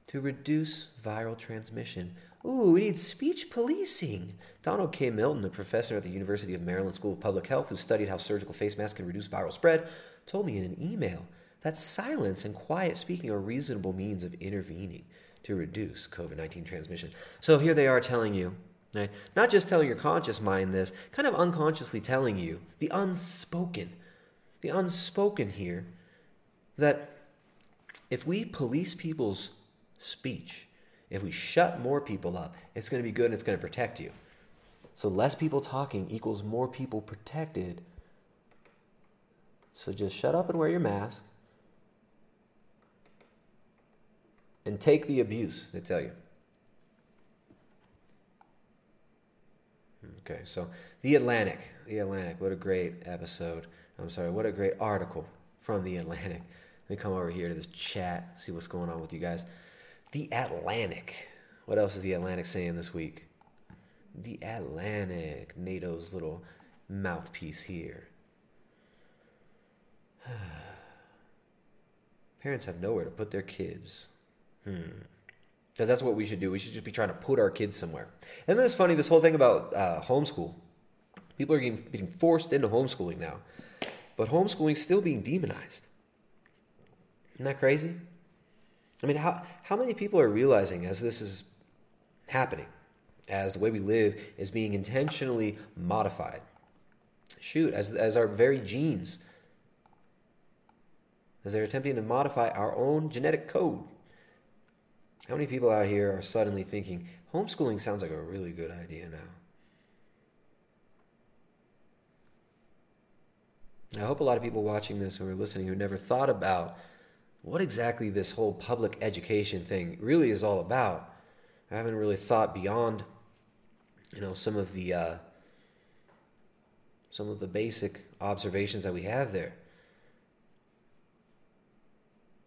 to reduce viral transmission. Ooh, we need speech policing. Donald K. Milton, a professor at the University of Maryland School of Public Health who studied how surgical face masks can reduce viral spread, told me in an email that silence and quiet speaking are reasonable means of intervening to reduce COVID-19 transmission. So here they are telling you, right, not just telling your conscious mind this, kind of unconsciously telling you the unspoken here, that if we police people's speech, if we shut more people up, it's going to be good and it's going to protect you. So less people talking equals more people protected. So just shut up and wear your mask. And take the abuse, they tell you. Okay, so The Atlantic, what a great episode. I'm sorry, what a great article from The Atlantic. Let me come over here to this chat, see what's going on with you guys. The Atlantic. What else is The Atlantic saying this week? The Atlantic. NATO's little mouthpiece here. Parents have nowhere to put their kids. Because that's what we should do. We should just be trying to put our kids somewhere. And then it's funny, this whole thing about homeschool. People are being forced into homeschooling now. But homeschooling's still being demonized. Isn't that crazy? I mean, how many people are realizing as this is happening, as the way we live is being intentionally modified? Shoot, as our very genes, as they're attempting to modify our own genetic code. How many people out here are suddenly thinking, homeschooling sounds like a really good idea now? I hope a lot of people watching this who are listening who never thought about what exactly this whole public education thing really is all about. I haven't really thought beyond, some of the basic observations that we have there.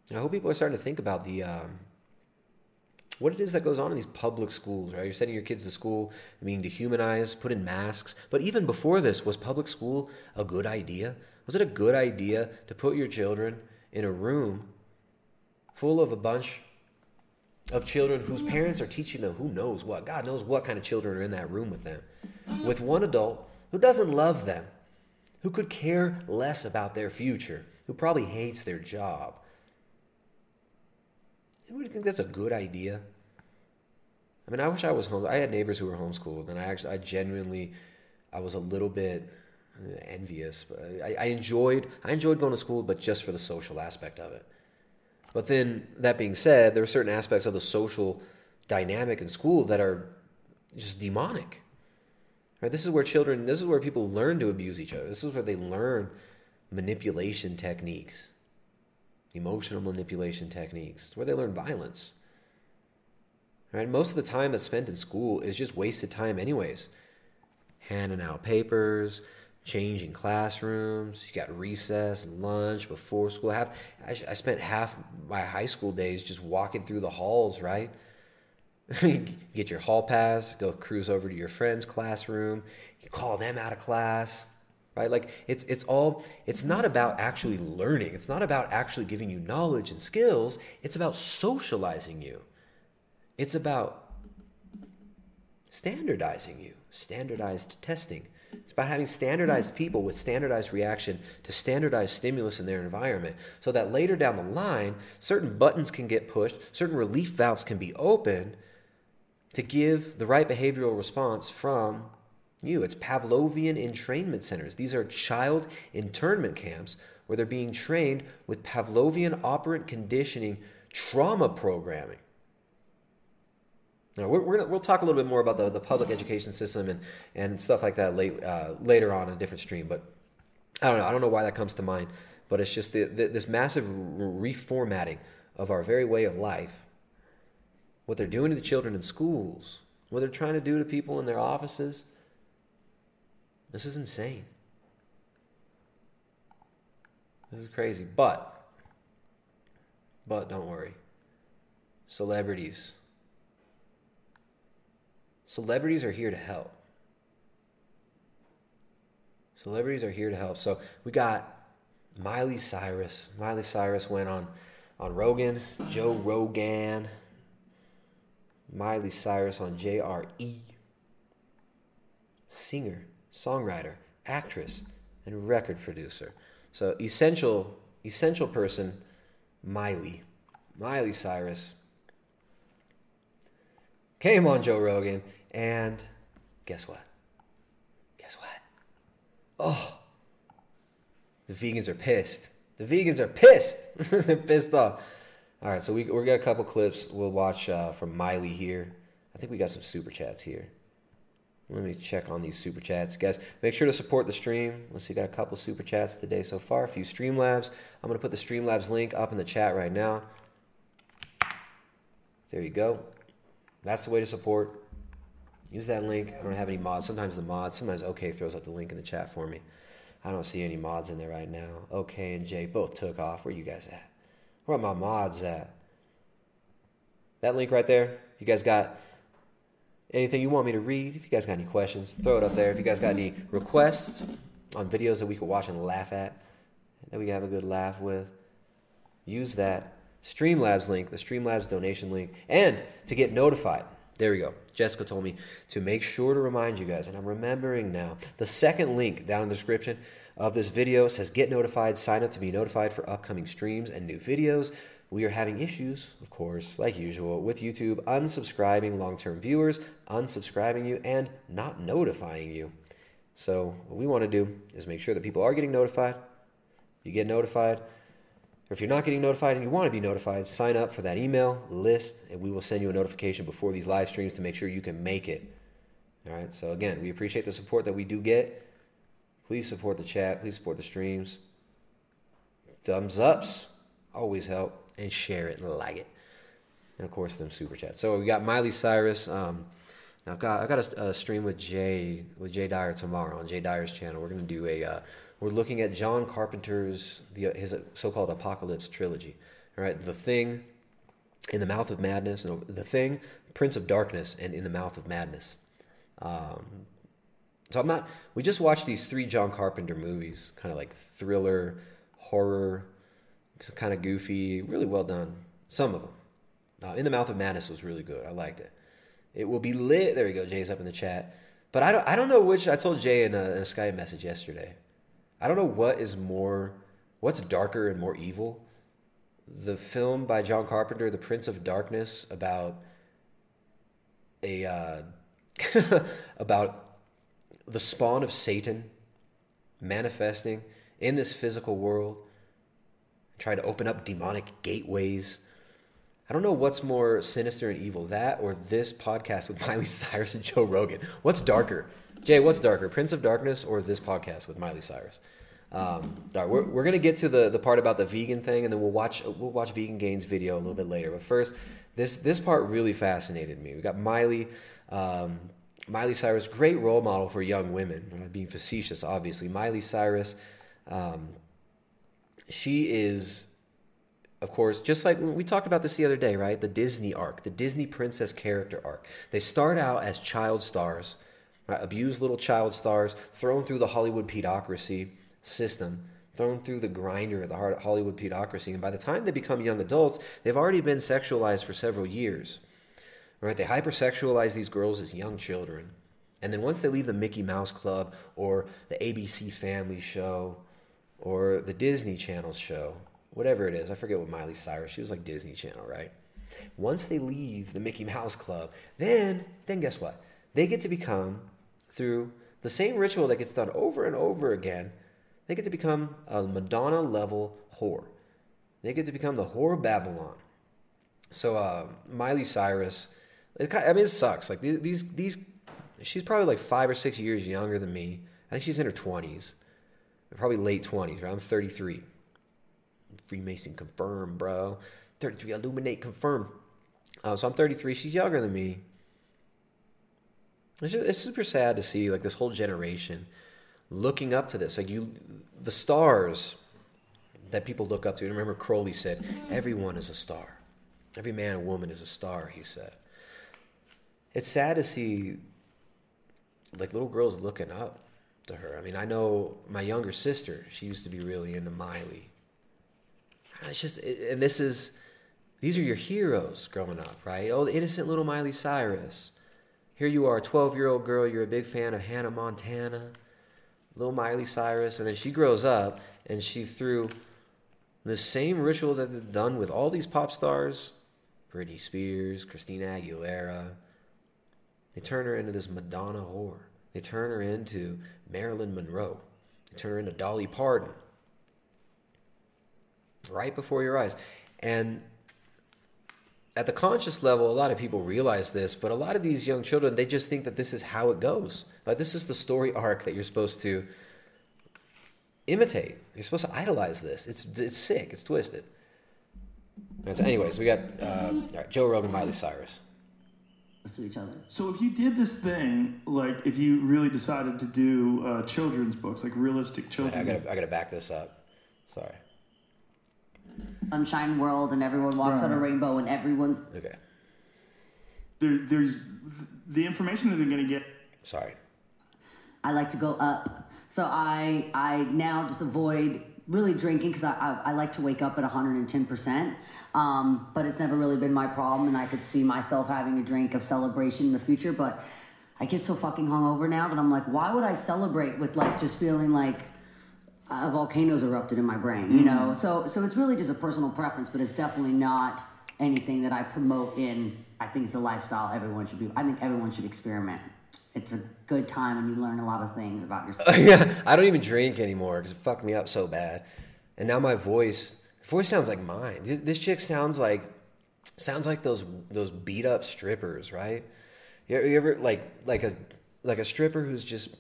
And I hope people are starting to think about what it is that goes on in these public schools, right? You're sending your kids to school, being dehumanized, put in masks. But even before this, was public school a good idea? Was it a good idea to put your children in a room full of a bunch of children whose parents are teaching them who knows what? God knows what kind of children are in that room with them. With one adult who doesn't love them, who could care less about their future, who probably hates their job. Anybody think that's a good idea? I mean, I wish I was homeschooled. I had neighbors who were homeschooled, and I was a little bit envious. I enjoyed going to school, but just for the social aspect of it. But then, that being said, there are certain aspects of the social dynamic in school that are just demonic. Right? This is where people learn to abuse each other. This is where they learn manipulation techniques, emotional manipulation techniques. It's where they learn violence. Right? Most of the time that's spent in school is just wasted time anyways. Handing out papers, changing classrooms, you got recess, lunch, before school. I spent half my high school days just walking through the halls, right? Get your hall pass, go cruise over to your friend's classroom, you call them out of class, right? Like it's not about actually learning. It's not about actually giving you knowledge and skills. It's about socializing you. It's about standardizing you, standardized testing. It's about having standardized people with standardized reaction to standardized stimulus in their environment so that later down the line, certain buttons can get pushed, certain relief valves can be opened to give the right behavioral response from you. It's Pavlovian entrainment centers. These are child internment camps where they're being trained with Pavlovian operant conditioning trauma programming. Now, we'll talk a little bit more about the public education system and stuff like that later on in a different stream. But I don't know why that comes to mind. But it's just this massive reformatting of our very way of life. What they're doing to the children in schools, what they're trying to do to people in their offices. This is insane. This is crazy. But don't worry. Celebrities are here to help. Celebrities are here to help. So we got Miley Cyrus. Miley Cyrus went on Rogan, Joe Rogan. Miley Cyrus on JRE. Singer, songwriter, actress, and record producer. So essential person, Miley Cyrus came on Joe Rogan, and guess what? Oh, the vegans are pissed. They're pissed off. All right, so we got a couple clips we'll watch from Miley here. I think we got some super chats here. Let me check on these super chats. Guys, make sure to support the stream. Let's see, got a couple super chats today so far. A few Streamlabs. I'm going to put the Streamlabs link up in the chat right now. There you go. That's the way to support. Use that link. I don't have any mods. Sometimes OK throws up the link in the chat for me. I don't see any mods in there right now. OK and Jay both took off. Where you guys at? Where are my mods at? That link right there. You guys got anything you want me to read? If you guys got any questions, throw it up there. If you guys got any requests on videos that we could watch and laugh at, that we can have a good laugh with, use that Streamlabs link, the Streamlabs donation link, and to get notified. There we go. Jessica told me to make sure to remind you guys, and I'm remembering now. The second link down in the description of this video says get notified, sign up to be notified for upcoming streams and new videos. We are having issues, of course, like usual, with YouTube unsubscribing long-term viewers, unsubscribing you, and not notifying you. So what we want to do is make sure that people are getting notified. You get notified. Or if you're not getting notified and you want to be notified, sign up for that email list, and we will send you a notification before these live streams to make sure you can make it. All right, so again, we appreciate the support that we do get. Please support the chat. Please support the streams. Thumbs ups always help, and share it and like it. And, of course, them super chats. So we got Miley Cyrus. Now I've got a stream with Jay Dyer tomorrow on Jay Dyer's channel. We're going to do we're looking at John Carpenter's his so-called Apocalypse trilogy. All right, The Thing, In the Mouth of Madness, no, The Thing, Prince of Darkness, and In the Mouth of Madness. We just watched these three John Carpenter movies, kind of like thriller, horror, kind of goofy, really well done. Some of them. In the Mouth of Madness was really good. I liked it. It will be lit. There we go. Jay's up in the chat, but I don't know which. I told Jay in a Skype message yesterday. I don't know what's darker and more evil. The film by John Carpenter, The Prince of Darkness, about about the spawn of Satan manifesting in this physical world, trying to open up demonic gateways. I don't know what's more sinister and evil, that or this podcast with Miley Cyrus and Joe Rogan. What's darker? Jay, what's darker, Prince of Darkness or this podcast with Miley Cyrus? We're going to get to the part about the vegan thing, and then we'll watch Vegan Gains' video a little bit later. But first, this part really fascinated me. We got Miley Cyrus, great role model for young women. I'm being facetious, obviously. Miley Cyrus, she is, of course, just like we talked about this the other day, right? The Disney arc, the Disney princess character arc. They start out as child stars, right? Abused little child stars, thrown through the Hollywood pedocracy system, thrown through the grinder of the Hollywood pedocracy. And by the time they become young adults, they've already been sexualized for several years, right? They hypersexualize these girls as young children. And then once they leave the Mickey Mouse Club or the ABC Family Show or the Disney Channel show, whatever it is, I forget what Miley Cyrus, she was like Disney Channel, right? Once they leave the Mickey Mouse Club, then guess what? They get to become, through the same ritual that gets done over and over again, they get to become a Madonna-level whore. They get to become the whore of Babylon. So Miley Cyrus, it sucks. Like these, she's probably like 5 or 6 years younger than me. I think she's in her 20s, probably late 20s, right? I'm 33. Freemason confirmed, bro. 33, illuminate, confirm. So I'm 33. She's younger than me. It's super sad to see like this whole generation looking up to this. Like the stars that people look up to. And remember, Crowley said, "Everyone is a star. Every man and woman is a star." He said. It's sad to see like little girls looking up to her. I mean, I know my younger sister. She used to be really into Miley. It's just, and these are your heroes growing up, right? Oh, the innocent little Miley Cyrus. Here you are, a 12-year-old girl. You're a big fan of Hannah Montana, little Miley Cyrus. And then she grows up, and she through the same ritual that they've done with all these pop stars, Britney Spears, Christina Aguilera, they turn her into this Madonna whore. They turn her into Marilyn Monroe. They turn her into Dolly Parton. Right before your eyes. And at the conscious level, a lot of people realize this, but a lot of these young children, they just think that this is how it goes. Like this is the story arc that you're supposed to imitate. You're supposed to idolize this. It's sick. It's twisted. So anyways, we got Joe Rogan, Miley Cyrus. To each other. So if you did this thing, like if you really decided to do children's books, like realistic children's books. I gotta back this up. Sorry. Sunshine world and everyone walks on a rainbow and everyone's okay. There's the information that they're going to get. Sorry. I like to go up. So I now just avoid really drinking because I like to wake up at 110%. But it's never really been my problem, and I could see myself having a drink of celebration in the future. But I get so fucking hungover now that I'm like, why would I celebrate with like just feeling like a volcano's erupted in my brain, you know? So it's really just a personal preference, but it's definitely not anything that I promote in. I think it's a lifestyle everyone should be. I think everyone should experiment. It's a good time and you learn a lot of things about yourself. Yeah, I don't even drink anymore because it fucked me up so bad. And now my voice sounds like mine. This chick sounds like those beat up strippers, right? You ever like a stripper who's just...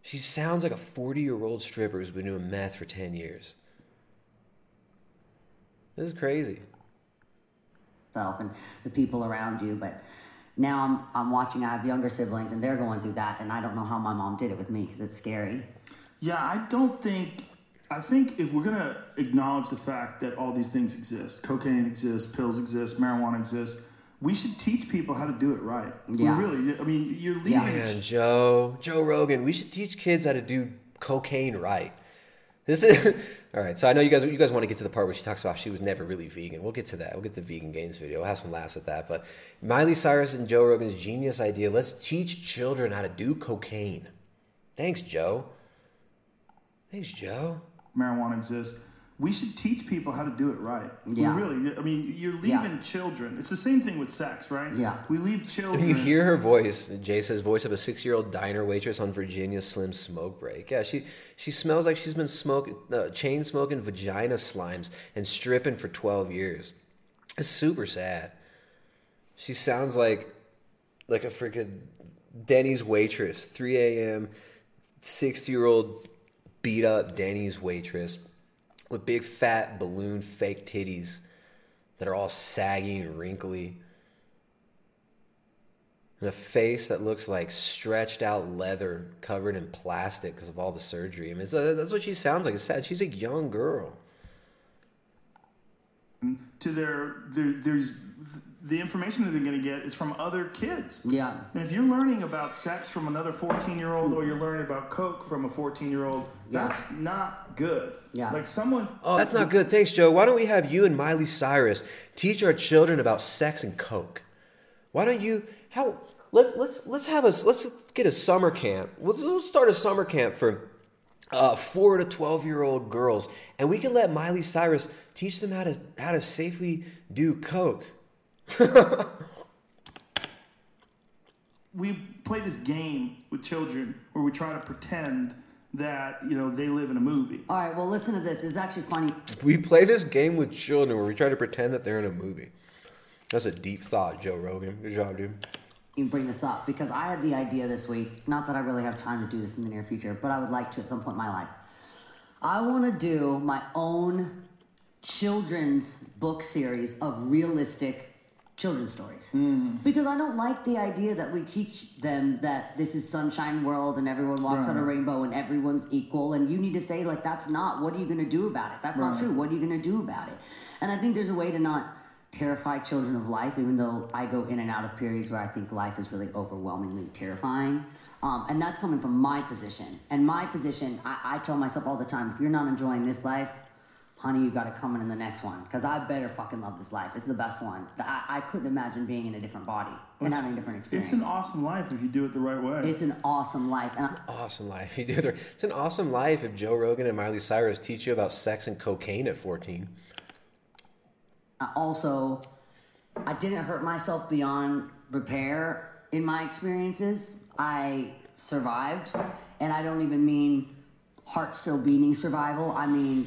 She sounds like a 40-year-old stripper who's been doing meth for 10 years. This is crazy. Self and the people around you, but now I'm watching. I have younger siblings, and they're going through that, and I don't know how my mom did it with me because it's scary. Yeah, I think if we're gonna acknowledge the fact that all these things exist, cocaine exists, pills exist, marijuana exists. We should teach people how to do it right. Yeah. Really, I mean, you're leaving. Yeah, man, Joe Rogan. We should teach kids how to do cocaine right. This is all right. So I know you guys want to get to the part where she talks about she was never really vegan. We'll get to that. We'll get to the Vegan Gains video. We'll have some laughs at that. But Miley Cyrus and Joe Rogan's genius idea. Let's teach children how to do cocaine. Thanks, Joe. Thanks, Joe. Marijuana exists. We should teach people how to do it right. Yeah. Really, I mean, you're leaving children. It's the same thing with sex, right? Yeah. We leave children. If you hear her voice, Jace's voice of a 6-year-old diner waitress on Virginia Slim's smoke break. Yeah, she smells like she's been chain smoking vagina slimes and stripping for 12 years. It's super sad. She sounds like a freaking Denny's waitress, 3 a.m., 60-year-old beat-up Denny's waitress. With big, fat, balloon, fake titties that are all saggy and wrinkly. And a face that looks like stretched out leather covered in plastic because of all the surgery. I mean, that's what she sounds like. It's sad. She's a young girl. To there's the information that they're going to get is from other kids. Yeah. And if you're learning about sex from another 14-year-old or you're learning about coke from a 14-year-old, that's not good. Yeah. Like someone... Oh, that's not good. Thanks, Joe. Why don't we have you and Miley Cyrus teach our children about sex and coke? Why don't you? How? Let's get a summer camp. Let's start a summer camp for 4 to 12-year-old girls, and we can let Miley Cyrus teach them how to safely do coke. We play this game with children where we try to pretend that, you know, they live in a movie. All right, well, listen to this. It's actually funny. We play this game with children where we try to pretend that they're in a movie. That's a deep thought, Joe Rogan. Good job, dude. You bring this up because I had the idea this week. Not that I really have time to do this in the near future, but I would like to at some point in my life. I want to do my own children's book series of realistic children's stories. Mm. Because I don't like the idea that we teach them that this is sunshine world and everyone walks on a rainbow and everyone's equal, and you need to say, like, that's not, what are you going to do about it? That's not true. What are you going to do about it? And I think there's a way to not terrify children of life, even though I go in and out of periods where I think life is really overwhelmingly terrifying. And that's coming from my position. And my position, I tell myself all the time, if you're not enjoying this life, honey, you got to come in the next one, because I better fucking love this life. It's the best one. I couldn't imagine being in a different body and having a different experience. It's an awesome life if you do it the right way. It's an awesome life. It's an awesome life if Joe Rogan and Miley Cyrus teach you about sex and cocaine at 14. Also, I didn't hurt myself beyond repair in my experiences. I survived, and I don't even mean heart still beating survival. I mean,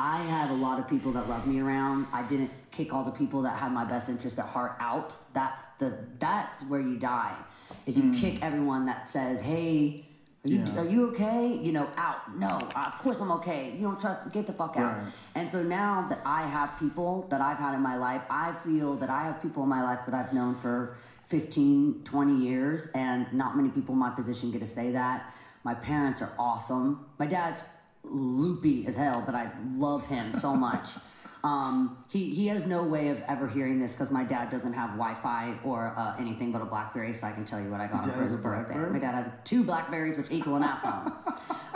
I have a lot of people that love me around. I didn't kick all the people that have my best interest at heart out. That's where you die, is you kick everyone that says, hey, are you okay? You know, out. No, of course I'm okay. You don't trust me. Get the fuck out. Right. And so now that I have people that I've had in my life, I feel that I have people in my life that I've known for 15, 20 years, and not many people in my position get to say that. My parents are awesome. My dad's loopy as hell, but I love him so much. He has no way of ever hearing this because my dad doesn't have Wi-Fi or anything but a BlackBerry, so I can tell you what I got for his birthday. My dad has 2 BlackBerries, which equal an iPhone,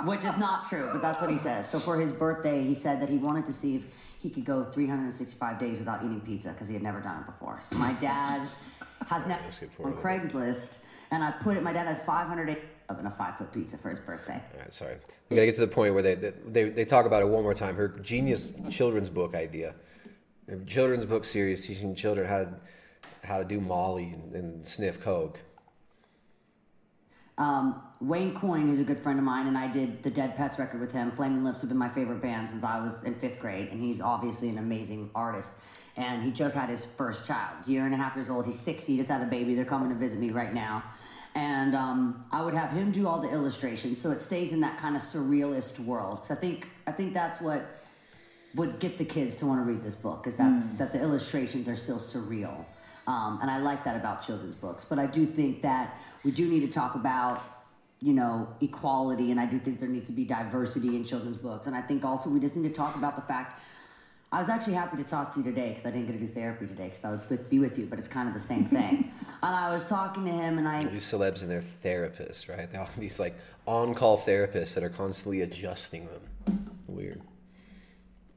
which is not true, but that's what he says. So for his birthday, he said that he wanted to see if he could go 365 days without eating pizza because he had never done it before. So my dad has never on Craigslist, and I put it. My dad has 500. And a 5-foot pizza for his birthday. All right, sorry. We gotta get to the point where they talk about it one more time. Her genius children's book idea, her children's book series teaching children how to do Molly and sniff coke. Wayne Coyne, who's a good friend of mine, and I did the Dead Pets record with him. Flaming Lips have been my favorite band since I was in 5th grade, and he's obviously an amazing artist. And he just had his first child, 1.5 years old. He's 6. He just had a baby. They're coming to visit me right now. And I would have him do all the illustrations, so it stays in that kind of surrealist world. Because I think that's what would get the kids to want to read this book, is that the illustrations are still surreal. And I like that about children's books. But I do think that we do need to talk about, you know, equality, and I do think there needs to be diversity in children's books. And I think also we just need to talk about the fact. I was actually happy to talk to you today because I didn't get to do therapy today because I would be with you, but it's kind of the same thing. And I was talking to him, and these celebs and their therapists, right? They all have these like on-call therapists that are constantly adjusting them. Weird.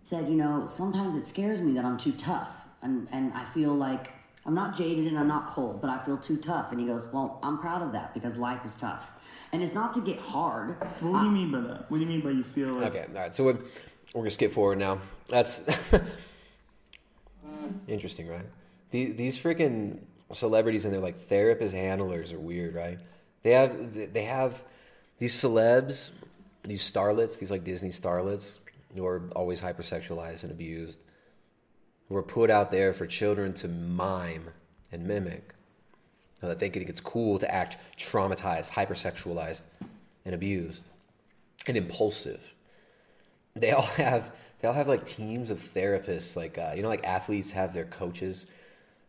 Said, you know, sometimes it scares me that I'm too tough, and I feel like I'm not jaded and I'm not cold, but I feel too tough. And he goes, well, I'm proud of that because life is tough, and it's not to get hard. What do you mean by that? What do you mean by you feel like? Okay, all right. So we're gonna skip forward now. That's interesting, right? These freaking celebrities and they're like therapist handlers are weird, right? They have these celebs, these starlets, these like Disney starlets who are always hypersexualized and abused, who are put out there for children to mime and mimic, so that they think it's cool to act traumatized, hypersexualized, and abused, and impulsive. They all have like teams of therapists, like you know, like athletes have their coaches.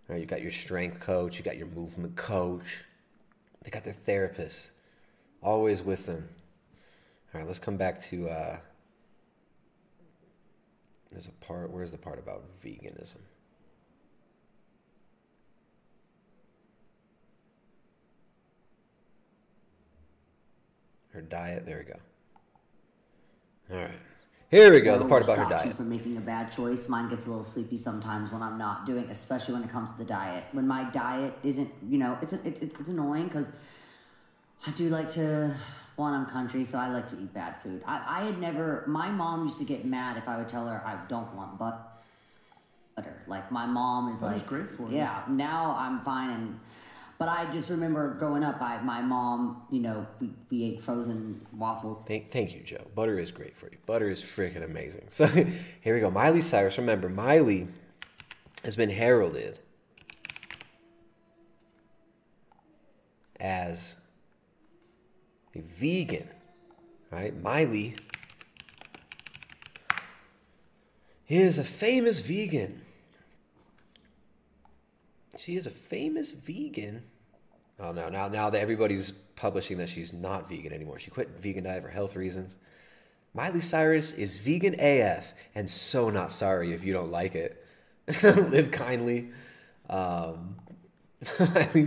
Right? You got your strength coach, you got your movement coach. They got their therapists always with them. All right, let's come back to. There's a part. Where's the part about veganism? Her diet. There we go. All right. Here we go, the part about her diet. From making a bad choice. Mine gets a little sleepy sometimes when I'm not doing, especially when it comes to the diet. When my diet isn't, you know, it's annoying because I do like to, well, I'm country, so I like to eat bad food. I had never, my mom used to get mad if I would tell her I don't want butter. Like my mom is Butter's like, great for yeah, you. Now I'm fine. And, but I just remember growing up, my mom, you know, we ate frozen waffle. Thank you, Joe. Butter is great for you. Butter is freaking amazing. So here we go. Miley Cyrus. Remember, Miley has been heralded as a vegan, right? Miley is a famous vegan. She is a famous vegan. Oh, no. Now that everybody's publishing that she's not vegan anymore. She quit vegan diet for health reasons. Miley Cyrus is vegan AF and so not sorry if you don't like it. Live kindly. Miley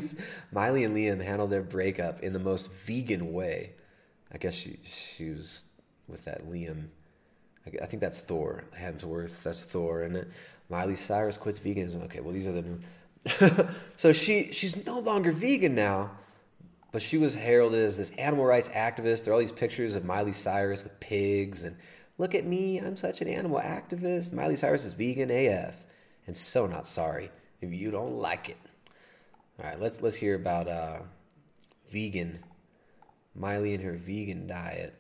and Liam handled their breakup in the most vegan way. I guess she was with that Liam. I think that's Thor. Hemsworth, that's Thor. And Miley Cyrus quits veganism. Okay, well, these are the new... So she's no longer vegan now, but she was heralded as this animal rights activist. There are all these pictures of Miley Cyrus with pigs and look at me, I'm such an animal activist. Miley Cyrus is vegan AF and so not sorry if you don't like it. All right, let's hear about vegan Miley and her vegan diet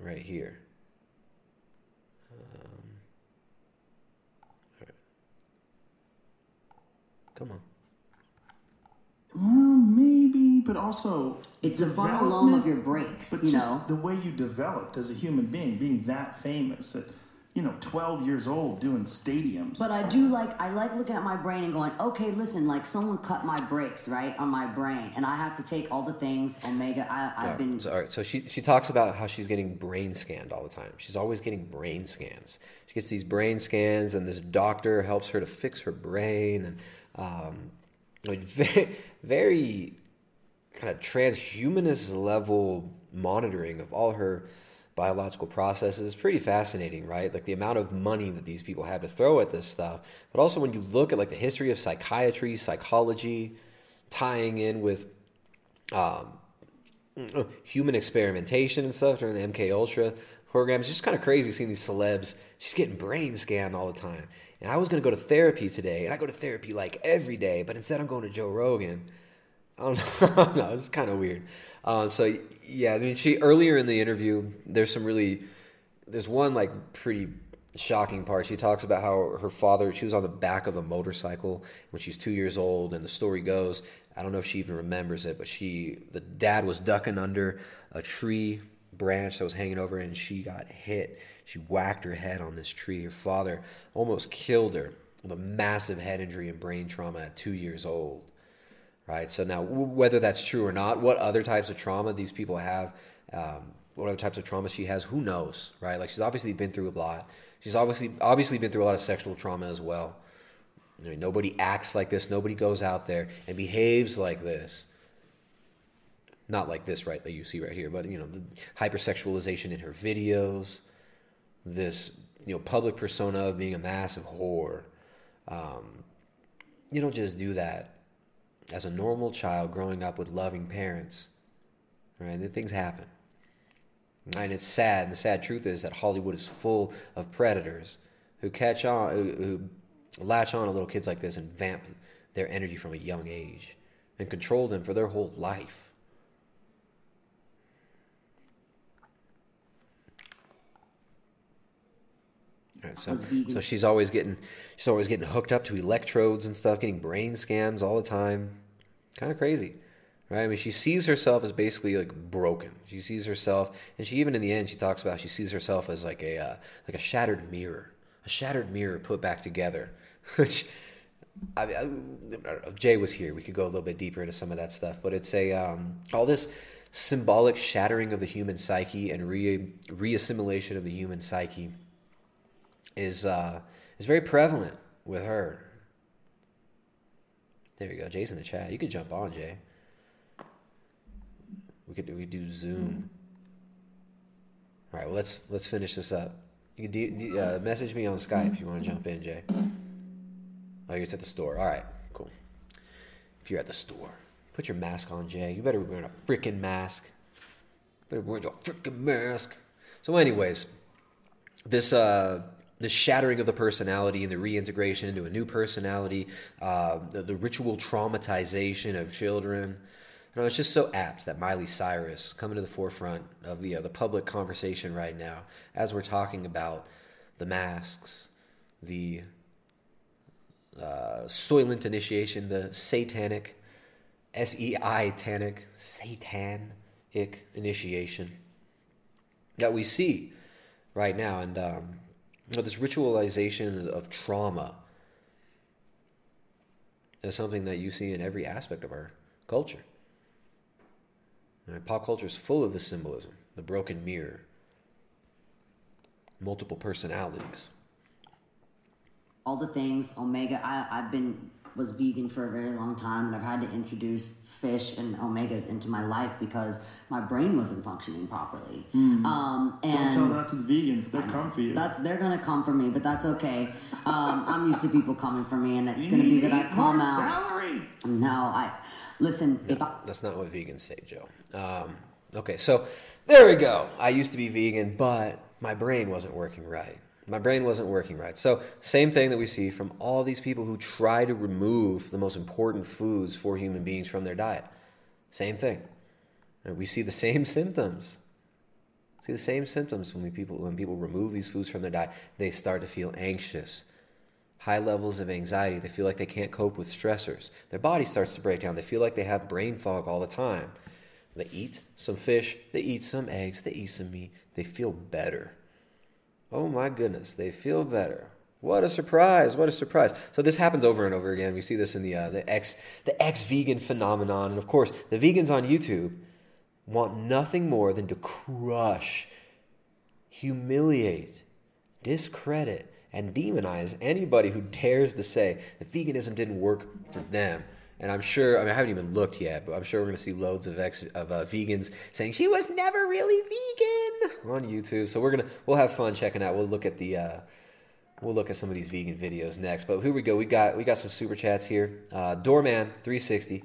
right here. Come on. Maybe, but also... It's the volume of your breaks, but you just know? The way you developed as a human being, being that famous at, 12 years old, doing stadiums. But I do like... I like looking at my brain and going, okay, listen, like, someone cut my breaks, right, on my brain, and I have to take all the things and make... I've been... So, all right, so she talks about how she's getting brain scanned all the time. She's always getting brain scans. She gets these brain scans, and this doctor helps her to fix her brain, and... very, very kind of transhumanist level monitoring of all her biological processes. Pretty fascinating, right? Like the amount of money that these people have to throw at this stuff. But also when you look at like the history of psychiatry, psychology, tying in with human experimentation and stuff during the MK Ultra programs. It's just kind of crazy seeing these celebs. She's getting brain scanned all the time. And I was going to go to therapy today, and I go to therapy like every day, but instead I'm going to Joe Rogan. I don't know. It's kind of weird. So, yeah, I mean, earlier in the interview, there's one like pretty shocking part. She talks about how her father, she was on the back of a motorcycle when she was 2 years old, and the story goes, I don't know if she even remembers it, but the dad was ducking under a tree branch that was hanging over, and she got hit. She whacked her head on this tree. Her father almost killed her with a massive head injury and brain trauma at 2 years old, right? So now, whether that's true or not, what other types of trauma these people have, what other types of trauma she has, who knows, right? Like, she's obviously been through a lot. She's obviously been through a lot of sexual trauma as well. I mean, nobody acts like this. Nobody goes out there and behaves like this. Not like this, right, that you see right here, but, the hypersexualization in her videos, this, public persona of being a massive whore. You don't just do that as a normal child growing up with loving parents, right? And things happen. And it's sad. And the sad truth is that Hollywood is full of predators who latch on to little kids like this and vamp their energy from a young age and control them for their whole life. Right, so she's always getting hooked up to electrodes and stuff, getting brain scans all the time. Kind of crazy, right? I mean, she sees herself as basically like broken. She sees herself, and she even in the end she talks about she sees herself as like a shattered mirror, put back together. Which if Jay was here, we could go a little bit deeper into some of that stuff, but it's a all this symbolic shattering of the human psyche and reassimilation of the human psyche. Is very prevalent with her. There you go, Jay's in the chat. You can jump on, Jay. We could do Zoom. All right, well, let's finish this up. You can message me on Skype if you want to jump in, Jay. Oh, you're just at the store. All right, cool. If you're at the store, put your mask on, Jay. You better be wearing a freaking mask. Better wear your freaking mask. So, anyways, this shattering of the personality and the reintegration into a new personality, the ritual traumatization of children. You know, it's just so apt that Miley Cyrus coming to the forefront of the public conversation right now, as we're talking about the masks, the soylent initiation, the satanic, S-E-I-tanic, satanic initiation that we see right now. And this ritualization of trauma is something that you see in every aspect of our culture. Right, pop culture is full of this symbolism. The broken mirror. Multiple personalities. All the things, omega. I was vegan for a very long time, and I've had to introduce fish and omegas into my life because my brain wasn't functioning properly. Mm-hmm. And don't tell that to the vegans. They're coming for you. They're going to come for me, but that's okay. I'm used to people coming for me, and it's going to be that I come out. Salary. No, that's not what vegans say, Joe. Okay, so there we go. I used to be vegan, but my brain wasn't working right. So same thing that we see from all these people who try to remove the most important foods for human beings from their diet. Same thing. And we see the same symptoms. When people remove these foods from their diet, they start to feel anxious. High levels of anxiety. They feel like they can't cope with stressors. Their body starts to break down. They feel like they have brain fog all the time. They eat some fish. They eat some eggs. They eat some meat. They feel better. Oh my goodness, they feel better. What a surprise, So this happens over and over again. We see this in the ex-vegan phenomenon. And of course, the vegans on YouTube want nothing more than to crush, humiliate, discredit, and demonize anybody who dares to say that veganism didn't work for them. And I'm sure, I haven't even looked yet, but I'm sure we're going to see loads of vegans saying she was never really vegan on YouTube. So we'll have fun checking out. We'll look at we'll look at some of these vegan videos next. But here we go. We got some super chats here. Doorman 360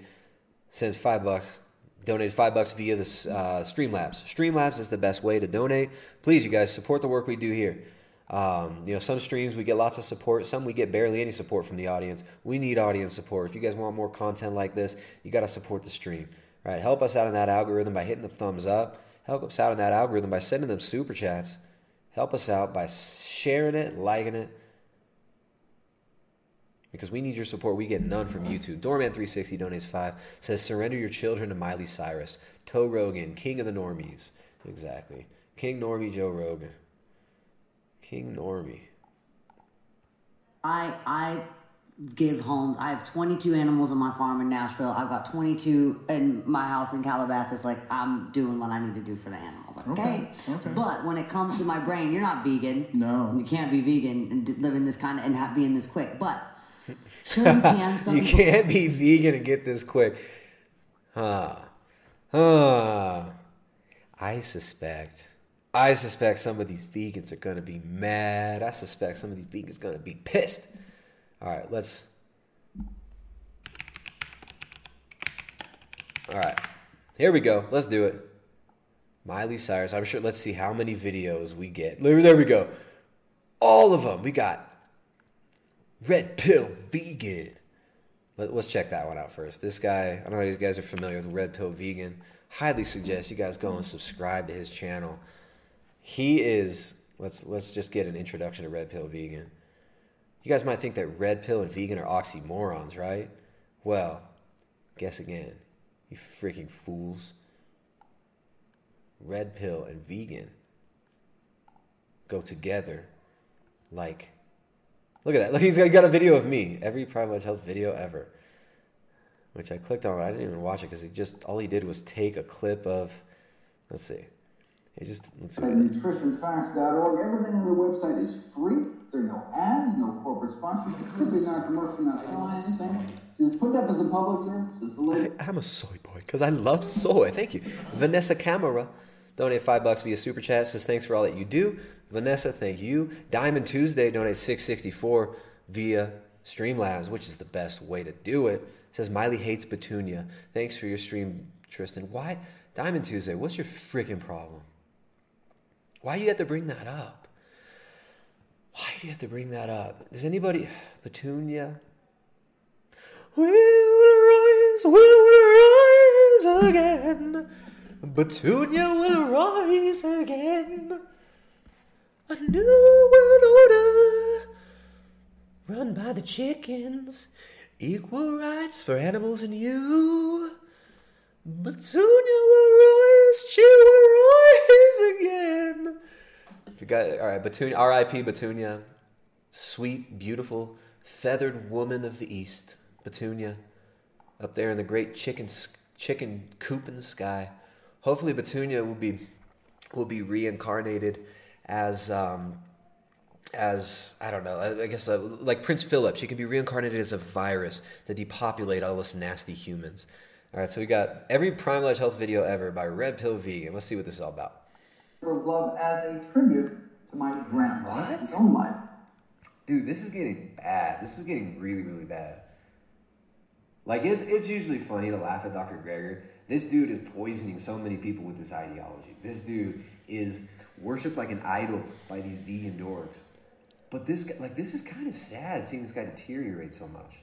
sends $5, donated $5 via the Streamlabs. Streamlabs is the best way to donate. Please, you guys, support the work we do here. Some streams we get lots of support, some we get barely any support from the audience. We need audience support. If you guys want more content like this, you got to support the stream, right? Help us out in that algorithm by hitting the thumbs up. Help us out in that algorithm by sending them super chats. Help us out by sharing it, liking it, because we need your support. We get none from YouTube. Doorman 360 donates $5, says surrender your children to Miley Cyrus, Toe Rogan, King of the Normies. Exactly, King Normie Joe Rogan. King Normie. I give homes. I have 22 animals on my farm in Nashville. I've got 22 in my house in Calabasas. Like, I'm doing what I need to do for the animals. Okay. But when it comes to my brain, you're not vegan. No. You can't be vegan and living this kind of and have being this quick. But children can. You can't be vegan and get this quick. I suspect some of these vegans are going to be mad. I suspect some of these vegans are going to be pissed. All right, here we go. Let's do it. Miley Cyrus. I'm sure. Let's see how many videos we get. There we go. All of them. We got Red Pill Vegan. Let's check that one out first. This guy, I don't know if you guys are familiar with Red Pill Vegan. Highly suggest you guys go and subscribe to his channel. He is, let's just get an introduction to Red Pill Vegan. You guys might think that Red Pill and Vegan are oxymorons, right? Well, guess again, you freaking fools. Red Pill and Vegan go together like, look at that. Look, he's got a video of me, every Privilege Health video ever, which I clicked on. I didn't even watch it because all he did was take a clip of, let's see. Let's see. NutritionFacts.org. Everything on the website is free. There are no ads, no corporate sponsorship, not commercial, not anything. So it's put up as a public service. I'm a soy boy because I love soy. Thank you. Vanessa Camera donated $5 via Super Chat. Says, thanks for all that you do. Vanessa, thank you. Diamond Tuesday donates $6.64 via Streamlabs, which is the best way to do it. Says, Miley hates Petunia. Thanks for your stream, Tristan. Why? Diamond Tuesday, what's your freaking problem? Why do you have to bring that up? Why do you have to bring that up? Does anybody... Petunia. We will rise again. Petunia will rise again. A new world order run by the chickens. Equal rights for animals and you. Petunia will rise, she will rise again. All right, Petunia, R.I.P. Petunia, sweet, beautiful, feathered woman of the East. Petunia, up there in the great chicken coop in the sky. Hopefully, Petunia will be reincarnated as I don't know. I guess like Prince Philip, she can be reincarnated as a virus to depopulate all us nasty humans. All right, so we got every Prime Lodge Health video ever by Red Pill Vegan. Let's see what this is all about. Glove as a tribute to my grandma. What? Oh my. Dude, this is getting bad. This is getting really, really bad. Like, it's usually funny to laugh at Dr. Greger. This dude is poisoning so many people with this ideology. This dude is worshipped like an idol by these vegan dorks. But this guy, like, this is kind of sad seeing this guy deteriorate so much.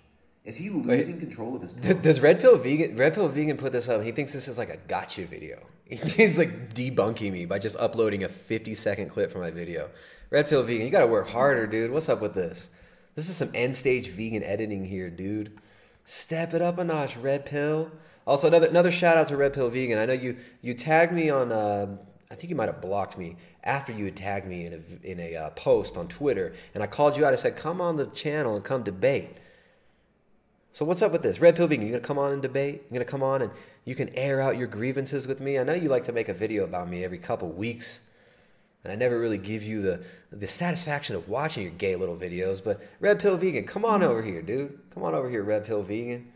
Is he losing control of his time? Does Red Pill Vegan put this up? He thinks this is like a gotcha video. He's like debunking me by just uploading a 50-second clip from my video. Red Pill Vegan, you got to work harder, dude. What's up with this? This is some end-stage vegan editing here, dude. Step it up a notch, Red Pill. Also, another shout-out to Red Pill Vegan. I know you tagged me on... I think you might have blocked me after you had tagged me in a post on Twitter. And I called you out. I said, come on the channel and come debate. So what's up with this? Red Pill Vegan, you're going to come on and debate? You're going to come on and you can air out your grievances with me? I know you like to make a video about me every couple weeks, and I never really give you the satisfaction of watching your gay little videos, but Red Pill Vegan, come on over here, dude. Come on over here, Red Pill Vegan.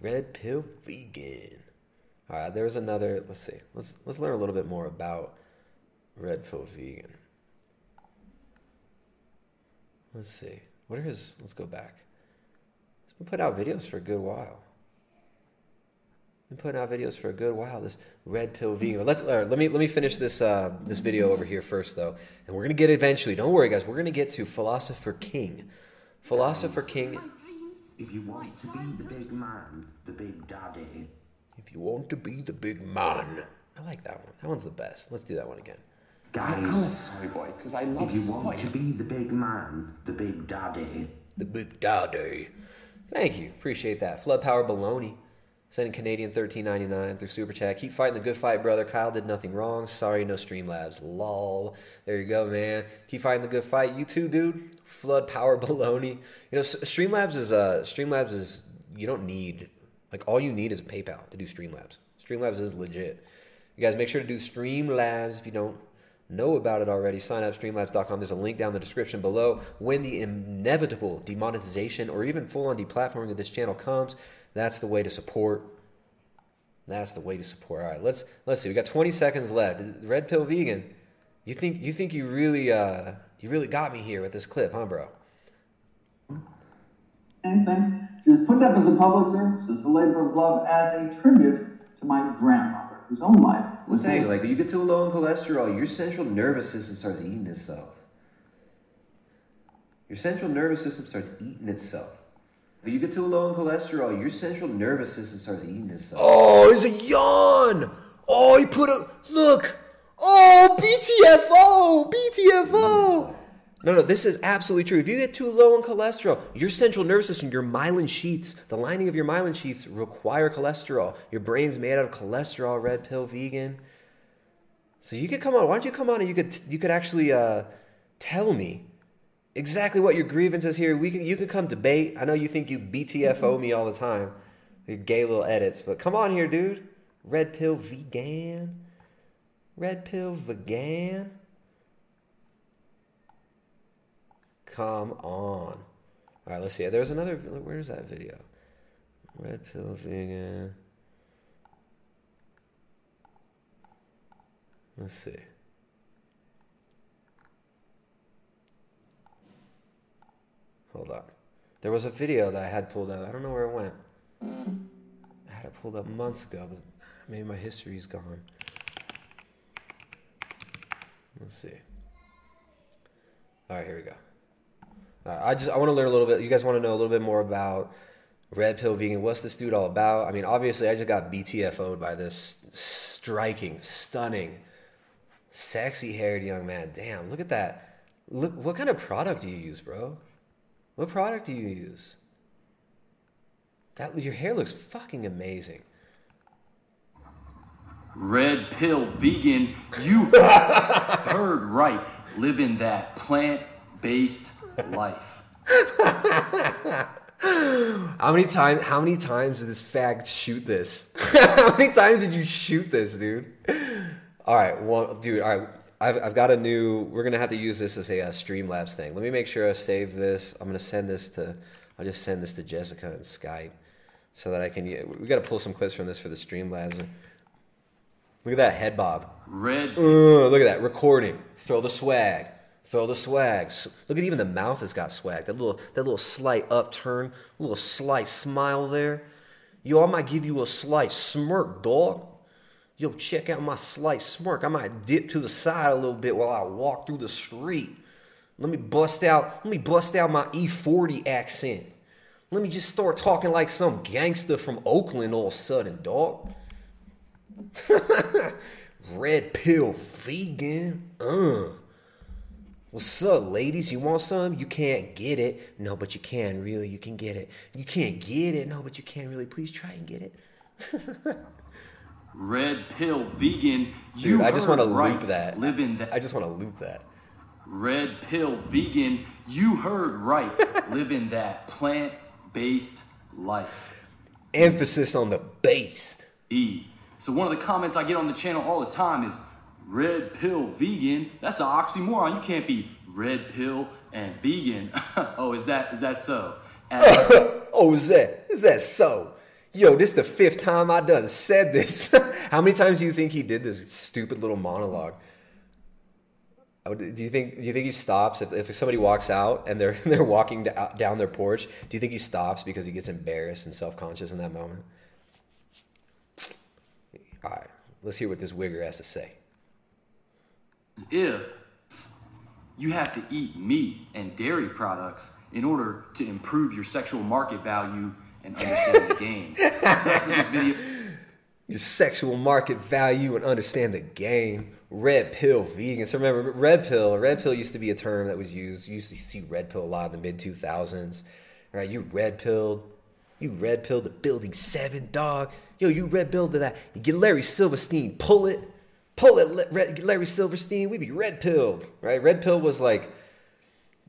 Red Pill Vegan. All right, there's another, let's see. Let's learn a little bit more about Red Pill Vegan. Let's see. What are his, let's go back. Been putting out videos for a good while. Been putting out videos for a good while. This Red Pill Vegan. Let me finish this this video over here first though, and we're gonna get eventually. Don't worry, guys. We're gonna get to Philosopher King. Philosopher King. If you want to be the big man, the big daddy. If you want to be the big man, I like that one. That one's the best. Let's do that one again. Guys, I'm a soy boy because I love soy. If you want to be the big man, the big daddy. The big daddy. Thank you. Appreciate that. Flood Power Baloney. Sending Canadian $13.99 through Super Chat. Keep fighting the good fight, brother. Kyle did nothing wrong. Sorry, no Streamlabs. Lol. There you go, man. Keep fighting the good fight. You too, dude. Flood Power Baloney. You know, Streamlabs is you don't need, like, all you need is a PayPal to do Streamlabs. Streamlabs is legit. You guys make sure to do Streamlabs if you don't know about it already. Sign up, streamlabs.com. There's a link down in the description below. When the inevitable demonetization or even full-on deplatforming of this channel comes, that's the way to support. That's the way to support. All right, let's see. We got 20 seconds left. Red Pill Vegan, you think you really got me here with this clip, huh, bro? Anything. She was put up as a public service, as a labor of love, as a tribute to my grandmother, whose own life. What's saying, like, you get too low in cholesterol, your central nervous system starts eating itself. Your central nervous system starts eating itself. But you get too low in cholesterol, your central nervous system starts eating itself. Oh, there's a yawn! Oh, he put a... Look! Oh, BTFO! BTFO! No, this is absolutely true. If you get too low in cholesterol, your central nervous system, your myelin sheaths, the lining of your myelin sheaths require cholesterol. Your brain's made out of cholesterol, Red Pill Vegan. So you could come on. Why don't you come on and you could actually tell me exactly what your grievance is here. You could come debate. I know you think you BTFO me all the time, your gay little edits, but come on here, dude. Red Pill Vegan. Red Pill Vegan. Come on. All right, let's see. There's another... Where's that video? Red Pill Vegan. Let's see. Hold on. There was a video that I had pulled up. I don't know where it went. I had it pulled up months ago, but maybe my history's gone. Let's see. All right, here we go. I want to learn a little bit. You guys want to know a little bit more about Red Pill Vegan? What's this dude all about? I mean, obviously, I just got BTFO'd by this striking, stunning, sexy-haired young man. Damn, look at that. Look, what kind of product do you use, bro? What product do you use? That your hair looks fucking amazing. Red Pill Vegan, you heard right. Living that plant-based life. How many times did this fag shoot this? How many times did you shoot this, dude? All right, well, dude, all right. I've got a new, we're going to have to use this as a Streamlabs thing. Let me make sure I save this. I'm going to send this to, I'll just send this to Jessica in Skype so that I can, we got to pull some clips from this for the Streamlabs. Look at that head bob. Red. Look at that, recording. Throw the swag. Throw the swag. Look at even the mouth has got swag. That little slight upturn, little slight smile there. Yo, I might give you a slight smirk, dog. Yo, check out my slight smirk. I might dip to the side a little bit while I walk through the street. Let me bust out my E40 accent. Let me just start talking like some gangster from Oakland all of a sudden, dog. Red Pill Vegan. What's up, ladies? You want some? You can't get it. No, but you can really. You can get it. You can't get it. No, but you can really. Please try and get it. Red Pill Vegan, dude, I just want to loop that. I just want to loop that. Red Pill Vegan, you heard right. Living that plant-based life. Emphasis on the based. So one of the comments I get on the channel all the time is, Red Pill Vegan, that's an oxymoron. You can't be red pill and vegan. Oh, is that so? Oh, is that so? Yo, this is the fifth time I done said this. How many times do you think he did this stupid little monologue? Do you think he stops if somebody walks out and they're walking down their porch? Do you think he stops because he gets embarrassed and self-conscious in that moment? All right, let's hear what this wigger has to say. If you have to eat meat and dairy products in order to improve your sexual market value and understand the game. So that's what this video. Your sexual market value and understand the game. Red Pill Vegan. So remember, Red Pill used to be a term that was used. You used to see Red Pill a lot in the mid-2000s. All right, you Red Pill to Building 7, dog. Yo, you Red Pill to that. You get Larry Silverstein, pull it. Pull it, Larry Silverstein. We be Red Pilled, right? Red Pill was like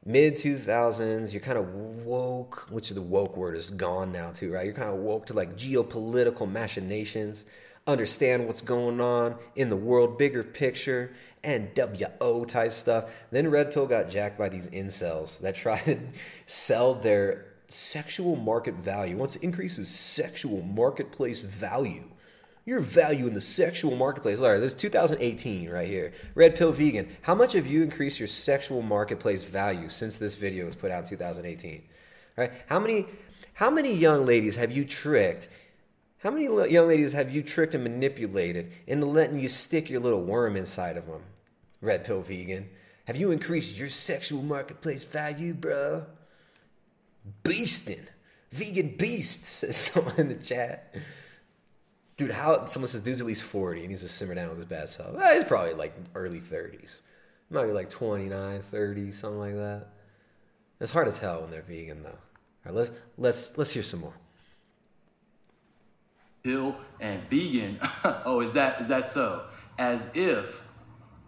mid-2000s, you're kind of woke, which the woke word is gone now too, right? You're kind of woke to like geopolitical machinations, understand what's going on in the world, bigger picture, and WO type stuff. Then Red Pill got jacked by these incels that try to sell their sexual market value. Once it increases sexual marketplace value, your value in the sexual marketplace. All right, this is 2018 right here. Red Pill Vegan. How much have you increased your sexual marketplace value since this video was put out in 2018? All right, how many young ladies have you tricked? How many young ladies have you tricked and manipulated into letting you stick your little worm inside of them? Red Pill Vegan. Have you increased your sexual marketplace value, bro? Beastin'. Vegan beast, says someone in the chat. Dude, someone says dude's at least 40 and he's just simmer down with his bad self. He's probably like early 30s. Might be like 29, 30, something like that. It's hard to tell when they're vegan though. All right, let's hear some more. Pill and vegan. Oh, is that so? As if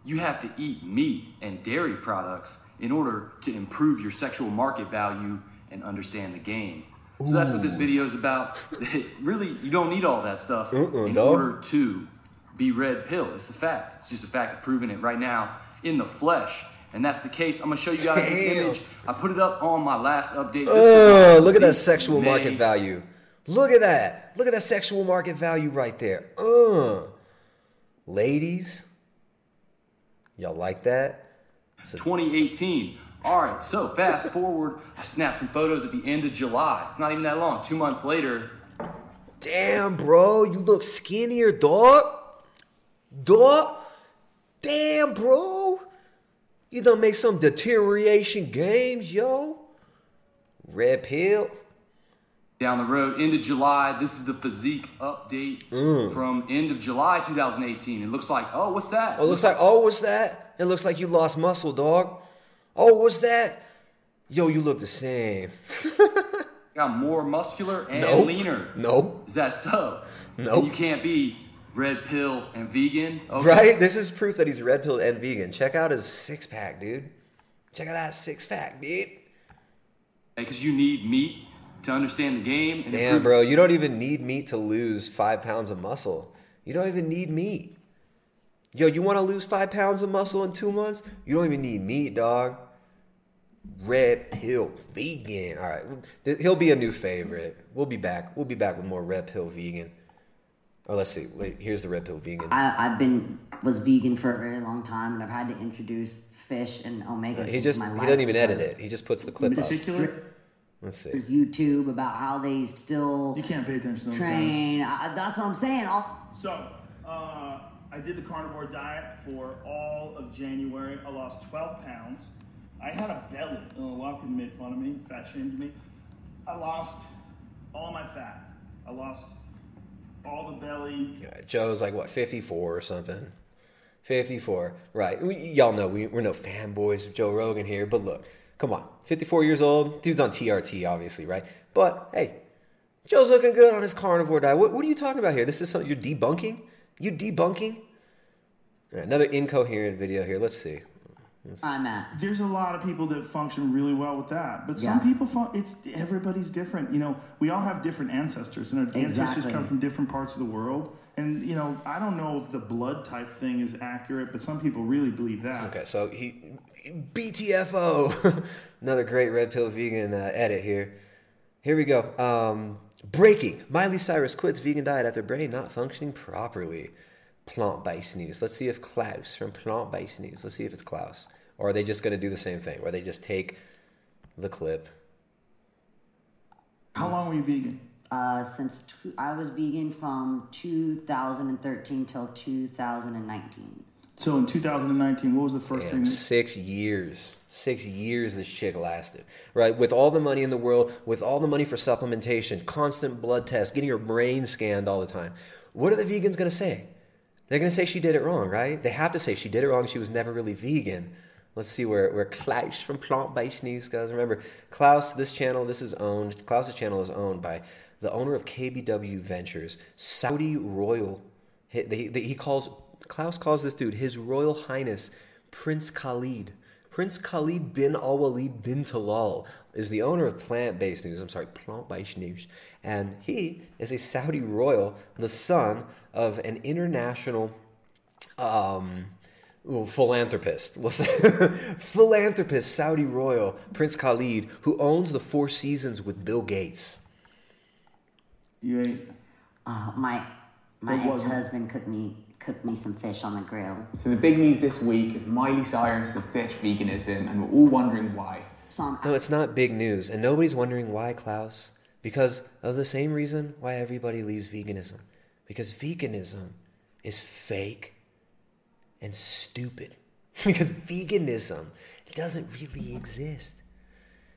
you have to eat meat and dairy products in order to improve your sexual market value and understand the game. So that's what this video is about. Really, you don't need all that stuff order to be red pill. It's a fact. It's just a fact of proving it right now in the flesh. And that's the case. I'm going to show you guys this image. I put it up on my last update. Oh, look at that sexual market value. Look at that. Look at that sexual market value right there. Ladies, Y'all like that? So 2018. All right, so fast forward. I snapped some photos at the end of July. It's not even that long. 2 months later. Damn, bro. You look skinnier, dog. Dog. Damn, bro. You done make some deterioration gains, yo. Red pill. Down the road, end of July. This is the physique update from end of July 2018. It looks like, oh, what's that? Oh, it looks like, oh, what's that? It looks like you lost muscle, dog. Oh, what's that? Yo, you look the same. Got more muscular and leaner. Nope. Is that so? Nope. And you can't be red pill and vegan. Okay. Right? This is proof that he's red pill and vegan. Check out his six pack, dude. Check out that six pack, dude. Because you need meat to understand the game. And damn, bro, you don't even need meat to lose 5 pounds of muscle. You don't even need meat. Yo, you want to lose 5 pounds of muscle in 2 months? You don't even need meat, dog. Red Pill Vegan. All right, he'll be a new favorite. We'll be back. We'll be back with more Red Pill Vegan. Oh, let's see. Wait, here's the Red Pill Vegan. I was vegan for a very long time, and I've had to introduce fish and omega. He doesn't even edit it. He just puts the clip up. Let's see. There's YouTube about how they still you can't pay attention to train. That's what I'm saying. I did the carnivore diet for all of January. I lost 12 pounds. I had a belly. A lot of people made fun of me, fat shamed me. I lost all my fat. I lost all the belly. Yeah, Joe's like, what, 54 or something? 54. Right. Y'all know we're no fanboys of Joe Rogan here, but look, come on. 54 years old. Dude's on TRT, obviously, right? But, hey, Joe's looking good on his carnivore diet. What are you talking about here? This is something you're debunking? You debunking? Right, another incoherent video here. Let's see. I'm at. There's a lot of people that function really well with that, but some people, everybody's different. You know, we all have different ancestors, and our ancestors come from different parts of the world. And you know, I don't know if the blood type thing is accurate, but some people really believe that. Okay, so he, BTFO, another great Red Pill Vegan edit here. Here we go. Breaking. Miley Cyrus quits vegan diet after brain not functioning properly. Plant Based News. Let's see if Klaus from Plant Based News. Let's see if it's Klaus. Or are they just going to do the same thing where they just take the clip? How long were you vegan? I was vegan from 2013 till 2019. So in 2019, what was the first thing? 6 years. 6 years this chick lasted, right? With all the money in the world, with all the money for supplementation, constant blood tests, getting her brain scanned all the time. What are the vegans going to say? They're going to say she did it wrong, right? They have to say she did it wrong. She was never really vegan. Let's see where Klaus from Plant Based News goes. Remember, Klaus, this channel, this is owned. Klaus's channel is owned by the owner of KBW Ventures, Saudi Royal. Klaus calls this dude His Royal Highness Prince Khalid. Prince Khalid bin Awaleed bin Talal is the owner of Plant Based News. And he is a Saudi royal, the son of an international philanthropist. We'll say philanthropist Saudi royal, Prince Khalid, who owns the Four Seasons with Bill Gates. You ate? My ex-husband cooked me some fish on the grill. So the big news this week is Miley Cyrus has ditched veganism, and we're all wondering why. No, it's not big news, and nobody's wondering why, Klaus. Because of the same reason why everybody leaves veganism. Because veganism is fake and stupid. Because veganism, it doesn't really exist.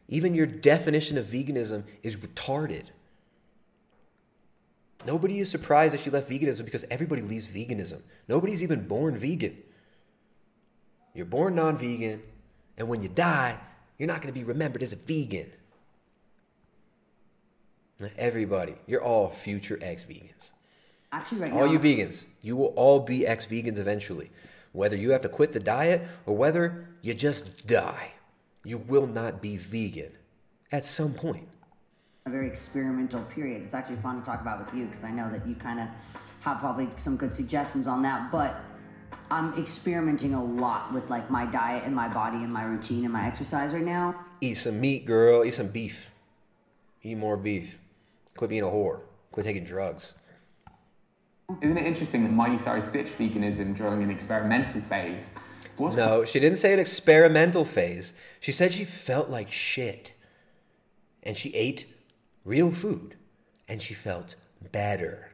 Even your definition of veganism is retarded. Nobody is surprised that she left veganism because everybody leaves veganism. Nobody's even born vegan. You're born non-vegan, and when you die, you're not going to be remembered as a vegan. Everybody, you're all future ex-vegans. Actually, right now, all you vegans, you will all be ex-vegans eventually. Whether you have to quit the diet or whether you just die, you will not be vegan at some point. A very experimental period. It's actually fun to talk about with you because I know that you kind of have probably some good suggestions on that, but I'm experimenting a lot with like my diet and my body and my routine and my exercise right now. Eat some meat, girl. Eat some beef. Eat more beef. Quit being a whore. Quit taking drugs. Isn't it interesting that Miley Cyrus ditched veganism during an experimental phase? What's no, she didn't say an experimental phase. She said she felt like shit. And she ate real food. And she felt better.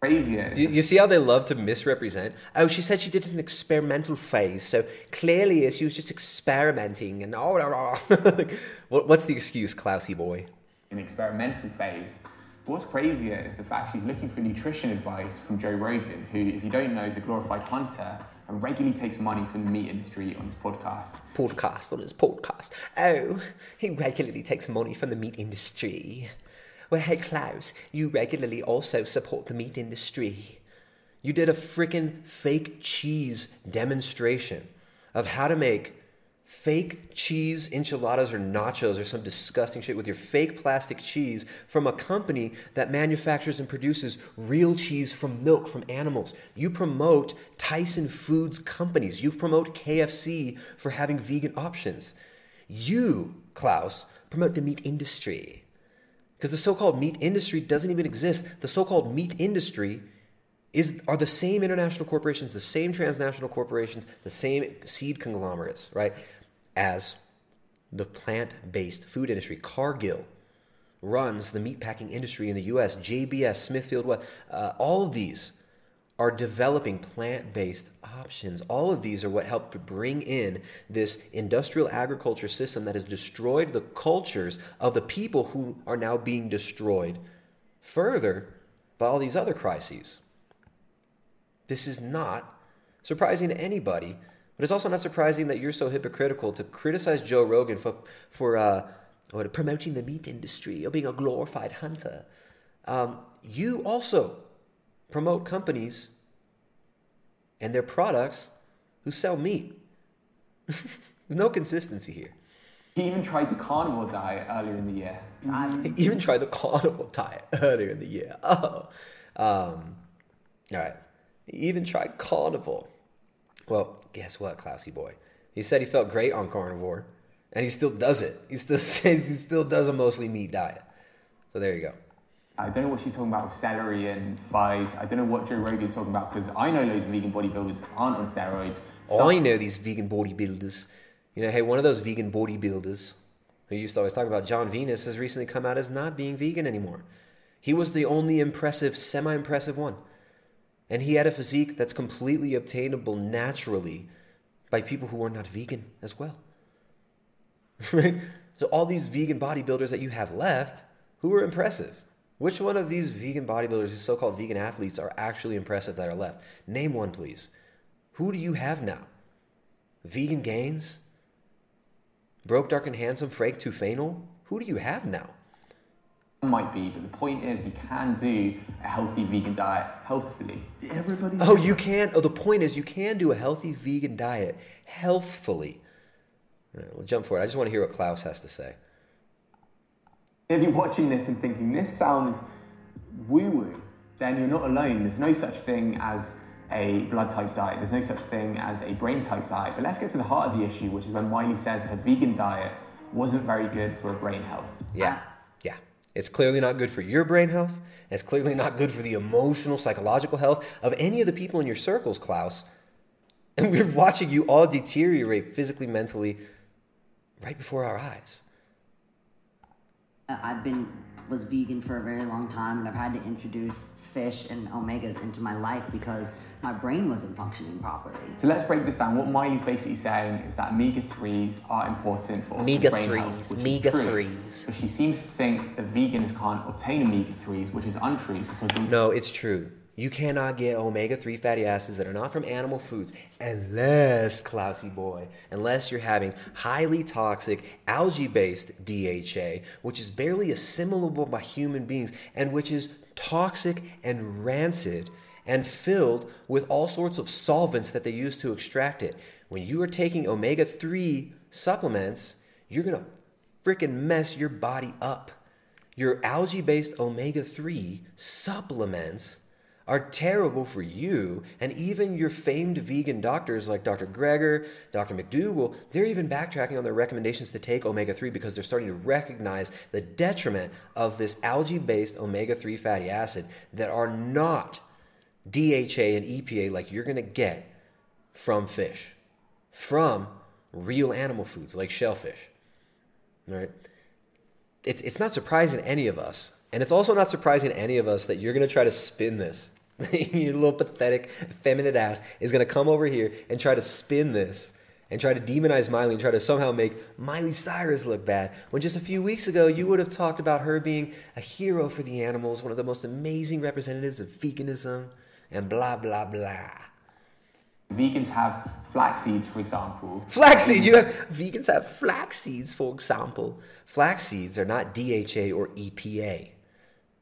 Crazy. You see how they love to misrepresent? Oh, she said she did an experimental phase. So clearly she was just experimenting. And what's the excuse, Klausy boy? An experimental phase. But what's crazier is the fact she's looking for nutrition advice from Joe Rogan, who, if you don't know, is a glorified hunter and regularly takes money from the meat industry on his podcast. Oh, he regularly takes money from the meat industry. Well, hey, Klaus, you regularly also support the meat industry. You did a freaking fake cheese demonstration of how to make fake cheese enchiladas or nachos or some disgusting shit with your fake plastic cheese from a company that manufactures and produces real cheese from milk from animals. You promote Tyson Foods companies. You promote KFC for having vegan options. You, Klaus, promote the meat industry because the so-called meat industry doesn't even exist. The so-called meat industry are the same international corporations, the same transnational corporations, the same seed conglomerates, right? As the plant-based food industry. Cargill runs the meatpacking industry in the U.S. JBS, Smithfield, all of these are developing plant-based options. All of these are what helped to bring in this industrial agriculture system that has destroyed the cultures of the people who are now being destroyed further by all these other crises. This is not surprising to anybody. But it's also not surprising that you're so hypocritical to criticize Joe Rogan for promoting the meat industry or being a glorified hunter. You also promote companies and their products who sell meat. No consistency here. He even tried the carnivore diet earlier in the year. Oh. All right. He even tried carnivore. Well, guess what, Klausy boy? He said he felt great on carnivore, and he still does it. He still says he still does a mostly meat diet. So there you go. I don't know what she's talking about with celery and thighs. I don't know what Joe Rogan's talking about, because I know loads of vegan bodybuilders that aren't on steroids. I know these vegan bodybuilders. You know, hey, one of those vegan bodybuilders who used to always talk about, John Venus, has recently come out as not being vegan anymore. He was the only impressive, semi-impressive one. And he had a physique that's completely obtainable naturally by people who are not vegan as well. Right? So all these vegan bodybuilders that you have left, who are impressive? Which one of these vegan bodybuilders, these so-called vegan athletes, are actually impressive that are left? Name one, please. Who do you have now? Vegan Gains? Broke, Dark, and Handsome, Frank Tufanel? Who do you have now? Might be, but the point is you can do a healthy vegan diet healthfully. Everybody's the point is you can do a healthy vegan diet healthfully. All right, we'll jump forward. I just want to hear what Klaus has to say. If you're watching this and thinking this sounds woo-woo, then you're not alone. There's no such thing as a blood type diet. There's no such thing as a brain type diet. But let's get to the heart of the issue, which is when Miley says her vegan diet wasn't very good for her brain health. Yeah. It's clearly not good for your brain health. It's clearly not good for the emotional, psychological health of any of the people in your circles, Klaus. And we're watching you all deteriorate physically, mentally, right before our eyes. I was vegan for a very long time, and I've had to introduce fish and omegas into my life because my brain wasn't functioning properly. So let's break this down. What Miley's basically saying is that omega-3s are important for brain health, which is true. But she seems to think that vegans can't obtain omega-3s, which is untrue. No, it's true. You cannot get omega-3 fatty acids that are not from animal foods unless, Klausy boy, unless you're having highly toxic algae-based DHA, which is barely assimilable by human beings and which is toxic and rancid and filled with all sorts of solvents that they use to extract it. When you are taking omega-3 supplements, you're going to freaking mess your body up. Your algae-based omega-3 supplements are terrible for you, and even your famed vegan doctors like Dr. Greger, Dr. McDougall, they're even backtracking on their recommendations to take omega-3 because they're starting to recognize the detriment of this algae-based omega-3 fatty acid that are not DHA and EPA like you're going to get from fish. from real animal foods like shellfish, right? It's not surprising to any of us. And it's also not surprising to any of us that you're going to try to spin this. Your little pathetic, effeminate ass is going to come over here and try to spin this and try to demonize Miley and try to somehow make Miley Cyrus look bad, when just a few weeks ago you would have talked about her being a hero for the animals, one of the most amazing representatives of veganism, and blah, blah, blah. Vegans have flax seeds, for example. Flax seeds! Vegans have flax seeds, for example. Flax seeds are not DHA or EPA.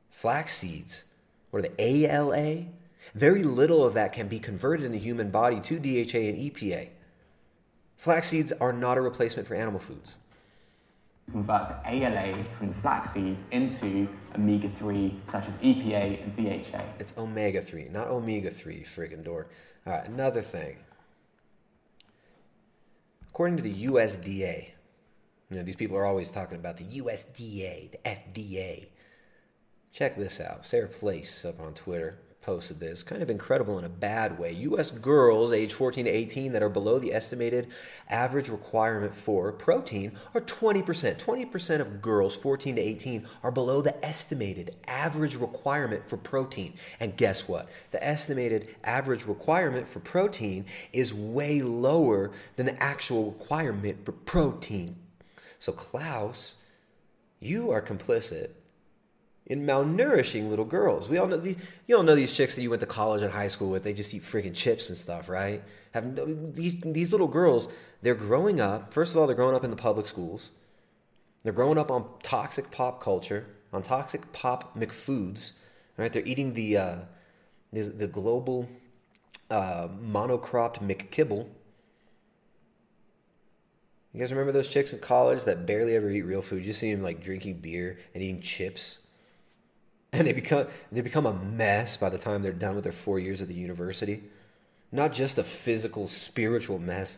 Flax seeds, what are they, ALA? Very little of that can be converted in the human body to DHA and EPA. Flax seeds are not a replacement for animal foods. Convert the ALA from the flaxseed into omega-3, such as EPA and DHA. It's omega-3, not omega-3, friggin' dork. All right, another thing. According to the USDA, you know, these people are always talking about the USDA, the FDA. Check this out. Sarah Place up on Twitter posted this. Kind of incredible in a bad way. U.S. girls aged 14 to 18 that are below the estimated average requirement for protein are 20%. 20% of girls 14 to 18 are below the estimated average requirement for protein. And guess what? The estimated average requirement for protein is way lower than the actual requirement for protein. So Klaus, you are complicit in malnourishing little girls. We all know these chicks that you went to college and high school with. They just eat freaking chips and stuff, right? These little girls, they're growing up. First of all, they're growing up in the public schools. They're growing up on toxic pop culture, on toxic pop McFoods, right? They're eating the global monocropped McKibble. You guys remember those chicks in college that barely ever eat real food? You just see them like drinking beer and eating chips. And they become a mess by the time they're done with their 4 years at the university. Not just a physical, spiritual mess,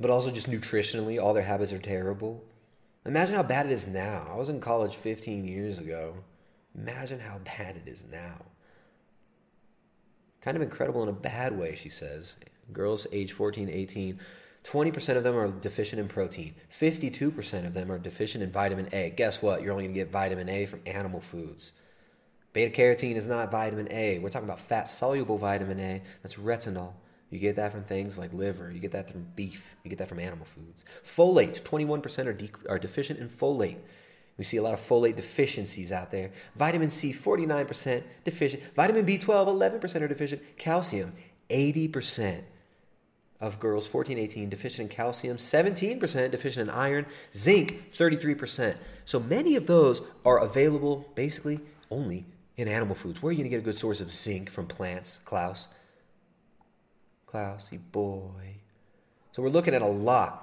but also just nutritionally, all their habits are terrible. Imagine how bad it is now. I was in college 15 years ago. Imagine how bad it is now. Kind of incredible in a bad way, she says. Girls age 14 to 18, 20% of them are deficient in protein. 52% of them are deficient in vitamin A. Guess what? You're only going to get vitamin A from animal foods. Beta-carotene is not vitamin A. We're talking about fat-soluble vitamin A. That's retinol. You get that from things like liver. You get that from beef. You get that from animal foods. Folate, 21% are deficient in folate. We see a lot of folate deficiencies out there. Vitamin C, 49% deficient. Vitamin B12, 11% are deficient. Calcium, 80% of girls 14 to 18 deficient in calcium. 17% deficient in iron. Zinc, 33%. So many of those are available basically only in animal foods. Where are you going to get a good source of zinc from plants, Klaus? Klausy boy. So we're looking at a lot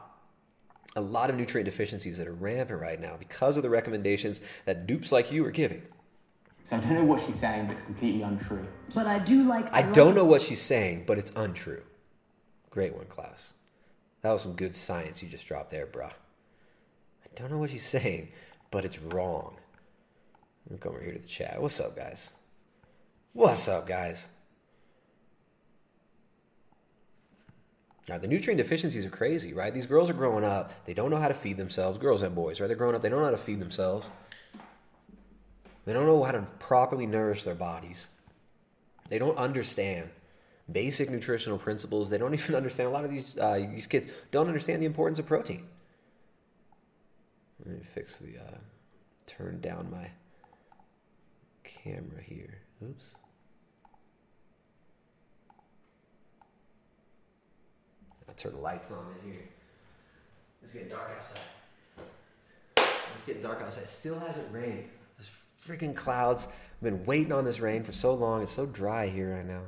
of nutrient deficiencies that are rampant right now because of the recommendations that dupes like you are giving. So I don't know what she's saying, but it's completely untrue. But I do like... I don't know what she's saying, but it's untrue. Great one, Klaus. That was some good science you just dropped there, bruh. I don't know what she's saying, but it's wrong. We'll come over here to the chat. What's up, guys? What's up, guys? Now, the nutrient deficiencies are crazy, right? These girls are growing up. They don't know how to feed themselves. Girls and boys, right? They're growing up. They don't know how to feed themselves. They don't know how to properly nourish their bodies. They don't understand basic nutritional principles. They don't even understand. A lot of these kids don't understand the importance of protein. Let me fix the... turn down my... camera here. Oops. I'll turn the lights on in here. It's getting dark outside. It still hasn't rained. Those freaking clouds. I've been waiting on this rain for so long. It's so dry here right now.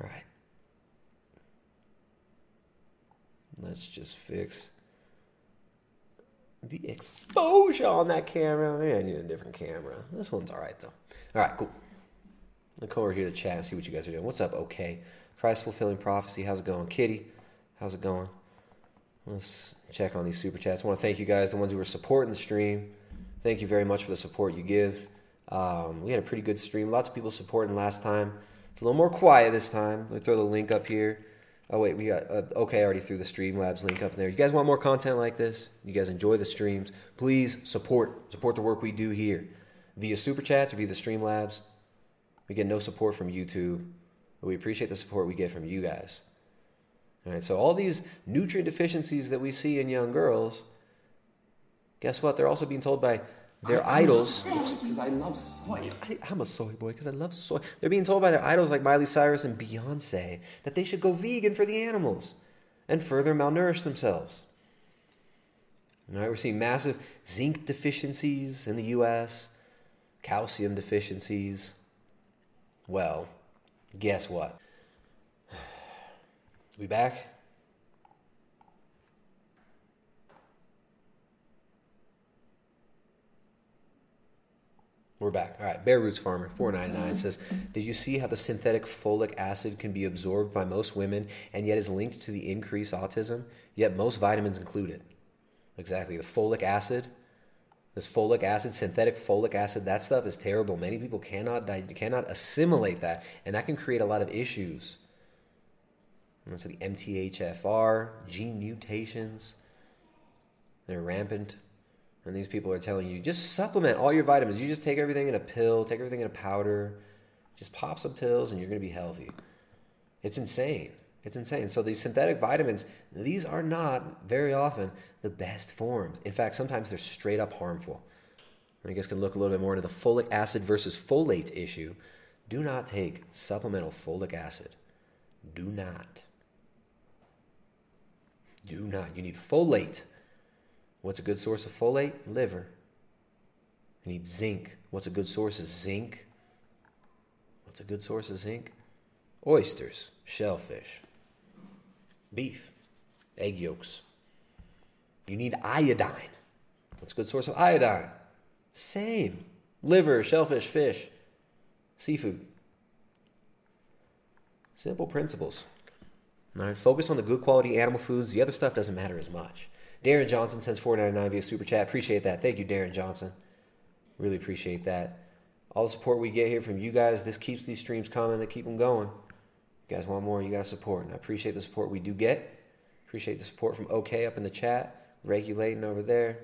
All right. Let's just fix the exposure on that camera. Maybe I need a different camera. This one's all right, though. All right, cool. I'll come over here to the chat and see what you guys are doing. What's up, okay? Christ Fulfilling Prophecy, how's it going? Kitty, how's it going? Let's check on these super chats. I want to thank you guys, the ones who were supporting the stream. Thank you very much for the support you give. We had a pretty good stream. Lots of people supporting last time. It's a little more quiet this time. Let me throw the link up here. Oh, wait, we got, okay, I already threw the Streamlabs link up there. You guys want more content like this? You guys enjoy the streams? Please support the work we do here via Super Chats or via the Streamlabs. We get no support from YouTube, but we appreciate the support we get from you guys. All right, so all these nutrient deficiencies that we see in young girls, guess what? They're also being told by their idols. Because I love soy. I'm a soy boy because I love soy. They're being told by their idols like Miley Cyrus and Beyonce that they should go vegan for the animals and further malnourish themselves. All right, we're seeing massive zinc deficiencies in the U.S., calcium deficiencies. Well, guess what? We back? We're back. All right. Bare Roots Farmer 499 says, did you see how the synthetic folic acid can be absorbed by most women and yet is linked to the increased autism? Yet most vitamins include it. Exactly. The folic acid, this folic acid, synthetic folic acid, that stuff is terrible. Many people cannot assimilate that, and that can create a lot of issues. And so the MTHFR gene mutations, they're rampant. And these people are telling you, just supplement all your vitamins. You just take everything in a pill, take everything in a powder. Just pop some pills and you're going to be healthy. It's insane. It's insane. So these synthetic vitamins, these are not very often the best forms. In fact, sometimes they're straight up harmful. And you guys can look a little bit more into the folic acid versus folate issue. Do not take supplemental folic acid. Do not. Do not. You need folate. What's a good source of folate? Liver. You need zinc. What's a good source of zinc? What's a good source of zinc? Oysters, shellfish, beef, egg yolks. You need iodine. What's a good source of iodine? Same. Liver, shellfish, fish, seafood. Simple principles. All right, focus on the good quality animal foods. The other stuff doesn't matter as much. Darren Johnson sends $4.99 via Super Chat. Appreciate that. Thank you, Darren Johnson. Really appreciate that. All the support we get here from you guys, this keeps these streams coming. They keep them going. You guys want more, you guys support. And I appreciate the support we do get. Appreciate the support from OK up in the chat. Regulating over there.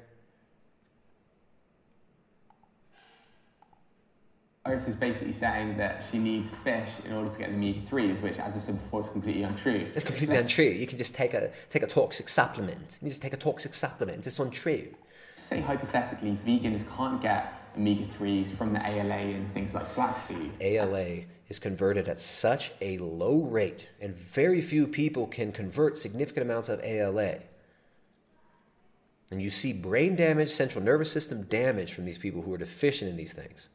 Iris is basically saying that she needs fish in order to get the omega-3s, which, as I've said before, is completely untrue. It's completely untrue. You can just take a toxic supplement. You just take a toxic supplement. It's untrue. Say, hypothetically, vegans can't get omega-3s from the ALA and things like flaxseed. ALA is converted at such a low rate, and very few people can convert significant amounts of ALA. And you see brain damage, central nervous system damage from these people who are deficient in these things.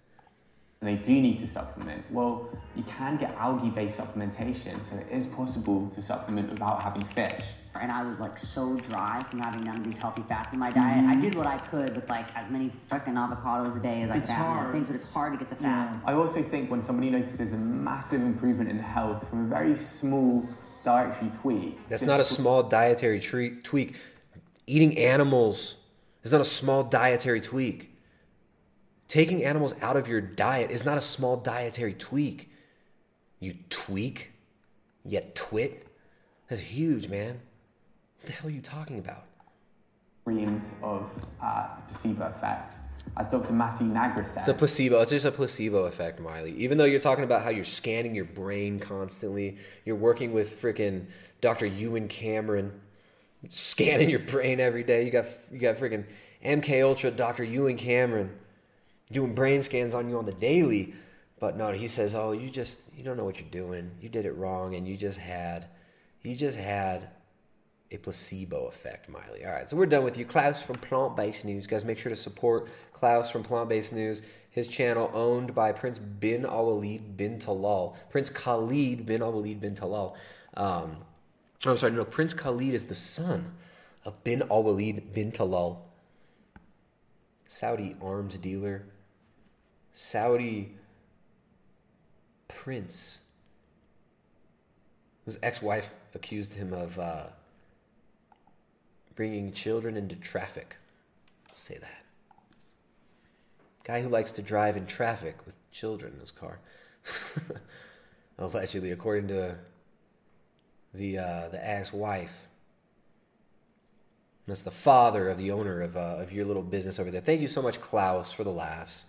And they do need to supplement. Well, you can get algae-based supplementation, so it is possible to supplement without having fish. And I was like so dry from having none of these healthy fats in my diet. I did what I could with like as many frickin' avocados a day as I can. But it's hard to get the fat. Yeah. I also think when somebody notices a massive improvement in health from a very small dietary tweak. That's not a small dietary tweak. Eating animals is not a small dietary tweak. Taking animals out of your diet is not a small dietary tweak. You tweak, yet twit? That's huge, man. What the hell are you talking about? Dreams of the placebo effect. As Dr. Matthew Nagra said. The placebo, it's just a placebo effect, Miley. Even though you're talking about how you're scanning your brain constantly, you're working with freaking Dr. Ewan Cameron, scanning your brain every day. You got freaking MK Ultra Dr. Ewan Cameron doing brain scans on you on the daily. But no, he says, oh, you don't know what you're doing. You did it wrong, and you just had a placebo effect, Miley. All right, so we're done with you. Klaus from Plant Based News. Guys, make sure to support Klaus from Plant Based News. His channel owned by Prince bin Awaleed bin Talal. Prince Khalid bin Awaleed bin Talal. I'm sorry, no, Prince Khalid is the son of bin Awaleed bin Talal. Saudi arms dealer. Saudi prince whose ex-wife accused him of bringing children into traffic. I'll say that. Guy who likes to drive in traffic with children in his car. Allegedly, according to the ex-wife. That's the father of the owner of your little business over there. Thank you so much, Klaus, for the laughs.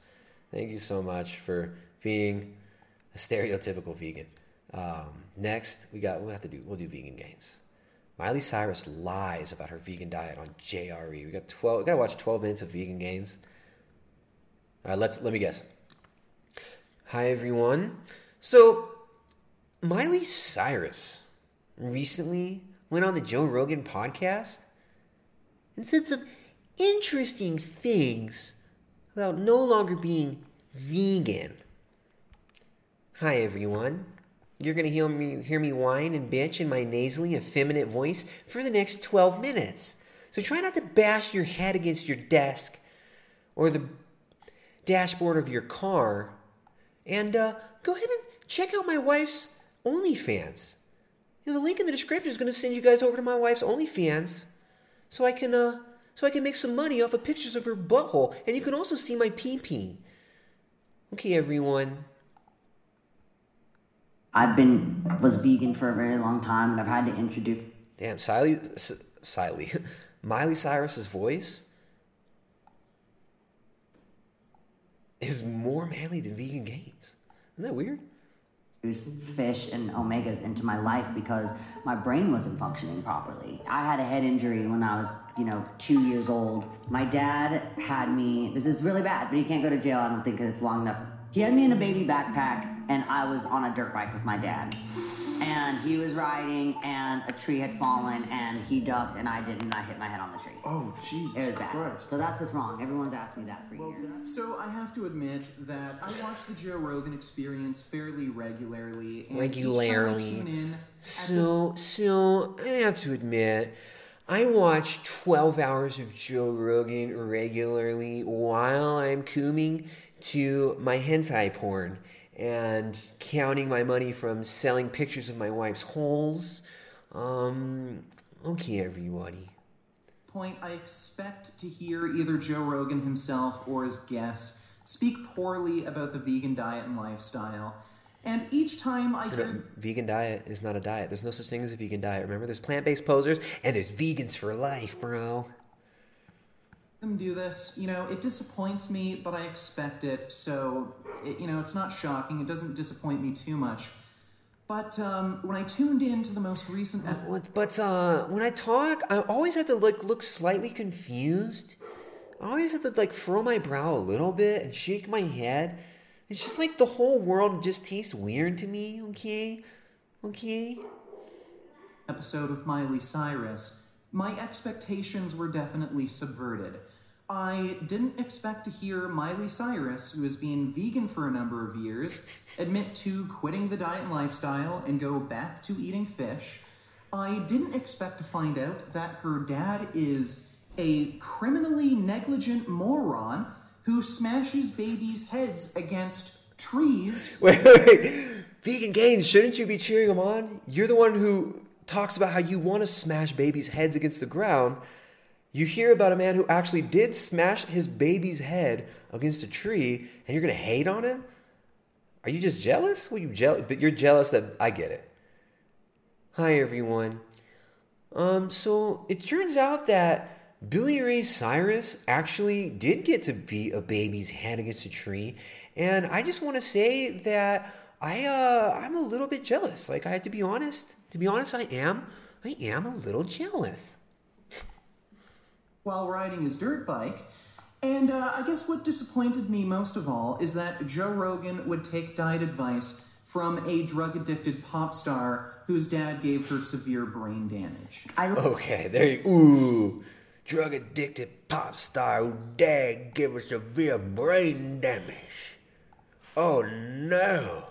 Thank you so much for being a stereotypical vegan. Next, we'll do Vegan Gains. Miley Cyrus lies about her vegan diet on JRE. We got to watch 12 minutes of Vegan Gains. All right, let me guess. Hi everyone. So Miley Cyrus recently went on the Joe Rogan podcast and said some interesting things about no longer being vegan. Hi everyone. You're going to hear me whine and bitch in my nasally, effeminate voice for the next 12 minutes. So try not to bash your head against your desk or the dashboard of your car. And go ahead and check out my wife's OnlyFans. The link in the description is going to send you guys over to my wife's OnlyFans so I can make some money off of pictures of her butthole. And you can also see my pee-pee. Okay, everyone. I was vegan for a very long time, and I've had to introduce... Damn, Miley Cyrus's voice is more manly than Vegan Gains. Isn't that weird? Fish and omegas into my life because my brain wasn't functioning properly. I had a head injury when I was, 2 years old. My dad had me... This is really bad, but he can't go to jail, I don't think, because it's long enough. He had me in a baby backpack, and I was on a dirt bike with my dad. And he was riding, and a tree had fallen, and he ducked, and I didn't, and I hit my head on the tree. Oh, Jesus Christ. It was bad. So that's what's wrong. Everyone's asked me that for years. So I have to admit that I watch the Joe Rogan Experience fairly regularly. And I have to admit, I watch 12 hours of Joe Rogan regularly while I'm cooming to my hentai porn and counting my money from selling pictures of my wife's holes. Okay, everybody. Point, I expect to hear either Joe Rogan himself or his guests speak poorly about the vegan diet and lifestyle. And each time I hear... No, vegan diet is not a diet. There's no such thing as a vegan diet, remember? There's plant-based posers, and there's vegans for life, bro. Them do this, it disappoints me, but I expect it, so it's not shocking. It doesn't disappoint me too much. But when I tuned in to the most recent, when I talk, I always have to look slightly confused. I always have to furrow my brow a little bit and shake my head. It's just the whole world just tastes weird to me. Okay. Episode with Miley Cyrus. My expectations were definitely subverted. I didn't expect to hear Miley Cyrus, who has been vegan for a number of years, admit to quitting the diet and lifestyle and go back to eating fish. I didn't expect to find out that her dad is a criminally negligent moron who smashes babies' heads against trees. Wait. Vegan Gains, shouldn't you be cheering him on? You're the one who talks about how you want to smash babies' heads against the ground. You hear about a man who actually did smash his baby's head against a tree, and you're going to hate on him? Are you just jealous? Well, you're jealous that I get it. Hi, everyone. So it turns out that Billy Ray Cyrus actually did get to beat a baby's head against a tree, and I just want to say that I'm a little bit jealous. I have to be honest. To be honest, I am a little jealous. While riding his dirt bike, and I guess what disappointed me most of all is that Joe Rogan would take diet advice from a drug-addicted pop star whose dad gave her severe brain damage. Okay, there you... Ooh... Drug-addicted pop star who dad gave her severe brain damage. Oh, no.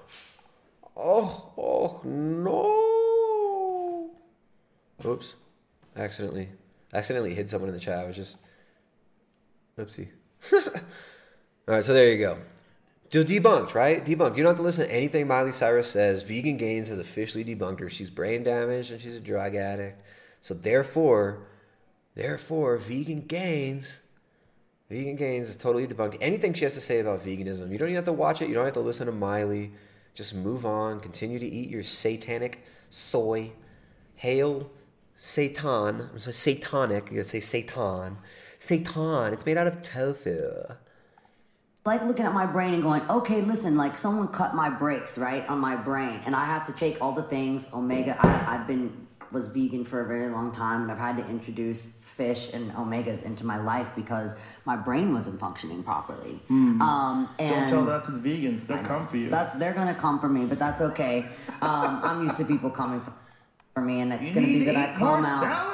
Oh, no. Oops. Accidentally hit someone in the chat. I was just... Oopsie. All right, so there you go. Just debunked, right? Debunked. You don't have to listen to anything Miley Cyrus says. Vegan Gains has officially debunked her. She's brain damaged and she's a drug addict. So Therefore, Vegan Gains is totally debunked. Anything she has to say about veganism, you don't even have to watch it. You don't have to listen to Miley. Just move on. Continue to eat your satanic soy. Hail Satan. I'm sorry, satanic. I'm going to say Satan. Satan. It's made out of tofu. Like looking at my brain and going, okay, listen, like someone cut my brakes, right, on my brain, and I have to take all the things, omega. I was vegan for a very long time, and I've had to introduce fish and omegas into my life because my brain wasn't functioning properly. Mm. And don't tell that to the vegans. They'll come for you. They're going to come for me, but that's okay. I'm used to people coming for me, and it's going to be that I come out. Salary.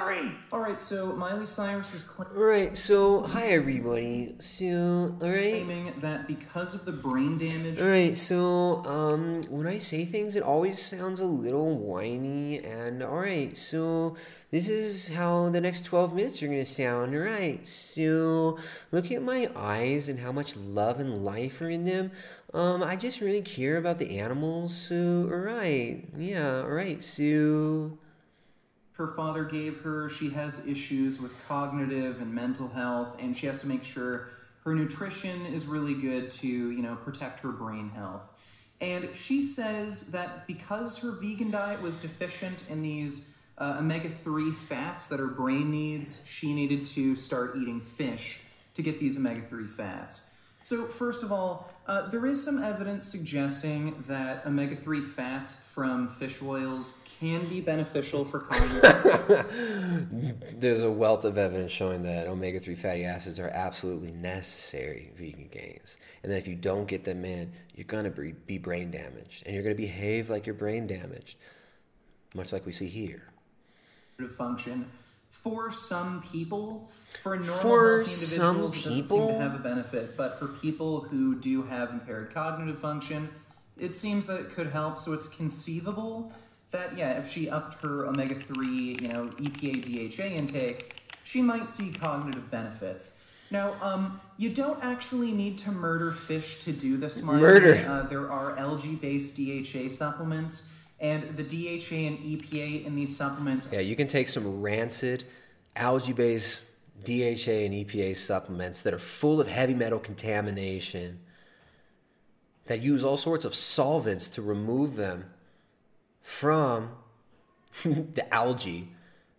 All right, so Miley Cyrus is claiming... All right, so hi, everybody. So, all right... Claiming that because of the brain damage... All right, so, when I say things, it always sounds a little whiny, and all right, so... This is how the next 12 minutes are going to sound, right? So, look at my eyes and how much love and life are in them. I just really care about the animals, so, alright, yeah, alright, so... Her father gave her, she has issues with cognitive and mental health, and she has to make sure her nutrition is really good to, you know, protect her brain health. And she says that because her vegan diet was deficient in these... omega-3 fats that her brain needs, she needed to start eating fish to get these omega-3 fats. So first of all, there is some evidence suggesting that omega-3 fats from fish oils can be beneficial for cognitive. There's a wealth of evidence showing that omega-3 fatty acids are absolutely necessary vegan gains. And that if you don't get them in, you're going to be brain damaged. And you're going to behave like you're brain damaged, much like we see here. Function for some people, for normal individuals, it doesn't seem to have a benefit, but for people who do have impaired cognitive function, it seems that it could help. So it's conceivable that, yeah, if she upped her omega-3, you know, EPA, DHA intake, she might see cognitive benefits. Now, you don't actually need to murder fish to do this, Mike. Murder. There are algae-based DHA supplements. And the DHA and EPA in these supplements... Yeah, you can take some rancid, algae-based DHA and EPA supplements that are full of heavy metal contamination that use all sorts of solvents to remove them from the algae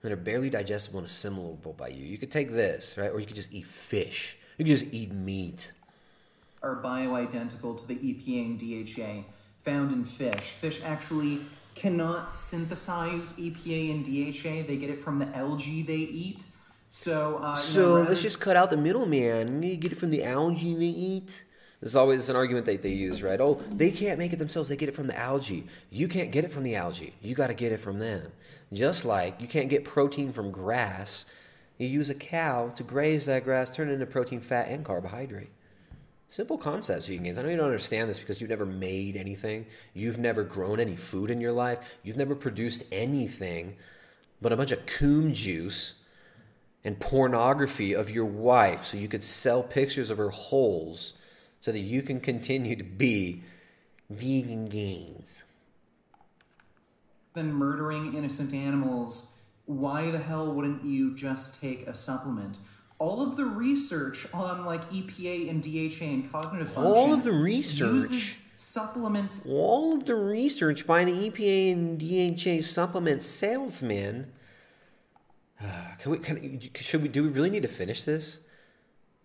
that are barely digestible and assimilable by you. You could take this, right? Or you could just eat fish. You could just eat meat. Are bioidentical to the EPA and DHA found in fish. Fish actually cannot synthesize EPA and DHA. They get it from the algae they eat. So, let's just cut out the middleman. You get it from the algae they eat. There's always an argument that they use, right? Oh, they can't make it themselves. They get it from the algae. You can't get it from the algae. You got to get it from them. Just like you can't get protein from grass. You use a cow to graze that grass, turn it into protein, fat, and carbohydrate. Simple concepts, vegan gains. I know you don't understand this because you've never made anything. You've never grown any food in your life. You've never produced anything but a bunch of coom juice and pornography of your wife so you could sell pictures of her holes so that you can continue to be vegan gains. Then murdering innocent animals, why the hell wouldn't you just take a supplement? All of the research on like EPA and DHA and cognitive function. All of the research uses supplements. All of the research by the EPA and DHA supplement salesman. Do we really need to finish this?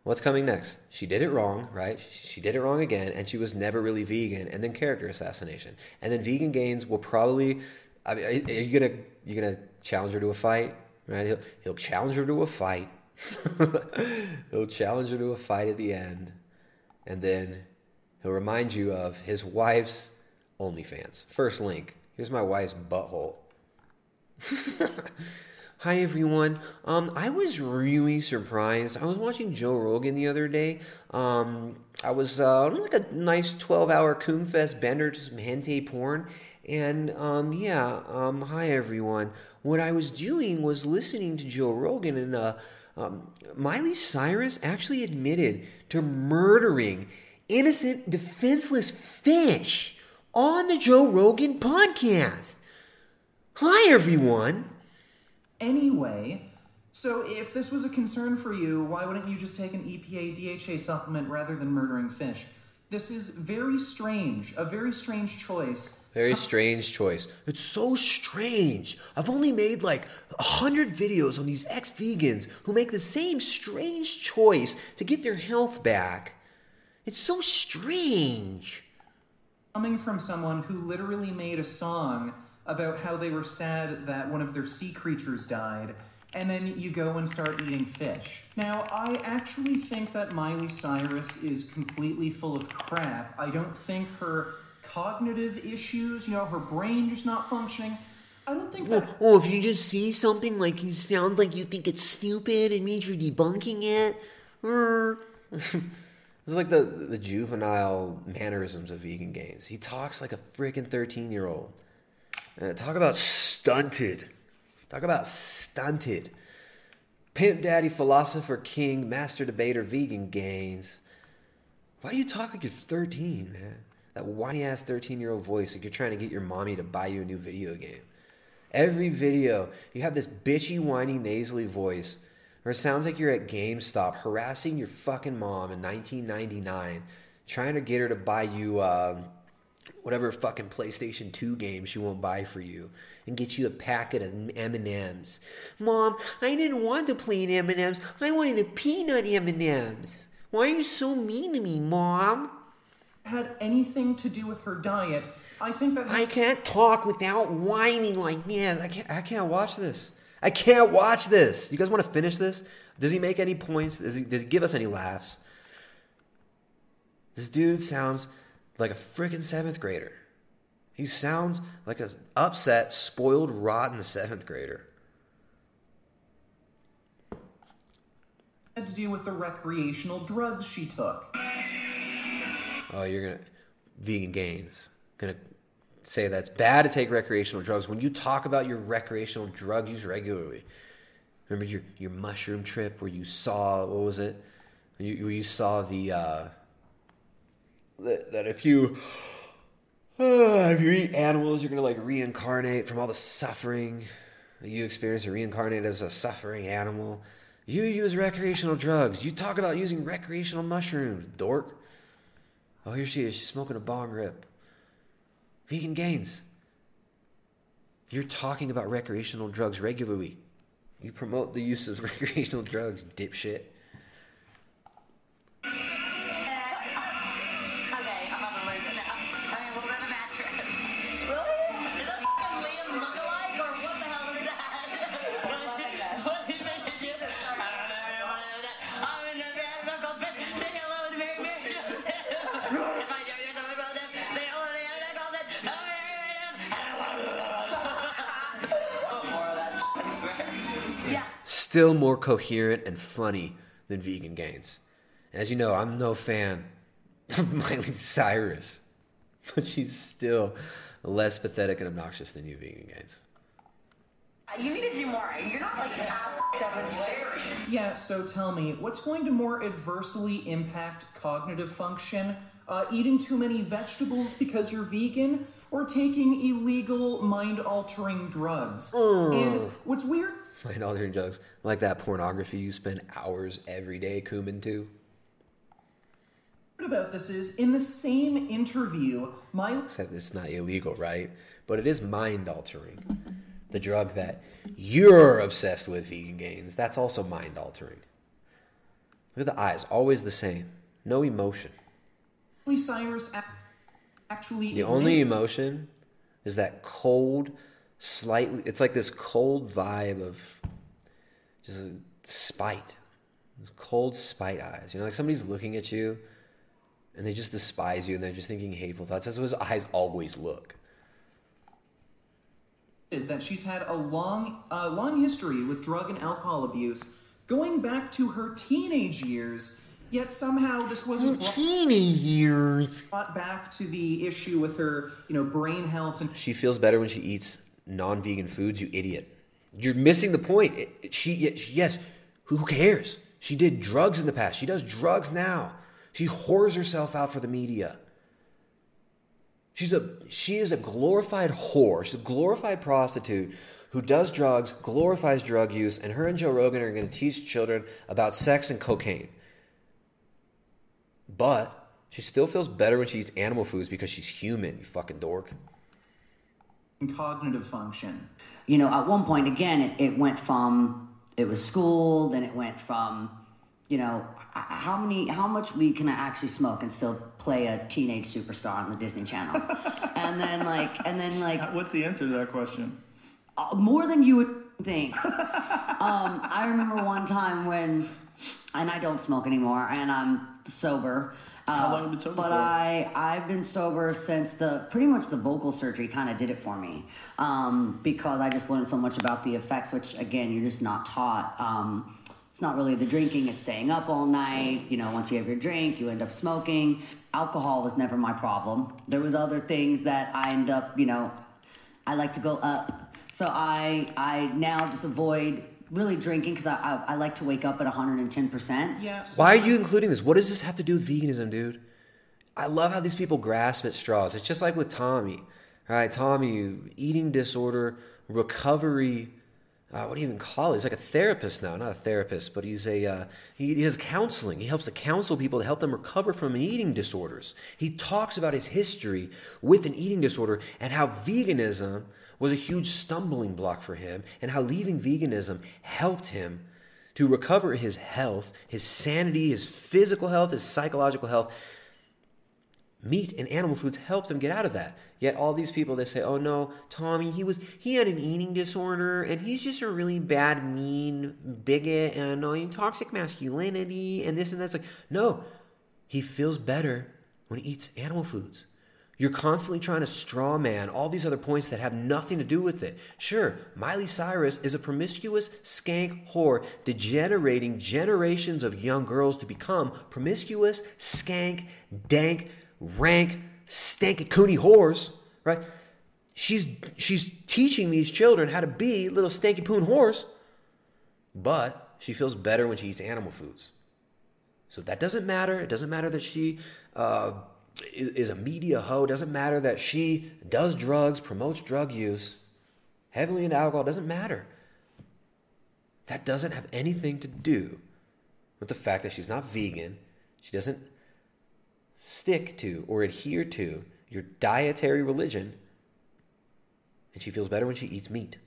What's coming next? She did it wrong, right? She did it wrong again, and she was never really vegan. And then character assassination. And then vegan gains will probably. I mean, are you gonna challenge her to a fight, right? He'll challenge her to a fight. He'll challenge her to a fight at the end, and then he'll remind you of his wife's OnlyFans. First link. Here's my wife's butthole. Hi everyone. I was really surprised. I was watching Joe Rogan the other day. I was on like a nice 12-hour coomfest bender to some hentai porn, and hi everyone. What I was doing was listening to Joe Rogan and Miley Cyrus actually admitted to murdering innocent, defenseless fish on the Joe Rogan podcast. Hi, everyone. Anyway, so if this was a concern for you, why wouldn't you just take an EPA DHA supplement rather than murdering fish? This is very strange, a very strange choice. Very strange choice. It's so strange. I've only made like 100 videos on these ex-vegans who make the same strange choice to get their health back. It's so strange. Coming from someone who literally made a song about how they were sad that one of their sea creatures died, and then you go and start eating fish. Now, I actually think that Miley Cyrus is completely full of crap. I don't think her cognitive issues, you know, her brain just not functioning, I don't think that... Oh, if you just see something, like, you sound like you think it's stupid, it means you're debunking it. It's like the juvenile mannerisms of Vegan Gains. He talks like a freaking 13-year-old. Talk about stunted. Talk about stunted. Pimp daddy, philosopher, king, master debater, Vegan Gains. Why do you talk like you're 13, man? That whiny-ass 13-year-old voice like you're trying to get your mommy to buy you a new video game. Every video, you have this bitchy, whiny, nasally voice. Or it sounds like you're at GameStop harassing your fucking mom in 1999. Trying to get her to buy you... whatever fucking PlayStation 2 game she won't buy for you, and get you a packet of M&Ms. Mom, I didn't want the plain M&Ms. I wanted the peanut M&Ms. Why are you so mean to me, Mom? Had anything to do with her diet. I think that... I can't talk without whining like this. I can't watch this. I can't watch this. You guys want to finish this? Does he make any points? Does he give us any laughs? This dude sounds... like a freaking 7th grader. He sounds like an upset, spoiled, rotten 7th grader. Had to do with the recreational drugs she took. Oh, you're going to... Vegan Gains. Going to say that's bad to take recreational drugs. When you talk about your recreational drug use regularly. Remember your mushroom trip where you saw... What was it? You saw the... That if you eat animals, you're going to like reincarnate from all the suffering that you experience and reincarnate as a suffering animal. You use recreational drugs. You talk about using recreational mushrooms, dork. Oh, here she is. She's smoking a bong rip. Vegan Gains. You're talking about recreational drugs regularly. You promote the use of recreational drugs, dipshit. Still more coherent and funny than Vegan Gains. As you know, I'm no fan of Miley Cyrus, but she's still less pathetic and obnoxious than you, Vegan Gains. You need to do more. You're not like as dumb as you. Yeah, so tell me, what's going to more adversely impact cognitive function? Eating too many vegetables because you're vegan, or taking illegal mind-altering drugs? And what's weird... mind-altering drugs. Like that pornography you spend hours every day cumin to. What about this is, in the same interview, except it's not illegal, right? But it is mind-altering. The drug that you're obsessed with, Vegan Gains, that's also mind-altering. Look at the eyes, always the same. No emotion. Cyrus actually... The only emotion is that cold... slightly, it's like this cold vibe of just spite, cold spite eyes. You know, like somebody's looking at you and they just despise you and they're just thinking hateful thoughts. That's what his eyes always look. That she's had a long history with drug and alcohol abuse, going back to her teenage years. Yet somehow this wasn't brought back to the issue with her, you know, brain health. And she feels better when she eats non-vegan foods, you idiot. You're missing the point. Yes, who cares? She did drugs in the past. She does drugs now. She whores herself out for the media. She is a glorified whore. She's a glorified prostitute who does drugs, glorifies drug use, and her and Joe Rogan are going to teach children about sex and cocaine. But she still feels better when she eats animal foods because she's human, you fucking dork. cognitive function. You know, at one point, again, it went from, it was school, then it went from, you know, how much weed can I actually smoke and still play a teenage superstar on the Disney Channel? and then what's the answer to that question? More than you would think. I remember one time when, and I don't smoke anymore, and I'm sober. How long have you been sober for? But I've been sober since pretty much the vocal surgery kind of did it for me, because I just learned so much about the effects, which again you're just not taught. It's not really the drinking; it's staying up all night. You know, once you have your drink, you end up smoking. Alcohol was never my problem. There was other things that I end up, you know, I like to go up, so I now just avoid really drinking because I like to wake up at 110%. Yeah. So why are you including this? What does this have to do with veganism, dude? I love how these people grasp at straws. It's just like with Tommy. All right, Tommy, eating disorder, recovery, what do you even call it? He's like a therapist now. Not a therapist, but he's he does counseling. He helps to counsel people to help them recover from eating disorders. He talks about his history with an eating disorder and how veganism was a huge stumbling block for him, and how leaving veganism helped him to recover his health, his sanity, his physical health, his psychological health. Meat and animal foods helped him get out of that. Yet all these people, they say, oh no, Tommy, he had an eating disorder, and he's just a really bad, mean bigot, and toxic masculinity, and this and that. It's like, no, he feels better when he eats animal foods. You're constantly trying to straw man all these other points that have nothing to do with it. Sure, Miley Cyrus is a promiscuous skank whore, degenerating generations of young girls to become promiscuous skank, dank, rank, stanky coonie whores, right? She's teaching these children how to be little stanky poon whores, but she feels better when she eats animal foods. So that doesn't matter. It doesn't matter that she is a media hoe. It doesn't matter that she does drugs, promotes drug use, heavily into alcohol. It doesn't matter. That doesn't have anything to do with the fact that she's not vegan. She doesn't stick to or adhere to your dietary religion, and she feels better when she eats meat.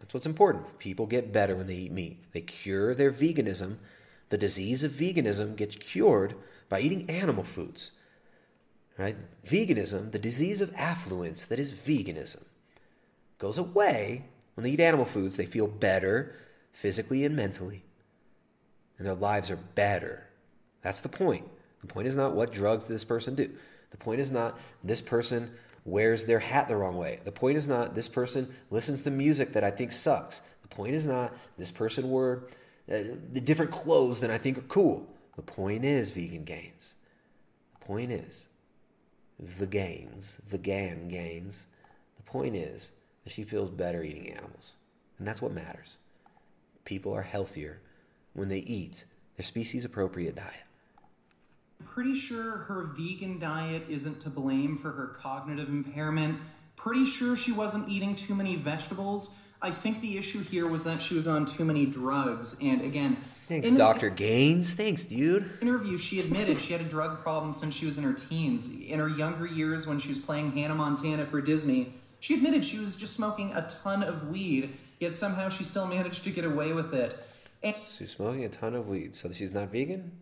That's what's important. People get better when they eat meat. They cure their veganism. The disease of veganism gets cured by eating animal foods. Right? Veganism, the disease of affluence that is veganism, goes away when they eat animal foods. They feel better physically and mentally, and their lives are better. That's the point. The point is not what drugs this person do. The point is not this person wears their hat the wrong way. The point is not this person listens to music that I think sucks. The point is not this person wore the different clothes that I think are cool. The point is vegan gains. The point is vegan gains. The point is that she feels better eating animals. And that's what matters. People are healthier when they eat their species-appropriate diet. I'm pretty sure her vegan diet isn't to blame for her cognitive impairment. Pretty sure she wasn't eating too many vegetables. I think the issue here was that she was on too many drugs. And again, thanks, Dr. Gaines. Thanks, dude. In this interview, she admitted she had a drug problem since she was in her teens. In her younger years, when she was playing Hannah Montana for Disney, she admitted she was just smoking a ton of weed, yet somehow she still managed to get away with it. And she's smoking a ton of weed, so she's not vegan?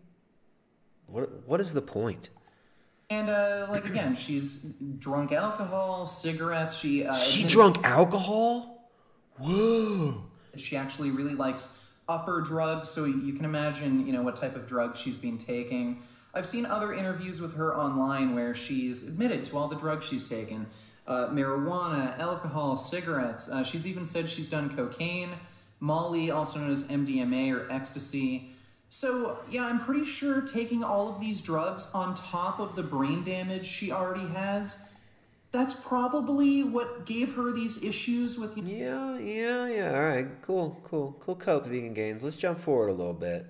What is the point? And, like, again, she's drunk alcohol, cigarettes. She drunk alcohol? Whoa. She actually really likes upper drugs, so you can imagine, you know, what type of drug she's been taking. I've seen other interviews with her online where she's admitted to all the drugs she's taken. Marijuana, alcohol, cigarettes. She's even said she's done cocaine, Molly, also known as MDMA or ecstasy. So, yeah, I'm pretty sure taking all of these drugs on top of the brain damage she already has, that's probably what gave her these issues with... Yeah. All right, cool cope, Vegan Gains. Let's jump forward a little bit.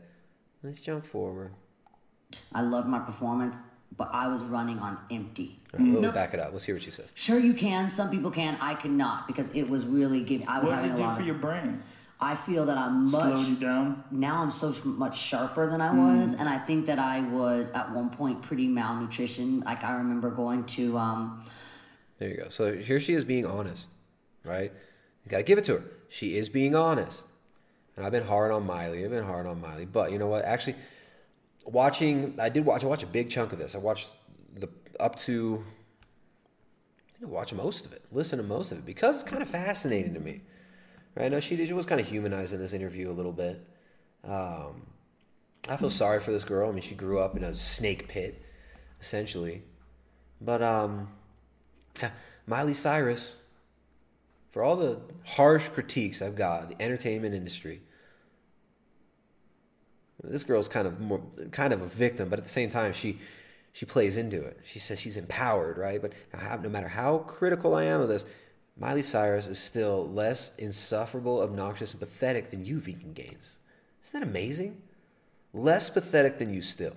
I love my performance, but I was running on empty. All right, we'll back it up. Let's hear what she says. Sure you can. Some people can. I cannot, because it was really giving... What did it do for your brain? I feel that I'm much... Slowed you down? Now I'm so much sharper than I was, and I think that I was, at one point, pretty malnutrition. Like, I remember going to... There you go. So here she is being honest, right? You got to give it to her. She is being honest. And I've been hard on Miley. But you know what? Actually, I watched a big chunk of this. I watched most of it, because it's kind of fascinating to me. Right? Now, she was kind of humanized in this interview a little bit. I feel sorry for this girl. I mean, she grew up in a snake pit, essentially. But Miley Cyrus, for all the harsh critiques I've got of the entertainment industry, this girl's kind of a victim, but at the same time, she plays into it. She says she's empowered, right? But no matter how critical I am of this, Miley Cyrus is still less insufferable, obnoxious, and pathetic than you, Vegan Gains. Isn't that amazing? Less pathetic than you still.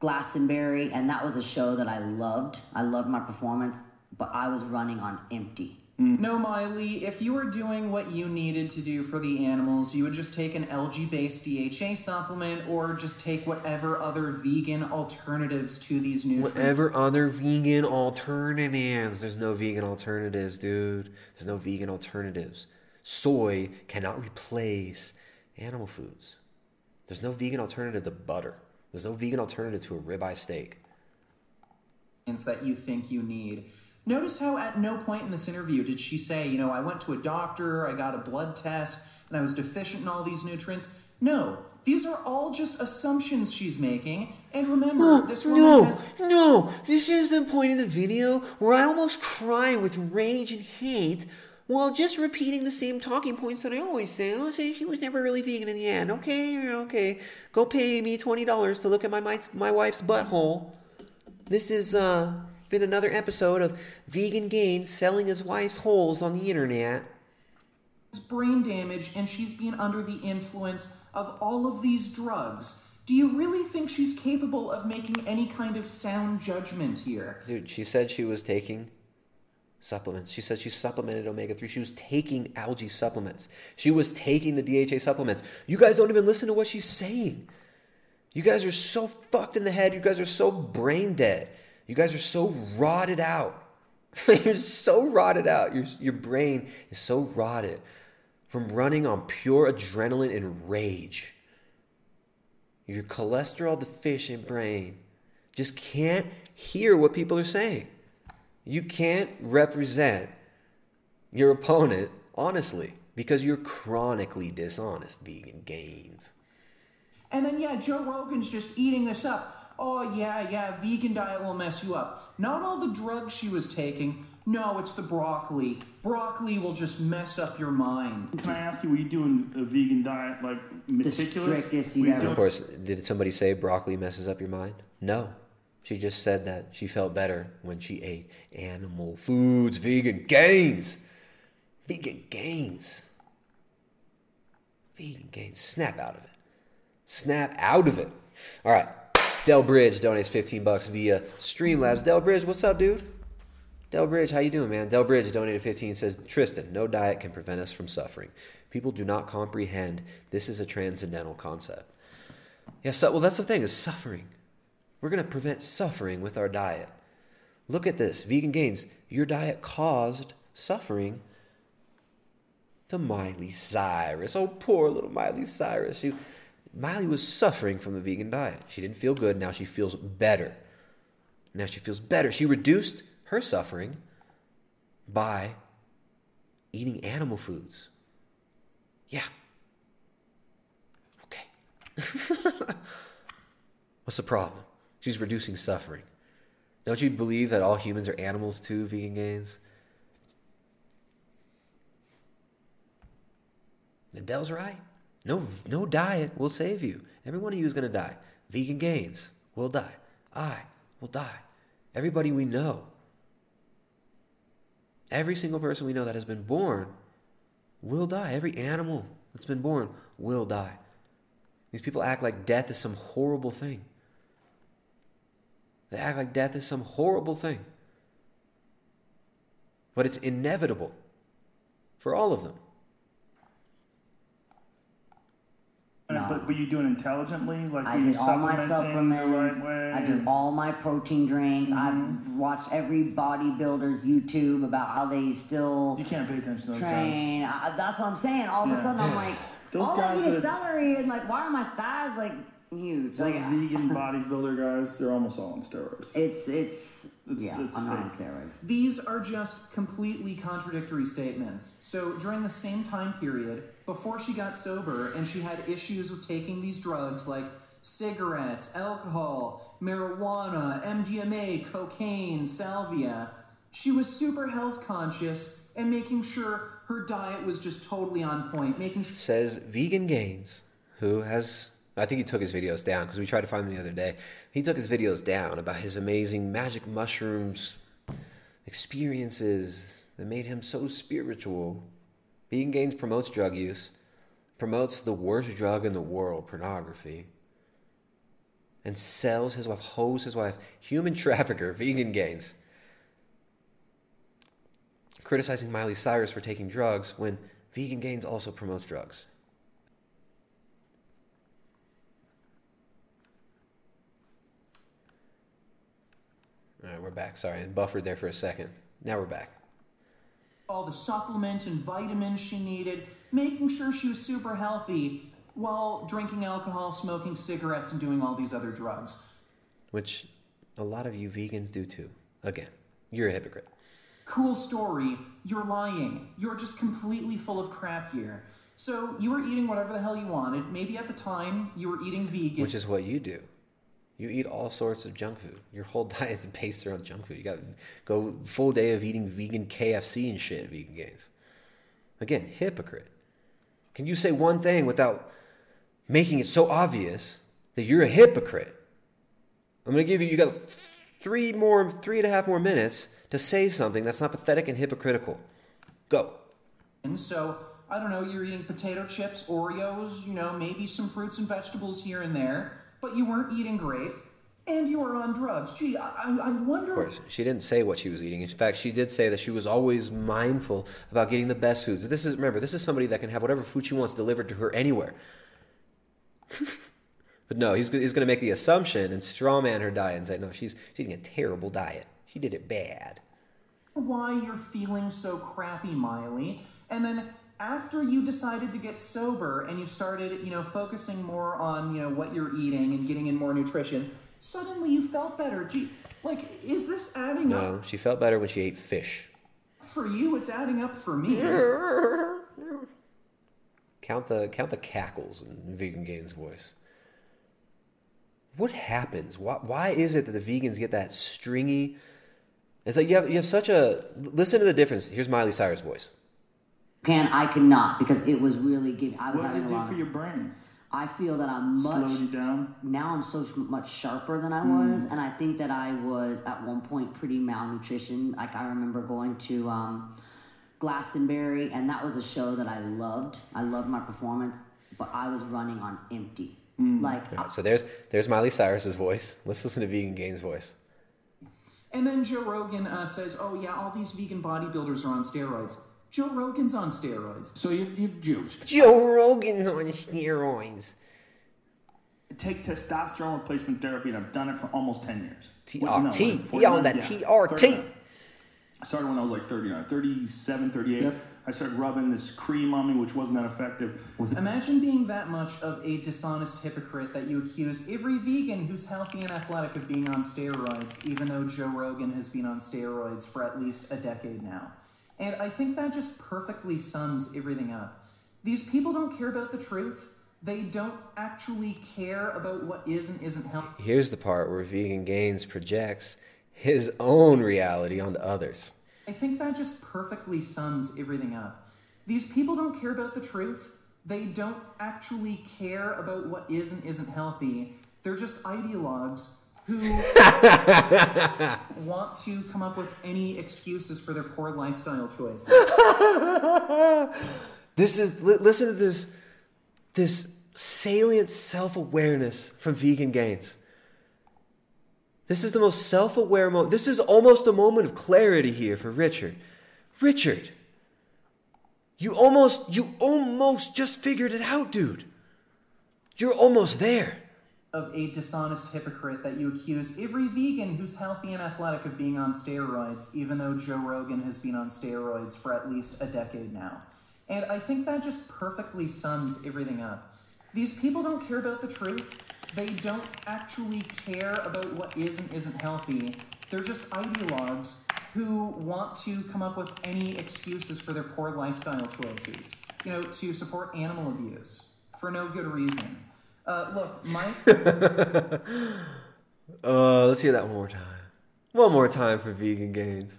Glastonbury, and that was a show that I loved. I loved my performance, but I was running on empty. No, Miley, if you were doing what you needed to do for the animals, you would just take an algae-based DHA supplement or just take whatever other vegan alternatives to these nutrients. Whatever other vegan alternatives. There's no vegan alternatives, dude. There's no vegan alternatives. Soy cannot replace animal foods. There's no vegan alternative to butter. There's no vegan alternative to a ribeye steak. ...that you think you need. Notice how at no point in this interview did she say, you know, I went to a doctor, I got a blood test, and I was deficient in all these nutrients. No, these are all just assumptions she's making. And remember, this is the point of the video where I almost cry with rage and hate while just repeating the same talking points that I always say. I always say she was never really vegan in the end. Okay, go pay me $20 to look at my wife's butthole. This is, been another episode of Vegan Gains selling his wife's holes on the internet. Brain damage, and she's been under the influence of all of these drugs. Do you really think she's capable of making any kind of sound judgment here? Dude, she said she was taking supplements. She said she supplemented omega-3. She was taking algae supplements. She was taking the DHA supplements. You guys don't even listen to what she's saying. You guys are so fucked in the head. You guys are so brain dead. You guys are so rotted out. You're so rotted out. Your brain is so rotted from running on pure adrenaline and rage. Your cholesterol deficient brain just can't hear what people are saying. You can't represent your opponent honestly because you're chronically dishonest, Vegan Gains. And then, Joe Rogan's just eating this up. Oh, vegan diet will mess you up. Not all the drugs she was taking. No, it's the broccoli. Broccoli will just mess up your mind. Can I ask you, were you doing a vegan diet, like, meticulous? The strictest you ever. Of course, did somebody say broccoli messes up your mind? No. She just said that she felt better when she ate animal foods. Vegan Gains. Vegan Gains. Vegan Gains. Snap out of it. All right. Del Bridge donates $15 via Streamlabs. Del Bridge, what's up, dude? Del Bridge, how you doing, man? Del Bridge donated $15, says, Tristan, no diet can prevent us from suffering. People do not comprehend this is a transcendental concept. Yeah, well, that's the thing, is suffering. We're going to prevent suffering with our diet. Look at this. Vegan Gains, your diet caused suffering to Miley Cyrus. Oh, poor little Miley Cyrus. Miley was suffering from the vegan diet. She didn't feel good. Now she feels better. She reduced her suffering by eating animal foods. Yeah. Okay. What's the problem? She's reducing suffering. Don't you believe that all humans are animals too, Vegan Gains? Adele's right. No diet will save you. Every one of you is going to die. Vegan Gains will die. I will die. Everybody we know, every single person we know that has been born will die. Every animal that's been born will die. These people act like death is some horrible thing. But it's inevitable for all of them. But you do it intelligently? Like I do all my supplements. The right way? I do all my protein drinks. Mm-hmm. I've watched every bodybuilder's YouTube about how they still you can't pay attention to those train. Guys. That's what I'm saying. All of a sudden, I'm like, those all guys I need is celery, and like, why are my thighs like huge? Those like, vegan bodybuilder guys, they're almost all on steroids. It's I'm not on steroids. These are just completely contradictory statements. So during the same time period, before she got sober and she had issues with taking these drugs like cigarettes, alcohol, marijuana, MDMA, cocaine, salvia, she was super health conscious and making sure her diet was just totally on point. Says Vegan Gains, who has... I think he took his videos down because we tried to find him the other day. He took his videos down about his amazing magic mushrooms experiences that made him so spiritual. Vegan Gains promotes drug use, promotes the worst drug in the world, pornography, and sells his wife, hoes his wife, human trafficker, Vegan Gains. Criticizing Miley Cyrus for taking drugs when Vegan Gains also promotes drugs. All right, we're back. Sorry, I buffered there for a second. Now we're back. All the supplements and vitamins she needed, making sure she was super healthy while drinking alcohol, smoking cigarettes, and doing all these other drugs. Which a lot of you vegans do too. Again, you're a hypocrite. Cool story. You're lying. You're just completely full of crap here. So you were eating whatever the hell you wanted. Maybe at the time you were eating vegan. Which is what you do. You eat all sorts of junk food. Your whole diet's based around junk food. You got to go full day of eating vegan KFC and shit, Vegan Gains. Again, hypocrite. Can you say one thing without making it so obvious that you're a hypocrite? I'm going to give you, you got three and a half more minutes to say something that's not pathetic and hypocritical. Go. And so, I don't know, you're eating potato chips, Oreos, you know, maybe some fruits and vegetables here and there. But you weren't eating great, and you were on drugs. Gee, I wonder... Of course, she didn't say what she was eating. In fact, she did say that she was always mindful about getting the best foods. This is, remember, this is somebody that can have whatever food she wants delivered to her anywhere. But no, he's going to make the assumption and strawman her diet and say, no, she's eating a terrible diet. She did it bad. Why you're feeling so crappy, Miley. And then... after you decided to get sober and you started, you know, focusing more on, you know, what you're eating and getting in more nutrition, suddenly you felt better. Gee, like, is this adding up? No, she felt better when she ate fish. For you, it's adding up for me. Count the cackles in Vegan Gains' voice. What happens? Why is it that the vegans get that stringy? It's like you have such a... Listen to the difference. Here's Miley Cyrus' voice. I cannot, because it was really giving. I was having a lot. What did it do for your brain? I feel that I'm much... slowed you down? Now I'm so much sharper than I was, and I think that I was, at one point, pretty malnutritioned. Like, I remember going to Glastonbury, and that was a show that I loved. I loved my performance, but I was running on empty. Like, right, so there's Miley Cyrus's voice. Let's listen to Vegan Gains' voice. And then Joe Rogan says, oh, yeah, all these vegan bodybuilders are on steroids. Joe Rogan's on steroids. So you're Jews. Joe Rogan's on steroids. Take testosterone replacement therapy, and I've done it for almost 10 years. TRT. No, yeah, on that TRT. 39. I started when I was like 39, 37, 38. Yep. I started rubbing this cream on me, which wasn't that effective. Imagine being that much of a dishonest hypocrite that you accuse every vegan who's healthy and athletic of being on steroids, even though Joe Rogan has been on steroids for at least a decade now. And I think that just perfectly sums everything up. These people don't care about the truth. They don't actually care about what is and isn't healthy. Here's the part where Vegan Gains projects his own reality onto others. I think that just perfectly sums everything up. These people don't care about the truth. They don't actually care about what is and isn't healthy. They're just ideologues who want to come up with any excuses for their poor lifestyle choices. This is, listen to this salient self-awareness from Vegan Gains. This is the most self-aware moment. This is almost a moment of clarity here for Richard. Richard, you almost just figured it out, dude. You're almost there. Of a dishonest hypocrite that you accuse every vegan who's healthy and athletic of being on steroids, even though Joe Rogan has been on steroids for at least a decade now. And I think that just perfectly sums everything up. These people don't care about the truth. They don't actually care about what is and isn't healthy. They're just ideologues who want to come up with any excuses for their poor lifestyle choices. You know, to support animal abuse for no good reason. Look, Mike. Let's hear that one more time. One more time for Vegan Gains.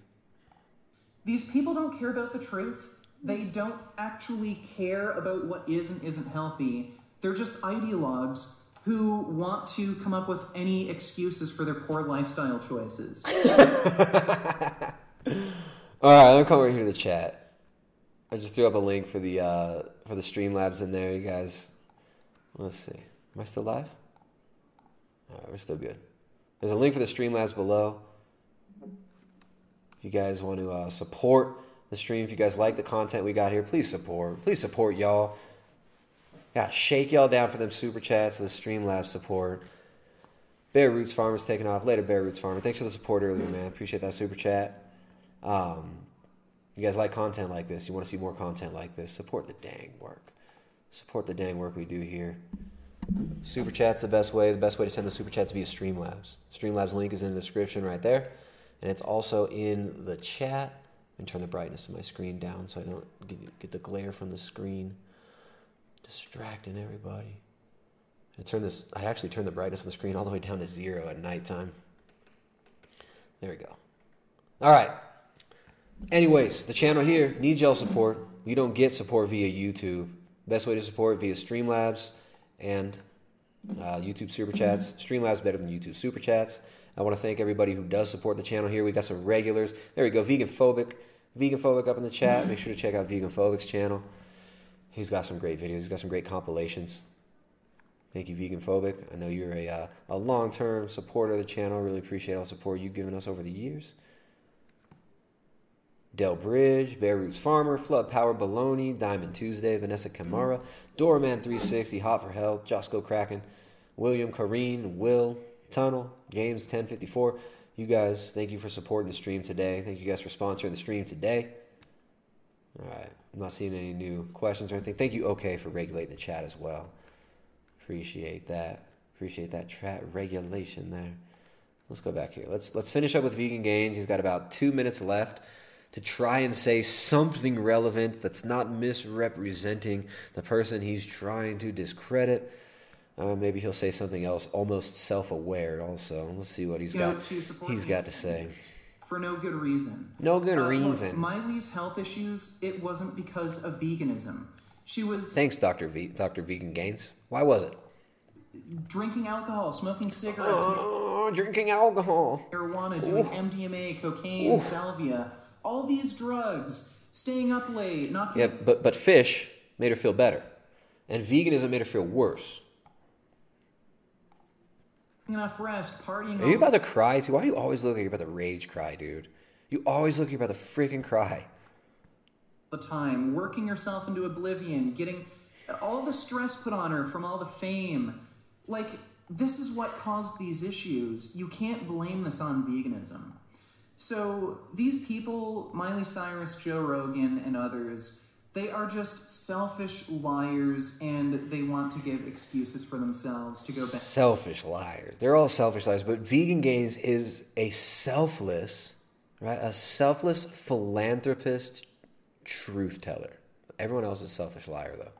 These people don't care about the truth. They don't actually care about what is and isn't healthy. They're just ideologues who want to come up with any excuses for their poor lifestyle choices. All right, let me come over here to the chat. I just threw up a link for the Streamlabs in there, you guys. Let's see. Am I still live? All right, we're still good. There's a link for the Streamlabs below. If you guys want to support the stream, if you guys like the content we got here, please support. Please support y'all. Gotta shake y'all down for them super chats, the Streamlabs support. Bear Roots Farmer's taking off. Later, Bear Roots Farmer. Thanks for the support earlier, man. Appreciate that super chat. You guys like content like this. You want to see more content like this. Support the dang work. Support the dang work we do here. Super chat's the best way. The best way to send the super chats via Streamlabs. Streamlabs link is in the description right there. And it's also in the chat. And turn the brightness of my screen down so I don't get the glare from the screen distracting everybody. I actually turned the brightness of the screen all the way down to 0 at nighttime. There we go. All right. Anyways, the channel here needs y'all support. You don't get support via YouTube. Best way to support via Streamlabs and YouTube Super Chats. Streamlabs better than YouTube Super Chats. I want to thank everybody who does support the channel here. We got some regulars. There we go. Vegan Phobic up in the chat. Make sure to check out Vegan Phobic's channel. He's got some great videos. He's got some great compilations. Thank you, Vegan Phobic. I know you're a long-term supporter of the channel. Really appreciate all the support you've given us over the years. Del Bridge, Bear Roots Farmer, Flood Power Baloney, Diamond Tuesday, Vanessa Camara, Doorman360, Hot for Hell, Josco Kraken, William Kareen, Will, Tunnel, James1054. You guys, thank you for supporting the stream today. Thank you guys for sponsoring the stream today. All right, I'm not seeing any new questions or anything. Thank you, OK, for regulating the chat as well. Appreciate that. Appreciate that chat regulation there. Let's go back here. Let's finish up with Vegan Gains. He's got about 2 minutes left to try and say something relevant that's not misrepresenting the person he's trying to discredit. Maybe he'll say something else, almost self-aware also. Let's see what he's got to say. For no good reason. No good reason. Look, Miley's health issues, it wasn't because of veganism. She was... Thanks, Dr. Vegan Gains. Why was it? Drinking alcohol, smoking cigarettes... drinking alcohol. ...marijuana, doing MDMA, cocaine, salvia... All these drugs, staying up late, not getting... Yeah, but fish made her feel better. And veganism made her feel worse. Enough rest, partying... Are you about to cry, too? Why do you always look like you're about to rage cry, dude? You always look like you're about to freaking cry. ...the time, working yourself into oblivion, getting all the stress put on her from all the fame. Like, this is what caused these issues. You can't blame this on veganism. So these people, Miley Cyrus, Joe Rogan, and others, they are just selfish liars, and they want to give excuses for themselves to go back. Selfish liars. They're all selfish liars, but Vegan Gains is a selfless, right? A selfless philanthropist truth teller. Everyone else is a selfish liar, though.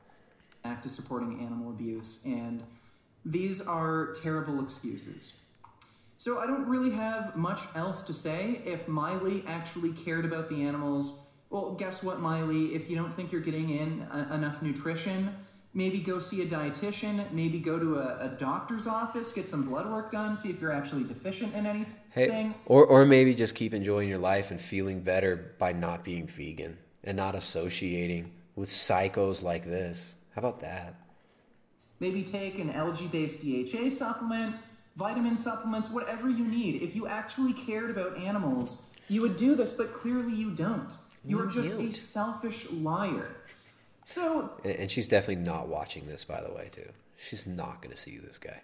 Back to supporting animal abuse, and these are terrible excuses. So I don't really have much else to say. If Miley actually cared about the animals, well, guess what, Miley? If you don't think you're getting in enough nutrition, maybe go see a dietitian, maybe go to a doctor's office, get some blood work done, see if you're actually deficient in anything. Hey, or maybe just keep enjoying your life and feeling better by not being vegan and not associating with psychos like this. How about that? Maybe take an algae-based DHA supplement, vitamin supplements, whatever you need. If you actually cared about animals, you would do this, but clearly you don't. You're just a selfish liar. So, and she's definitely not watching this, by the way, too. She's not going to see this guy.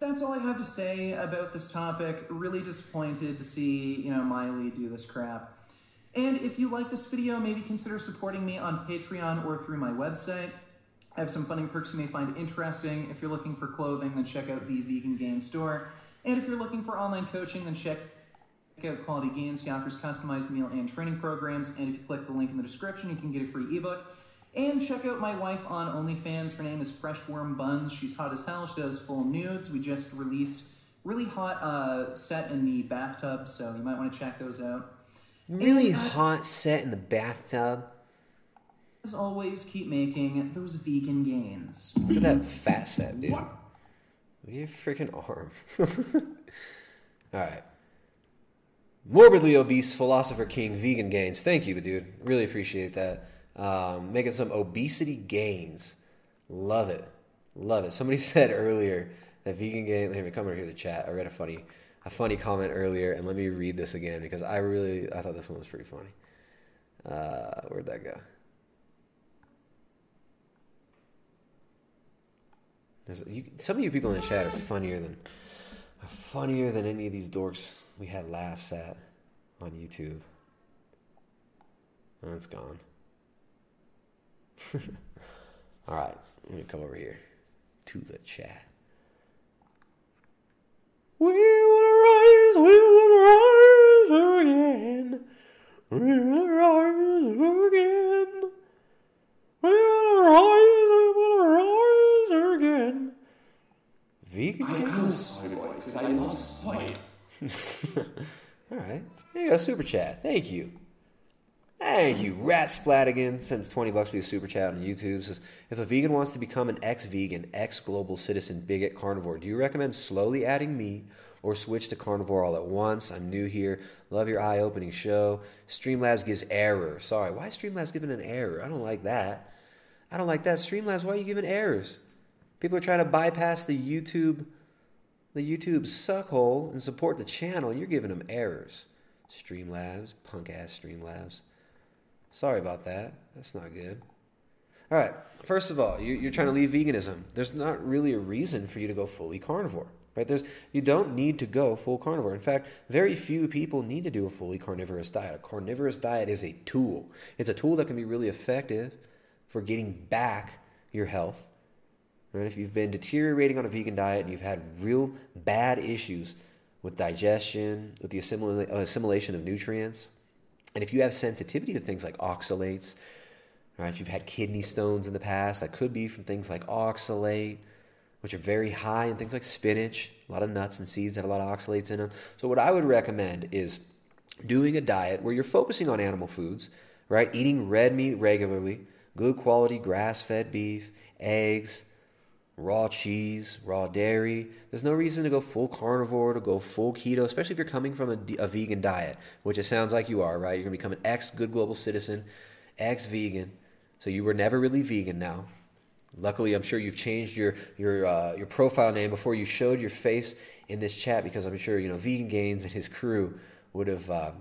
That's all I have to say about this topic. Really disappointed to see, you know, Miley do this crap. And if you like this video, maybe consider supporting me on Patreon or through my website. I have some funding perks you may find interesting. If you're looking for clothing, then check out the Vegan Gains store. And if you're looking for online coaching, then check out Quality Gains. He offers customized meal and training programs. And if you click the link in the description, you can get a free ebook. And check out my wife on OnlyFans. Her name is Fresh Worm Buns. She's hot as hell. She does full nudes. We just released really hot set in the bathtub, so you might want to check those out. Really hot set in the bathtub. As always, keep making those vegan gains. Look at that fat set, dude. What? Look at your freaking arm. All right. Morbidly obese philosopher king, Vegan Gains. Thank you, dude. Really appreciate that. Making some obesity gains. Love it. Love it. Somebody said earlier that vegan gains... Let me come over here to the chat. I read a funny comment earlier, and let me read this again because I thought this one was pretty funny. Where'd that go? Some of you people in the chat are funnier than any of these dorks we had laughs at on YouTube. Oh, it's gone. All right, let me come over here to the chat. We wanna rise, we wanna rise again. We wanna rise again. We wanna rise again. Vegan Gains. Because I love soy. All right, there you go, super chat. Thank you. Thank you, Rat Splat again. Sends $20 via super chat on YouTube. Says, if a vegan wants to become an ex-vegan, ex-global citizen, bigot, carnivore, do you recommend slowly adding meat or switch to carnivore all at once? I'm new here. Love your eye-opening show. Streamlabs gives error. Sorry, why is Streamlabs giving an error? I don't like that. I don't like that. Streamlabs, why are you giving errors? People are trying to bypass the YouTube suckhole and support the channel, and you're giving them errors. Streamlabs, punk-ass Streamlabs. Sorry about that. That's not good. All right. First of all, you're trying to leave veganism. There's not really a reason for you to go fully carnivore, right? You don't need to go full carnivore. In fact, very few people need to do a fully carnivorous diet. A carnivorous diet is a tool. It's a tool that can be really effective for getting back your health. Right? If you've been deteriorating on a vegan diet and you've had real bad issues with digestion, with the assimilation of nutrients, and if you have sensitivity to things like oxalates, right, if you've had kidney stones in the past, that could be from things like oxalate, which are very high in things like spinach. A lot of nuts and seeds have a lot of oxalates in them. So what I would recommend is doing a diet where you're focusing on animal foods, right? Eating red meat regularly, good quality grass-fed beef, eggs, raw cheese, raw dairy. There's no reason to go full carnivore, to go full keto, especially if you're coming from a vegan diet, which it sounds like you are, right? You're going to become an ex-good global citizen, ex-vegan. So you were never really vegan now. Luckily, I'm sure you've changed your profile name before you showed your face in this chat, because I'm sure, you know, Vegan Gains and his crew would not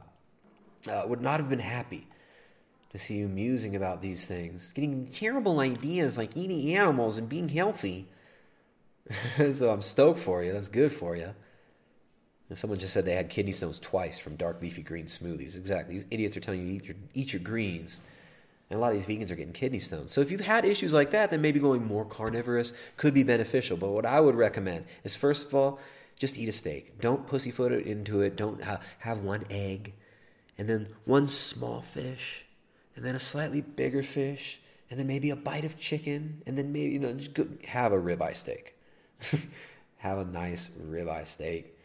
have been happy to see you musing about these things, getting terrible ideas like eating animals and being healthy. So I'm stoked for you. That's good for you. And someone just said they had kidney stones twice from dark leafy green smoothies. Exactly. These idiots are telling you to eat your greens. And a lot of these vegans are getting kidney stones. So if you've had issues like that, then maybe going more carnivorous could be beneficial. But what I would recommend is, first of all, just eat a steak. Don't pussyfoot into it. Don't have one egg and then one small fish, and then a slightly bigger fish, and then maybe a bite of chicken, and then maybe, you know, just go have a ribeye steak. Have a nice ribeye steak.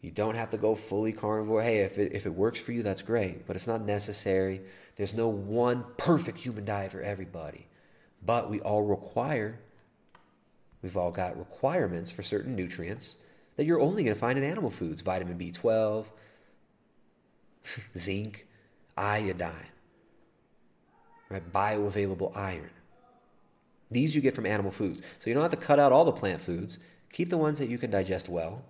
You don't have to go fully carnivore. Hey, if it works for you, that's great, but it's not necessary. There's no one perfect human diet for everybody. But we've all got requirements for certain nutrients that you're only going to find in animal foods. Vitamin B12, zinc, iodine. Right, bioavailable iron. These you get from animal foods. So you don't have to cut out all the plant foods. Keep the ones that you can digest well.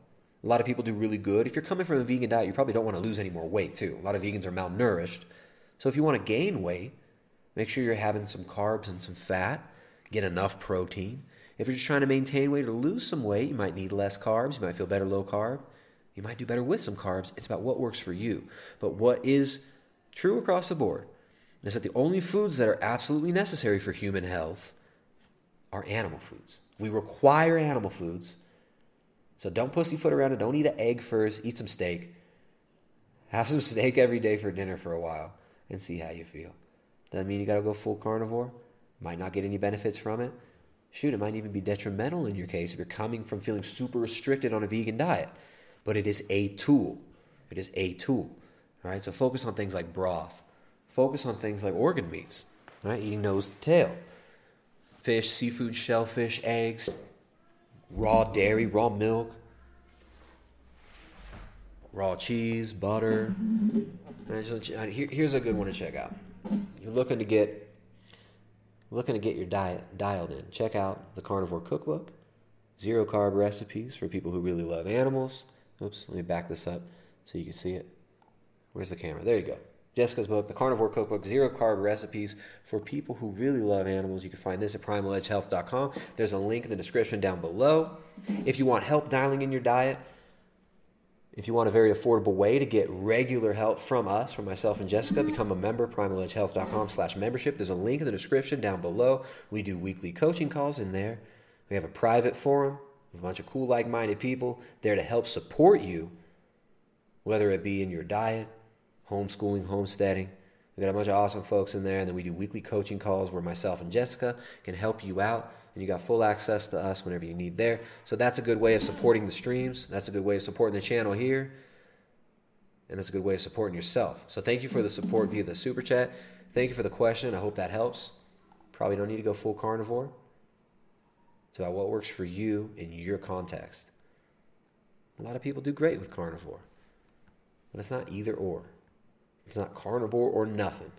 A lot of people do really good. If you're coming from a vegan diet, you probably don't want to lose any more weight too. A lot of vegans are malnourished. So if you want to gain weight, make sure you're having some carbs and some fat. Get enough protein. If you're just trying to maintain weight or lose some weight, you might need less carbs. You might feel better low carb. You might do better with some carbs. It's about what works for you. But what is true across the board is that the only foods that are absolutely necessary for human health are animal foods. We require animal foods. So don't pussyfoot around it. Don't eat an egg first. Eat some steak. Have some steak every day for dinner for a while and see how you feel. Doesn't mean you got to go full carnivore. Might not get any benefits from it. Shoot, it might even be detrimental in your case if you're coming from feeling super restricted on a vegan diet. But it is a tool. It is a tool. All right? So focus on things like broth. Focus on things like organ meats. All right? Eating nose to tail. Fish, seafood, shellfish, eggs, raw dairy, raw milk, raw cheese, butter. Here's a good one to check out. You're looking to get your diet dialed in. Check out the Carnivore Cookbook, zero carb recipes for people who really love animals. Oops, let me back this up so you can see it. Where's the camera? There you go. Jessica's book, The Carnivore Cookbook, Zero Carb Recipes for People Who Really Love Animals. You can find this at primaledgehealth.com. There's a link in the description down below. If you want help dialing in your diet, if you want a very affordable way to get regular help from us, from myself and Jessica, become a member, primaledgehealth.com/membership. There's a link in the description down below. We do weekly coaching calls in there. We have a private forum with a bunch of cool, like-minded people there to help support you, whether it be in your diet, homeschooling, homesteading. We got a bunch of awesome folks in there, and then we do weekly coaching calls where myself and Jessica can help you out, and you got full access to us whenever you need there. So that's a good way of supporting the streams. That's a good way of supporting the channel here, and that's a good way of supporting yourself. So thank you for the support via the Super Chat. Thank you for the question. I hope that helps. Probably don't need to go full carnivore. It's about what works for you in your context. A lot of people do great with carnivore, but it's not either or. It's not carnivore or nothing.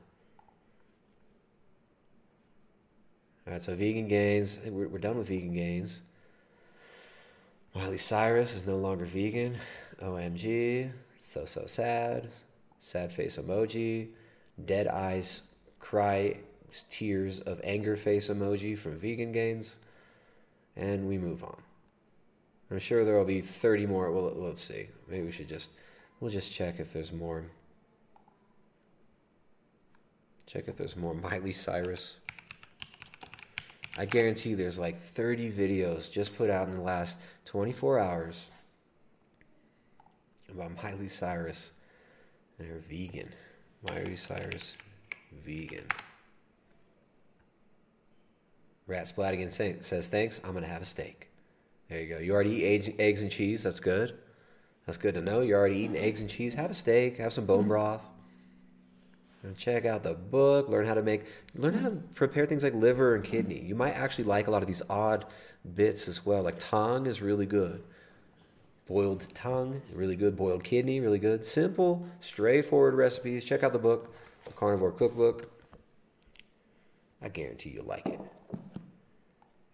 All right, so Vegan Gains. I think we're done with Vegan Gains. Miley Cyrus is no longer vegan. OMG. So sad. Sad face emoji. Dead eyes cry tears of anger face emoji from Vegan Gains. And we move on. I'm sure there will be 30 more. Well, let's see. Maybe we should we'll just check if there's more. Check if there's more Miley Cyrus. I guarantee there's like 30 videos just put out in the last 24 hours about Miley Cyrus and her vegan. Miley Cyrus vegan. Rat Splatigan says, thanks, I'm going to have a steak. There you go. You already eat eggs and cheese. That's good. That's good to know. You're already eating eggs and cheese. Have a steak. Have some bone broth. And check out the book. Learn how to prepare things like liver and kidney. You might actually like a lot of these odd bits as well. Like tongue is really good. Boiled tongue, really good. Boiled kidney, really good. Simple, straightforward recipes. Check out the book, The Carnivore Cookbook. I guarantee you'll like it.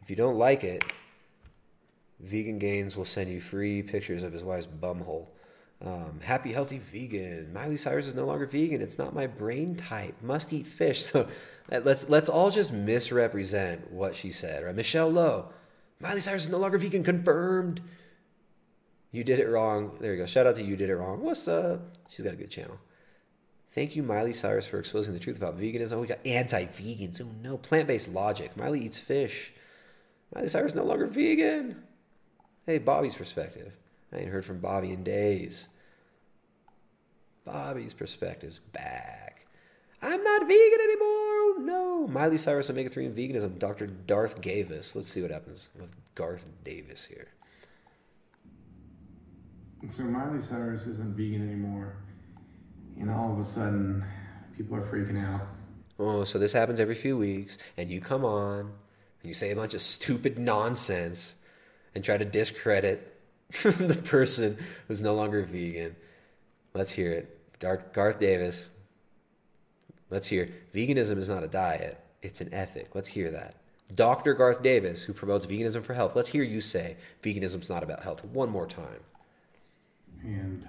If you don't like it, Vegan Gains will send you free pictures of his wife's bumhole. Happy Healthy Vegan. Miley Cyrus is no longer vegan. It's not my brain type. Must eat fish. So let's all just misrepresent what she said, right? Michelle Lowe. Miley Cyrus is no longer vegan. Confirmed. You did it wrong. There you go. Shout out to You Did It Wrong. What's up? She's got a good channel. Thank you, Miley Cyrus, for exposing the truth about veganism. Oh, we got anti-vegans. Oh, no. Plant-based logic. Miley eats fish. Miley Cyrus no longer vegan. Hey, Bobby's perspective. I ain't heard from Bobby in days. Bobby's perspective's back. I'm not vegan anymore. Oh, no. Miley Cyrus, omega-3 and veganism. Dr. Darth Davis. Let's see what happens with Garth Davis here. So Miley Cyrus isn't vegan anymore. And all of a sudden, people are freaking out. Oh, so this happens every few weeks. And you come on. And you say a bunch of stupid nonsense and try to discredit the person who's no longer vegan. Let's hear it. Garth Davis. Let's hear it. Veganism is not a diet. It's an ethic. Let's hear that. Dr. Garth Davis, who promotes veganism for health. Let's hear you say veganism's not about health one more time. And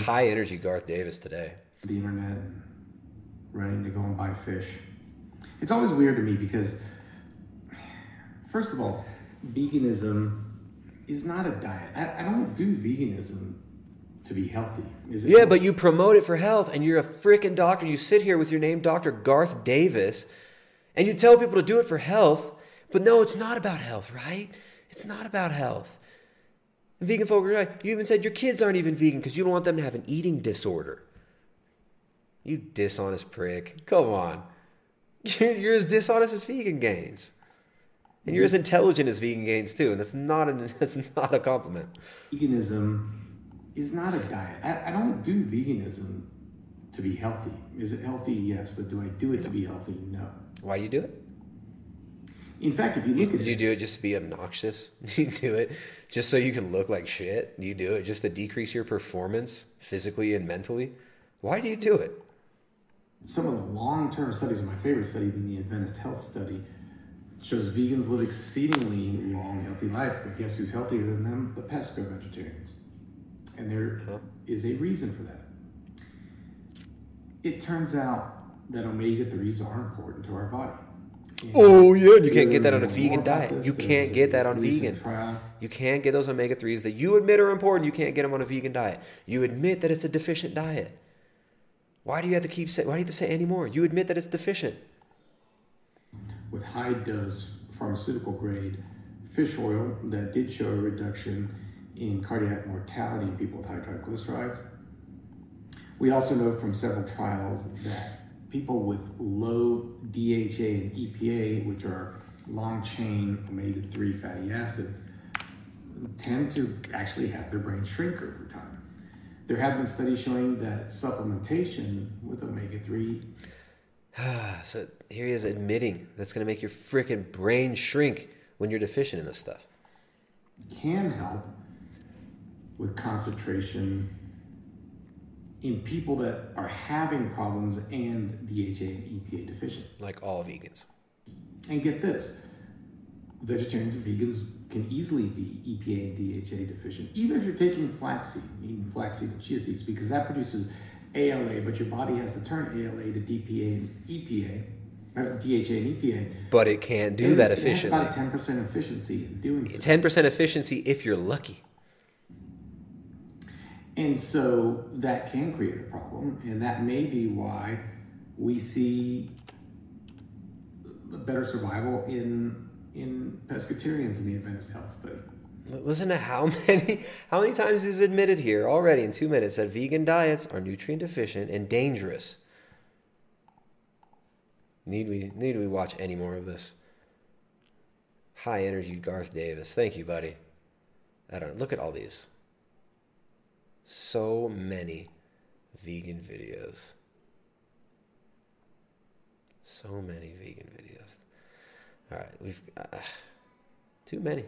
high energy Garth Davis today. The internet, running to go and buy fish. It's always weird to me because First of all, veganism is not a diet. I don't do veganism to be healthy. Yeah, but you promote it for health, and you're a freaking doctor. You sit here with your name, Dr. Garth Davis, and you tell people to do it for health, but no, it's not about health, right? It's not about health. And vegan folk are like, you even said your kids aren't even vegan because you don't want them to have an eating disorder. You dishonest prick. Come on. You're as dishonest as Vegan Gains. And you're as intelligent as Vegan Gains too, and that's not a compliment. Veganism is not a diet. I don't do veganism to be healthy. Is it healthy? Yes, but do I do it to be healthy? No. Why do you do it? In fact, if you look at it... Did you do it just to be obnoxious? You do it just so you can look like shit? You do it just to decrease your performance physically and mentally? Why do you do it? Some of the long-term studies, my favorite study being the Adventist Health Study, shows vegans live exceedingly long, healthy life, but guess who's healthier than them? The pesco vegetarians. And there is a reason for that. It turns out that omega-3s are important to our body. And oh, yeah. You can't get that on a vegan diet. You can't get that on vegan. You can't get those omega-3s that you admit are important. You can't get them on a vegan diet. You admit that it's a deficient diet. Why do you have to keep saying, why do you have to say any more? You admit that it's deficient. With high dose pharmaceutical grade fish oil that did show a reduction in cardiac mortality in people with high triglycerides. We also know from several trials that people with low DHA and EPA, which are long-chain omega-3 fatty acids, tend to actually have their brain shrink over time. There have been studies showing that supplementation with omega-3... So here he is admitting that's going to make your freaking brain shrink when you're deficient in this stuff. Can help with concentration in people that are having problems and DHA and EPA deficient. Like all vegans. And get this, vegetarians and vegans can easily be EPA and DHA deficient, even if you're taking flaxseed, eating flaxseed and chia seeds, because that produces ALA, but your body has to turn ALA to DPA and EPA, DHA and EPA. But it can't do that efficiently. It's about 10% efficiency in doing so. 10% efficiency if you're lucky. And so that can create a problem, and that may be why we see better survival in pescatarians in the Adventist Health Study. Listen to how many times he's admitted here already in 2 minutes that vegan diets are nutrient deficient and dangerous. Need we watch any more of this? High energy Garth Davis. Thank you, buddy. I don't know. Look at all these. So many vegan videos. So many vegan videos. All right, we've too many.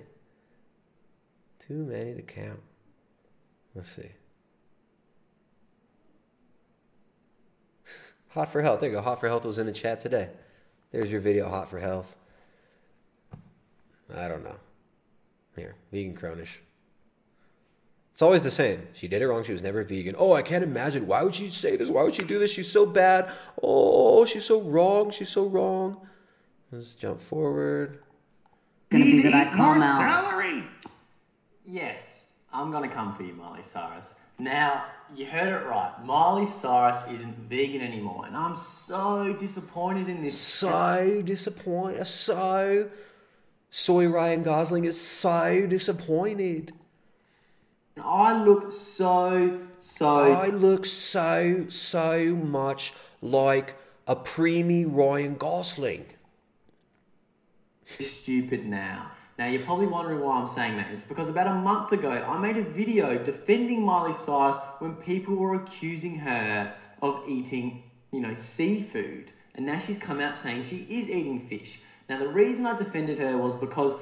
Too many to count. Let's see. Hot for Health. There you go. Hot for Health was in the chat today. There's your video, Hot for Health. I don't know. Here, vegan cronish. It's always the same. She did it wrong. She was never vegan. Oh, I can't imagine. Why would she say this? Why would she do this? She's so bad. Oh, she's so wrong. She's so wrong. Let's jump forward. Going to be that I come out. Salary. Yes, I'm going to come for you, Miley Cyrus. Now, you heard it right. Miley Cyrus isn't vegan anymore, and I'm so disappointed in this. So disappointed. Soy Ryan Gosling is so disappointed. I look so much like a preemie Ryan Gosling. Stupid now. Now, you're probably wondering why I'm saying that. It's because about a month ago, I made a video defending Miley Cyrus when people were accusing her of eating, seafood. And now she's come out saying she is eating fish. Now, the reason I defended her was because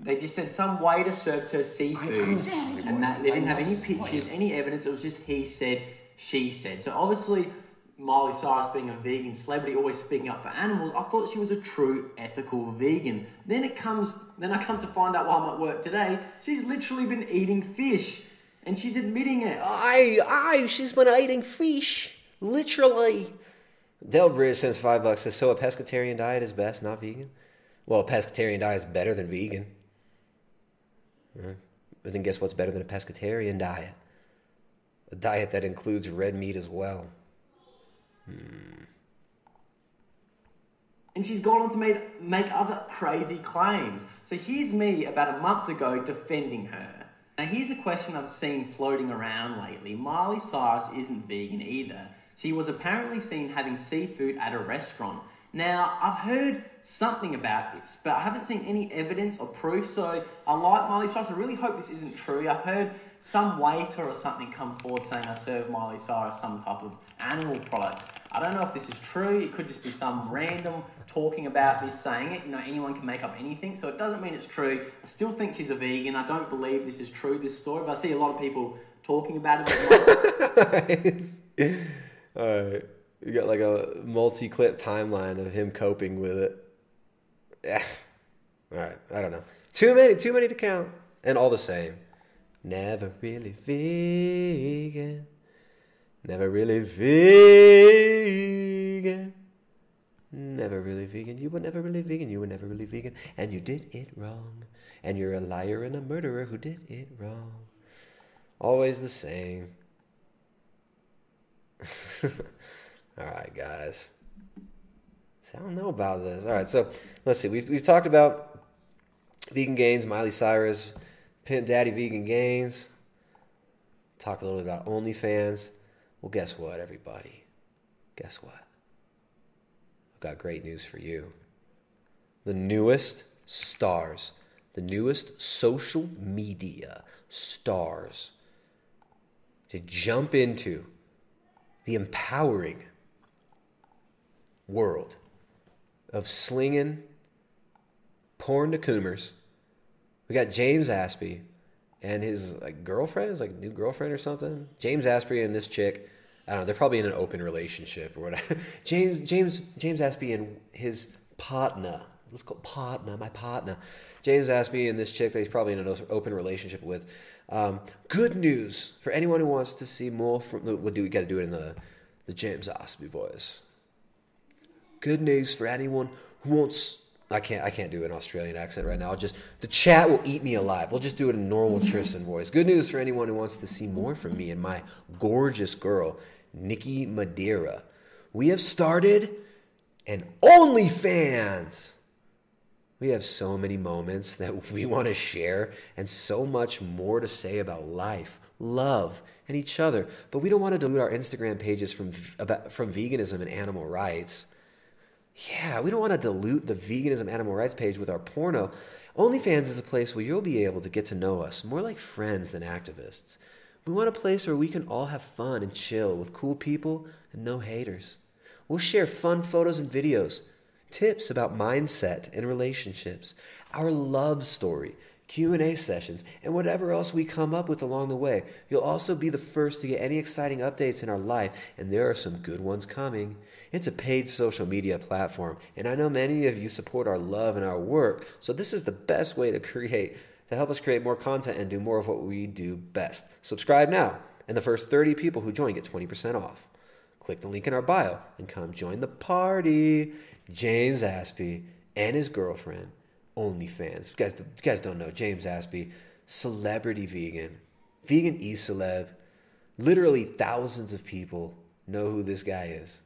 they just said some waiter served her seafood. And that they didn't have any pictures, any evidence. It was just he said, she said. So, obviously, Miley Cyrus being a vegan celebrity, always speaking up for animals, I thought she was a true ethical vegan. Then I come to find out while I'm at work today, she's literally been eating fish. And she's admitting it. She's been eating fish. Literally. Del Bridge sends $5. Says, so a pescatarian diet is best, not vegan? Well, a pescatarian diet is better than vegan. But then guess what's better than a pescatarian diet? A diet that includes red meat as well. And she's gone on to make other crazy claims. So here's me about a month ago defending her. Now here's a question I've seen floating around lately. Miley Cyrus isn't vegan either. She was apparently seen having seafood at a restaurant. Now, I've heard something about this, but I haven't seen any evidence or proof, so unlike Miley Cyrus, I really hope this isn't true. I've heard some waiter or something come forward saying I served Miley Cyrus some type of animal product. I don't know if this is true. It could just be some random talking about this, saying it. You know, anyone can make up anything, so it doesn't mean it's true. I still think she's a vegan. I don't believe this is true, this story, but I see a lot of people talking about it. All right. You got like a multi-clip timeline of him coping with it. Yeah. All right. I don't know. Too many to count. And all the same. Never really vegan. Never really vegan. Never really vegan. You were never really vegan. You were never really vegan. And you did it wrong. And you're a liar and a murderer who did it wrong. Always the same. All right, guys. So I don't know about this. All right, so let's see. We've talked about Vegan Gains, Miley Cyrus, Pimp Daddy Vegan Gains. Talked a little bit about OnlyFans. Well, guess what, everybody? Guess what? I've got great news for you. The newest stars, the newest social media stars to jump into the empowering world of slinging porn to coomers. We got James Aspie and his girlfriend, his new girlfriend or something. James Aspie and this chick, I don't know, they're probably in an open relationship or whatever. James Aspie and his partner, let's call it partner, my partner. James Aspie and this chick that he's probably in an open relationship with. Good news for anyone who wants to see more from, we got to do it in the James Aspie voice. Good news for anyone who wants... I can't do an Australian accent right now. The chat will eat me alive. We'll just do it in normal Tristan voice. Good news for anyone who wants to see more from me and my gorgeous girl, Nikki Madeira. We have started an OnlyFans. We have so many moments that we want to share and so much more to say about life, love, and each other. But we don't want to dilute our Instagram pages from veganism and animal rights. Yeah, we don't want to dilute the veganism animal rights page with our porno. OnlyFans is a place where you'll be able to get to know us, more like friends than activists. We want a place where we can all have fun and chill with cool people and no haters. We'll share fun photos and videos, tips about mindset and relationships, our love story, Q&A sessions, and whatever else we come up with along the way. You'll also be the first to get any exciting updates in our life, and there are some good ones coming. It's a paid social media platform, and I know many of you support our love and our work, so this is the best way to help us create more content and do more of what we do best. Subscribe now, and the first 30 people who join get 20% off. Click the link in our bio and come join the party. James Aspie and his girlfriend, OnlyFans. You guys don't know, James Aspie, celebrity vegan, vegan e-celeb. Literally thousands of people know who this guy is.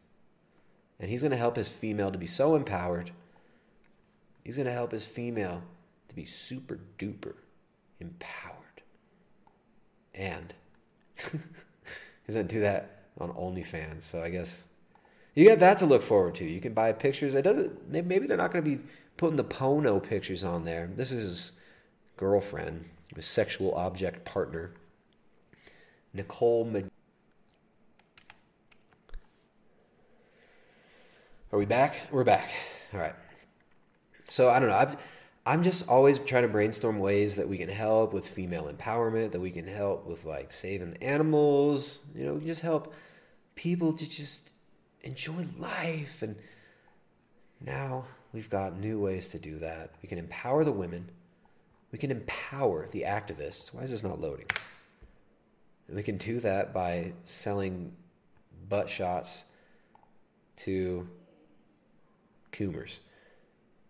And he's going to help his female to be so empowered. He's going to help his female to be super duper empowered. And he's going to do that on OnlyFans, so I guess you got that to look forward to. You can buy pictures. Maybe they're not going to be putting the Pono pictures on there. This is his girlfriend, his sexual object partner, Nicole. Are we back? We're back. All right. So I don't know. I'm just always trying to brainstorm ways that we can help with female empowerment, that we can help with saving the animals. You know, we can just help people to just enjoy life. And now we've got new ways to do that. We can empower the women. We can empower the activists. Why is this not loading? And we can do that by selling butt shots to coomers.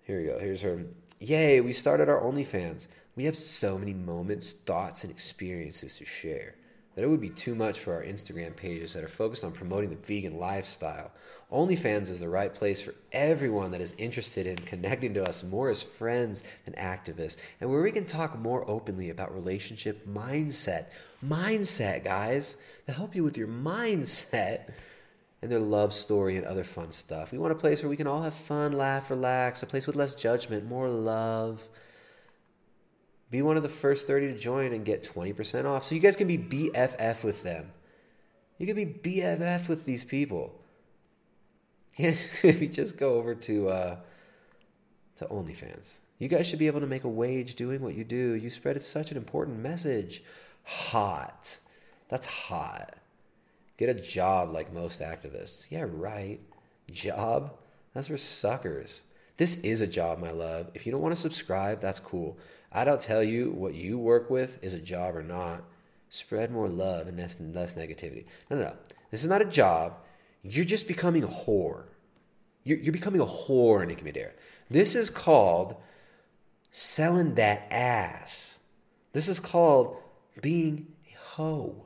Here we go. Here's her. Yay, we started our OnlyFans. We have so many moments, thoughts, and experiences to share that it would be too much for our Instagram pages that are focused on promoting the vegan lifestyle. OnlyFans is the right place for everyone that is interested in connecting to us more as friends than activists, and where we can talk more openly about relationship mindset. Mindset, guys. They'll help you with your mindset and their love story and other fun stuff. We want a place where we can all have fun, laugh, relax, a place with less judgment, more love. Be one of the first 30 to join and get 20% off. So you guys can be BFF with them. You can be BFF with these people. If you just go over to OnlyFans. You guys should be able to make a wage doing what you do. You spread such an important message. Hot. That's hot. Get a job like most activists. Yeah, right. Job? That's for suckers. This is a job, my love. If you don't want to subscribe, that's cool. I don't tell you what you work with is a job or not. Spread more love and less negativity. No. This is not a job. You're just becoming a whore. You're becoming a whore, Nicki Medera. This is called selling that ass. This is called being a hoe.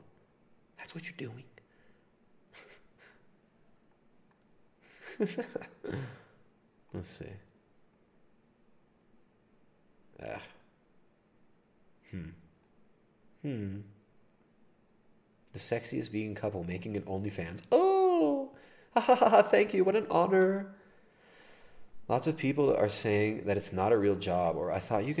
That's what you're doing. Let's see. The sexiest vegan couple making an OnlyFans. Oh, ha ha ha! Thank you. What an honor. Lots of people are saying that it's not a real job, or I thought you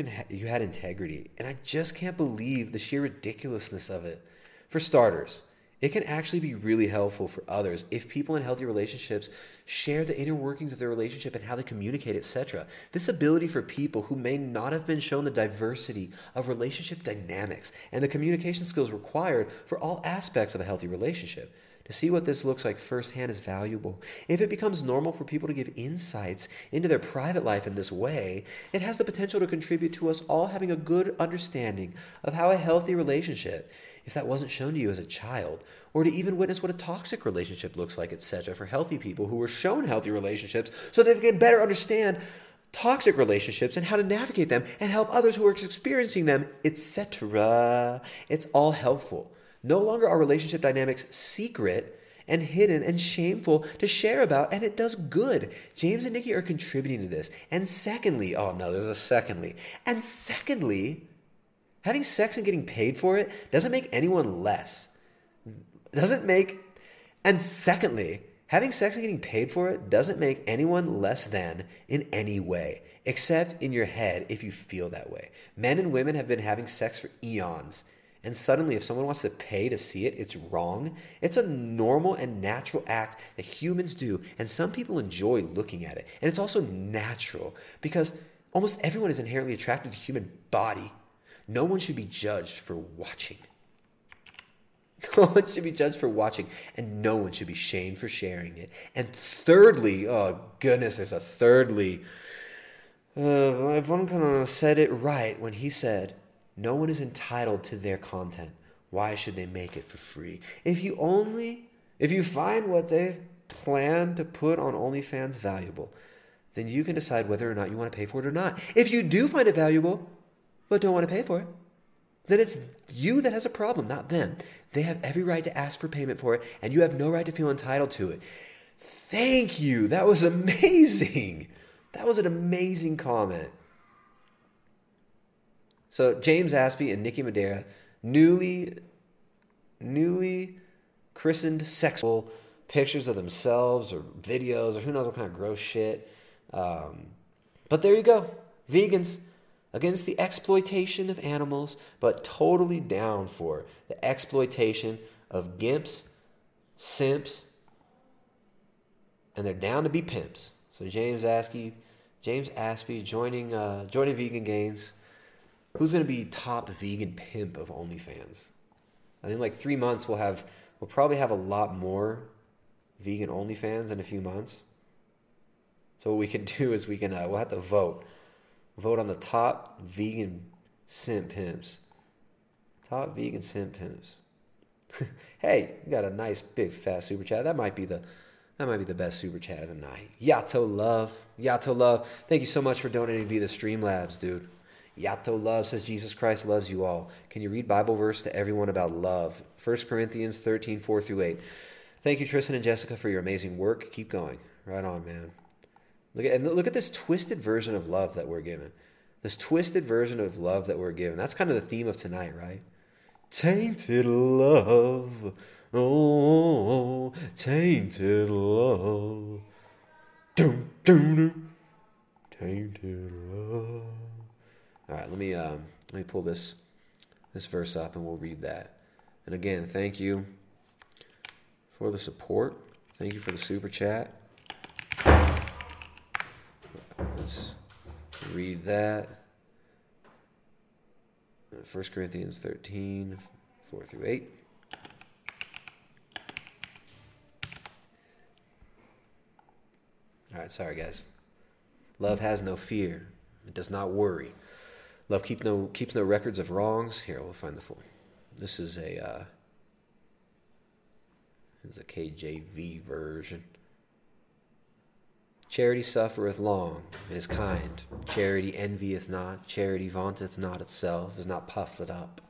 had integrity, and I just can't believe the sheer ridiculousness of it. For starters, it can actually be really helpful for others if people in healthy relationships share the inner workings of their relationship and how they communicate, etc. This ability for people who may not have been shown the diversity of relationship dynamics and the communication skills required for all aspects of a healthy relationship. To see what this looks like firsthand is valuable. If it becomes normal for people to give insights into their private life in this way, it has the potential to contribute to us all having a good understanding of how a healthy relationship, if that wasn't shown to you as a child, or to even witness what a toxic relationship looks like, etc., for healthy people who were shown healthy relationships so that they can better understand toxic relationships and how to navigate them and help others who are experiencing them, etc. It's all helpful. No longer are relationship dynamics secret and hidden and shameful to share about, and it does good. James and Nikki are contributing to this. And secondly, having sex and getting paid for it doesn't make anyone less than in any way, except in your head if you feel that way. Men and women have been having sex for eons, and suddenly if someone wants to pay to see it, it's wrong. It's a normal and natural act that humans do, and some people enjoy looking at it. And it's also natural because almost everyone is inherently attracted to the human body. No one should be judged for watching. And no one should be shamed for sharing it. And thirdly, oh goodness, there's a thirdly. Von Kahn said it right when he said, no one is entitled to their content. Why should they make it for free? If you find what they've planned to put on OnlyFans valuable, then you can decide whether or not you want to pay for it or not. If you do find it valuable, but don't want to pay for it, then it's you that has a problem, not them. They have every right to ask for payment for it, and you have no right to feel entitled to it. Thank you. That was amazing. That was an amazing comment. So James Aspie and Nikki Medera, newly christened sexual pictures of themselves or videos or who knows what kind of gross shit. But there you go. Vegans. Against the exploitation of animals, but totally down for the exploitation of gimps, simps, and they're down to be pimps. So James Aspie joining Vegan Gains. Who's going to be top vegan pimp of OnlyFans? I think like 3 months we'll probably have a lot more vegan OnlyFans in a few months. So what we can do is we'll have to vote. Vote on the top vegan simp pimps. Hey, you got a nice big fat super chat. That might be the That might be the best super chat of the night. Yato Love. Yato Love. Thank you so much for donating via the Streamlabs, dude. Yato Love says, Jesus Christ loves you all. Can you read Bible verse to everyone about love? 1 Corinthians 13, 4 through 8. Thank you, Tristan and Jessica, for your amazing work. Keep going. Right on, man. Look at this twisted version of love that we're given. This twisted version of love that we're given. That's kind of the theme of tonight, right? Tainted love. Oh, tainted love. Doom, doom, doom. Tainted love. All right, let me pull this verse up and we'll read that. And again, thank you for the support. Thank you for the super chat. Let's read that. 1 Corinthians 13, 4 through 8. All right, sorry guys. Love has no fear. It does not worry. Love keeps no records of wrongs. Here, we'll find the full. This is a KJV version. Charity suffereth long and is kind. Charity envieth not. Charity vaunteth not itself, is not puffed up,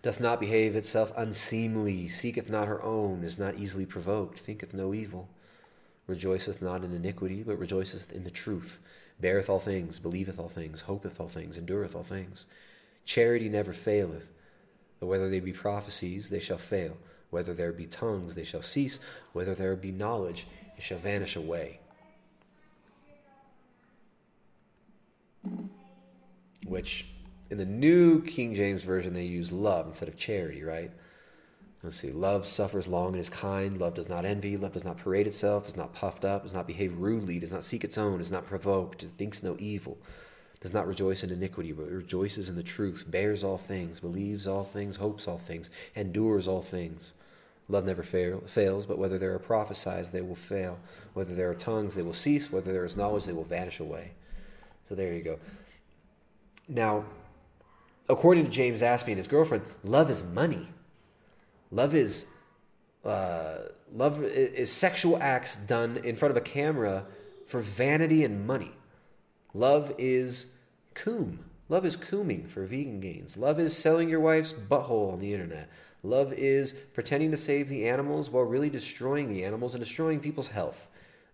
doth not behave itself unseemly, seeketh not her own, is not easily provoked, thinketh no evil, rejoiceth not in iniquity, but rejoiceth in the truth, beareth all things, believeth all things, hopeth all things, endureth all things. Charity never faileth. But whether there be prophecies, they shall fail. Whether there be tongues, they shall cease. Whether there be knowledge, it shall vanish away. Which, in the New King James Version, they use love instead of charity, right? Let's see. Love suffers long and is kind. Love does not envy. Love does not parade itself. Is not puffed up. Does not behave rudely. Does not seek its own. Is not provoked. Thinks no evil. Does not rejoice in iniquity, but rejoices in the truth. Bears all things. Believes all things. Hopes all things. Endures all things. Love never fails, but whether there are prophesies, they will fail. Whether there are tongues, they will cease. Whether there is knowledge, they will vanish away. So there you go. Now, according to James Aspie and his girlfriend, love is money. Love is sexual acts done in front of a camera for vanity and money. Love is coom. Love is cooming for vegan gains. Love is selling your wife's butthole on the internet. Love is pretending to save the animals while really destroying the animals and destroying people's health,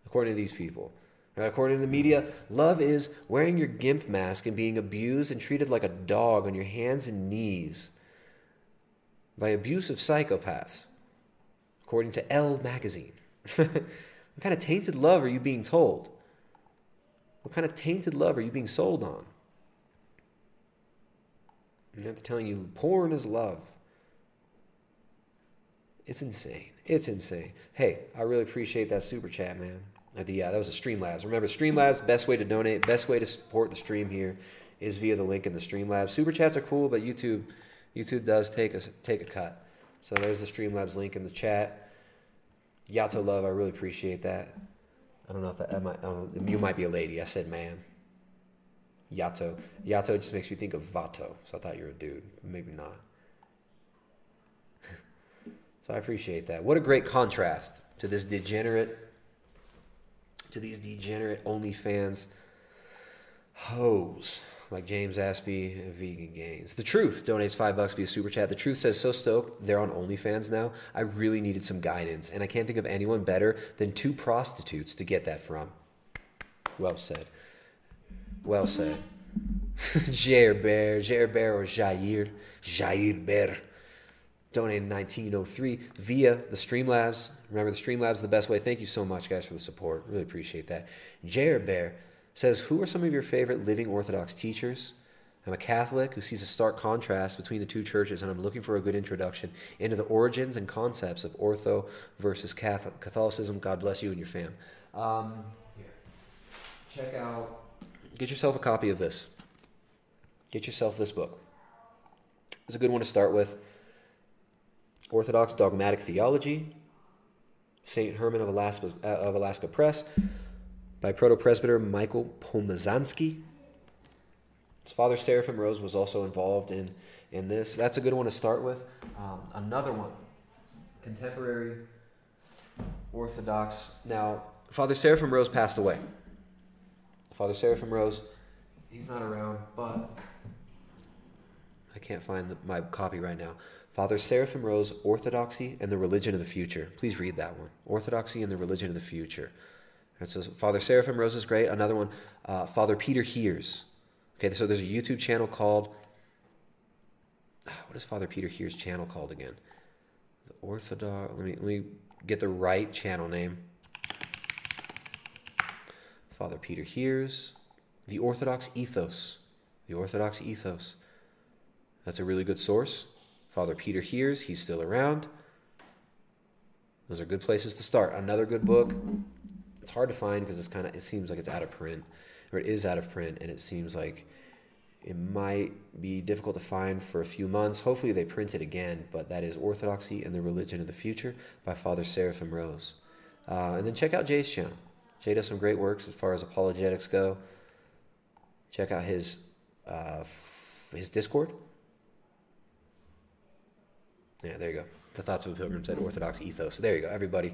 according to these people. According to the media, love is wearing your gimp mask and being abused and treated like a dog on your hands and knees by abusive psychopaths, according to Elle magazine. What kind of tainted love are you being told? What kind of tainted love are you being sold on? And they're telling you porn is love. It's insane. It's insane. Hey, I really appreciate that super chat, man. That was a Streamlabs. Remember, Streamlabs, best way to donate, best way to support the stream here is via the link in the Streamlabs. Super chats are cool, but YouTube does take a cut. So there's the Streamlabs link in the chat. Yato Love, I really appreciate that. I don't know if you might be a lady. I said man. Yato just makes me think of Vato, so I thought you were a dude. Maybe not. So I appreciate that. What a great contrast to this degenerate... to these degenerate OnlyFans hoes like James Aspie and Vegan Gains. The Truth donates $5 via Super Chat. The Truth says, so stoked they're on OnlyFans now. I really needed some guidance, and I can't think of anyone better than two prostitutes to get that from. Well said. Well said. Jair Bear or Jair Bear. Donated 1903 via the Streamlabs. Remember, the Streamlabs is the best way. Thank you so much, guys, for the support. Really appreciate that. Jair Bear says, who are some of your favorite living Orthodox teachers? I'm a Catholic who sees a stark contrast between the two churches, and I'm looking for a good introduction into the origins and concepts of Ortho versus Catholicism. God bless you and your fam. Here. Check out. Get yourself a copy of this. Get yourself this book. It's a good one to start with. Orthodox Dogmatic Theology, St. Herman of Alaska Press, by Proto-Presbyter Michael Pomazanski. His father, Seraphim Rose, was also involved in this. That's a good one to start with. Another one, contemporary Orthodox. Now, Father Seraphim Rose passed away. Father Seraphim Rose, he's not around, but I can't find my copy right now. Father Seraphim Rose, Orthodoxy and the Religion of the Future. Please read that one. Orthodoxy and the Religion of the Future. All right, so Father Seraphim Rose is great. Another one, Father Peter Hears. Okay, so there's a YouTube channel called, what is Father Peter Hears' channel called again? The Orthodox, let me get the right channel name. Father Peter Hears, The Orthodox Ethos. The Orthodox Ethos. That's a really good source. Father Peter Hears, he's still around. Those are good places to start. Another good book. It's hard to find because it's kind of, it seems like it's out of print, or it is out of print, and it seems like it might be difficult to find for a few months. Hopefully they print it again, but that is Orthodoxy and the Religion of the Future by Father Seraphim Rose. And then check out Jay's channel. Jay does some great works as far as apologetics go. Check out his Discord. Yeah, there you go. The Thoughts of a Pilgrim said Orthodox Ethos. There you go, everybody.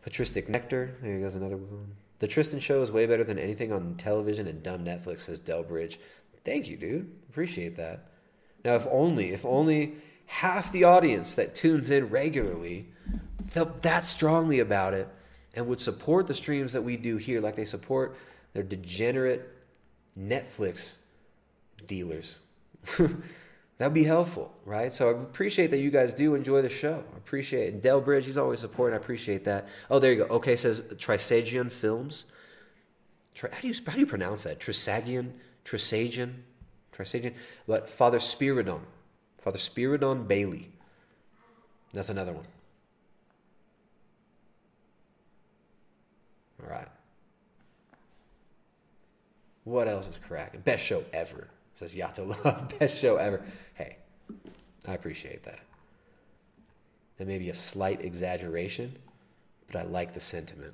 Patristic Nectar. There you go's another one. The Tristan Show is way better than anything on television and dumb Netflix, says Delbridge. Thank you, dude. Appreciate that. Now, if only half the audience that tunes in regularly felt that strongly about it and would support the streams that we do here like they support their degenerate Netflix dealers. That would be helpful, right? So I appreciate that you guys do enjoy the show. I appreciate it. Delbridge, he's always supporting. I appreciate that. Oh, there you go. Okay, says Trisagion Films. How do you pronounce that? Trisagion? But Father Spiridon Bailey. That's another one. All right. What else is cracking? Best show ever. Says Yato Love, best show ever. Hey, I appreciate that. That may be a slight exaggeration, but I like the sentiment.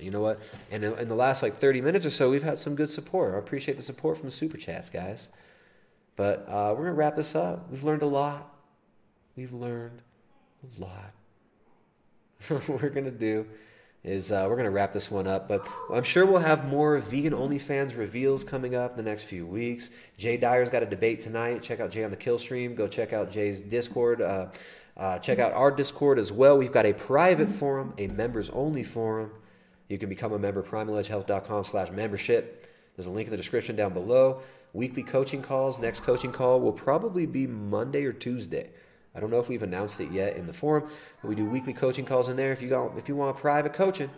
You know what? And in the last like 30 minutes or so, we've had some good support. I appreciate the support from the Super Chats, guys. But we're going to wrap this up. We've learned a lot. What we're going to do is we're going to wrap this one up, but I'm sure we'll have more Vegan OnlyFans reveals coming up in the next few weeks. Jay Dyer's got a debate tonight. Check out Jay on the Kill Stream. Go check out Jay's Discord. Check out our Discord as well. We've got a private forum, a members-only forum. You can become a member, primaledgehealth.com/membership. There's a link in the description down below. Weekly coaching calls. Next coaching call will probably be Monday or Tuesday. I don't know if we've announced it yet in the forum, but we do weekly coaching calls in there. If you want private coaching,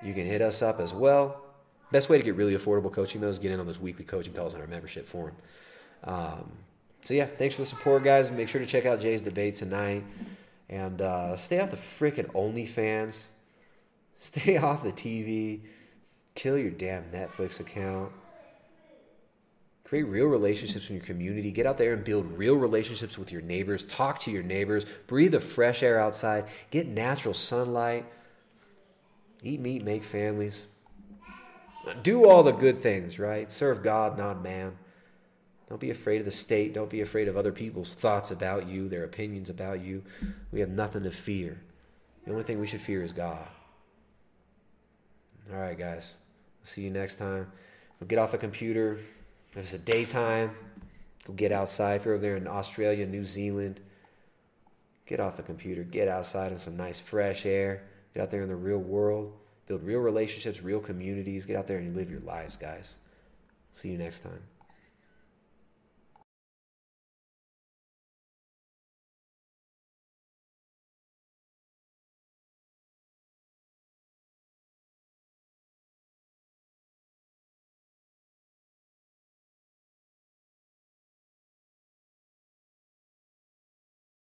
you can hit us up as well. Best way to get really affordable coaching, though, is get in on those weekly coaching calls in our membership forum. So, yeah, thanks for the support, guys. Make sure to check out Jay's debate tonight. And stay off the freaking OnlyFans. Stay off the TV. Kill your damn Netflix account. Create real relationships in your community. Get out there and build real relationships with your neighbors. Talk to your neighbors. Breathe the fresh air outside. Get natural sunlight. Eat meat, make families. Do all the good things, right? Serve God, not man. Don't be afraid of the state. Don't be afraid of other people's thoughts about you, their opinions about you. We have nothing to fear. The only thing we should fear is God. All right, guys. We'll see you next time. We'll get off the computer. If it's a daytime, go get outside. If you're over there in Australia, New Zealand, get off the computer. Get outside in some nice fresh air. Get out there in the real world. Build real relationships, real communities. Get out there and live your lives, guys. See you next time.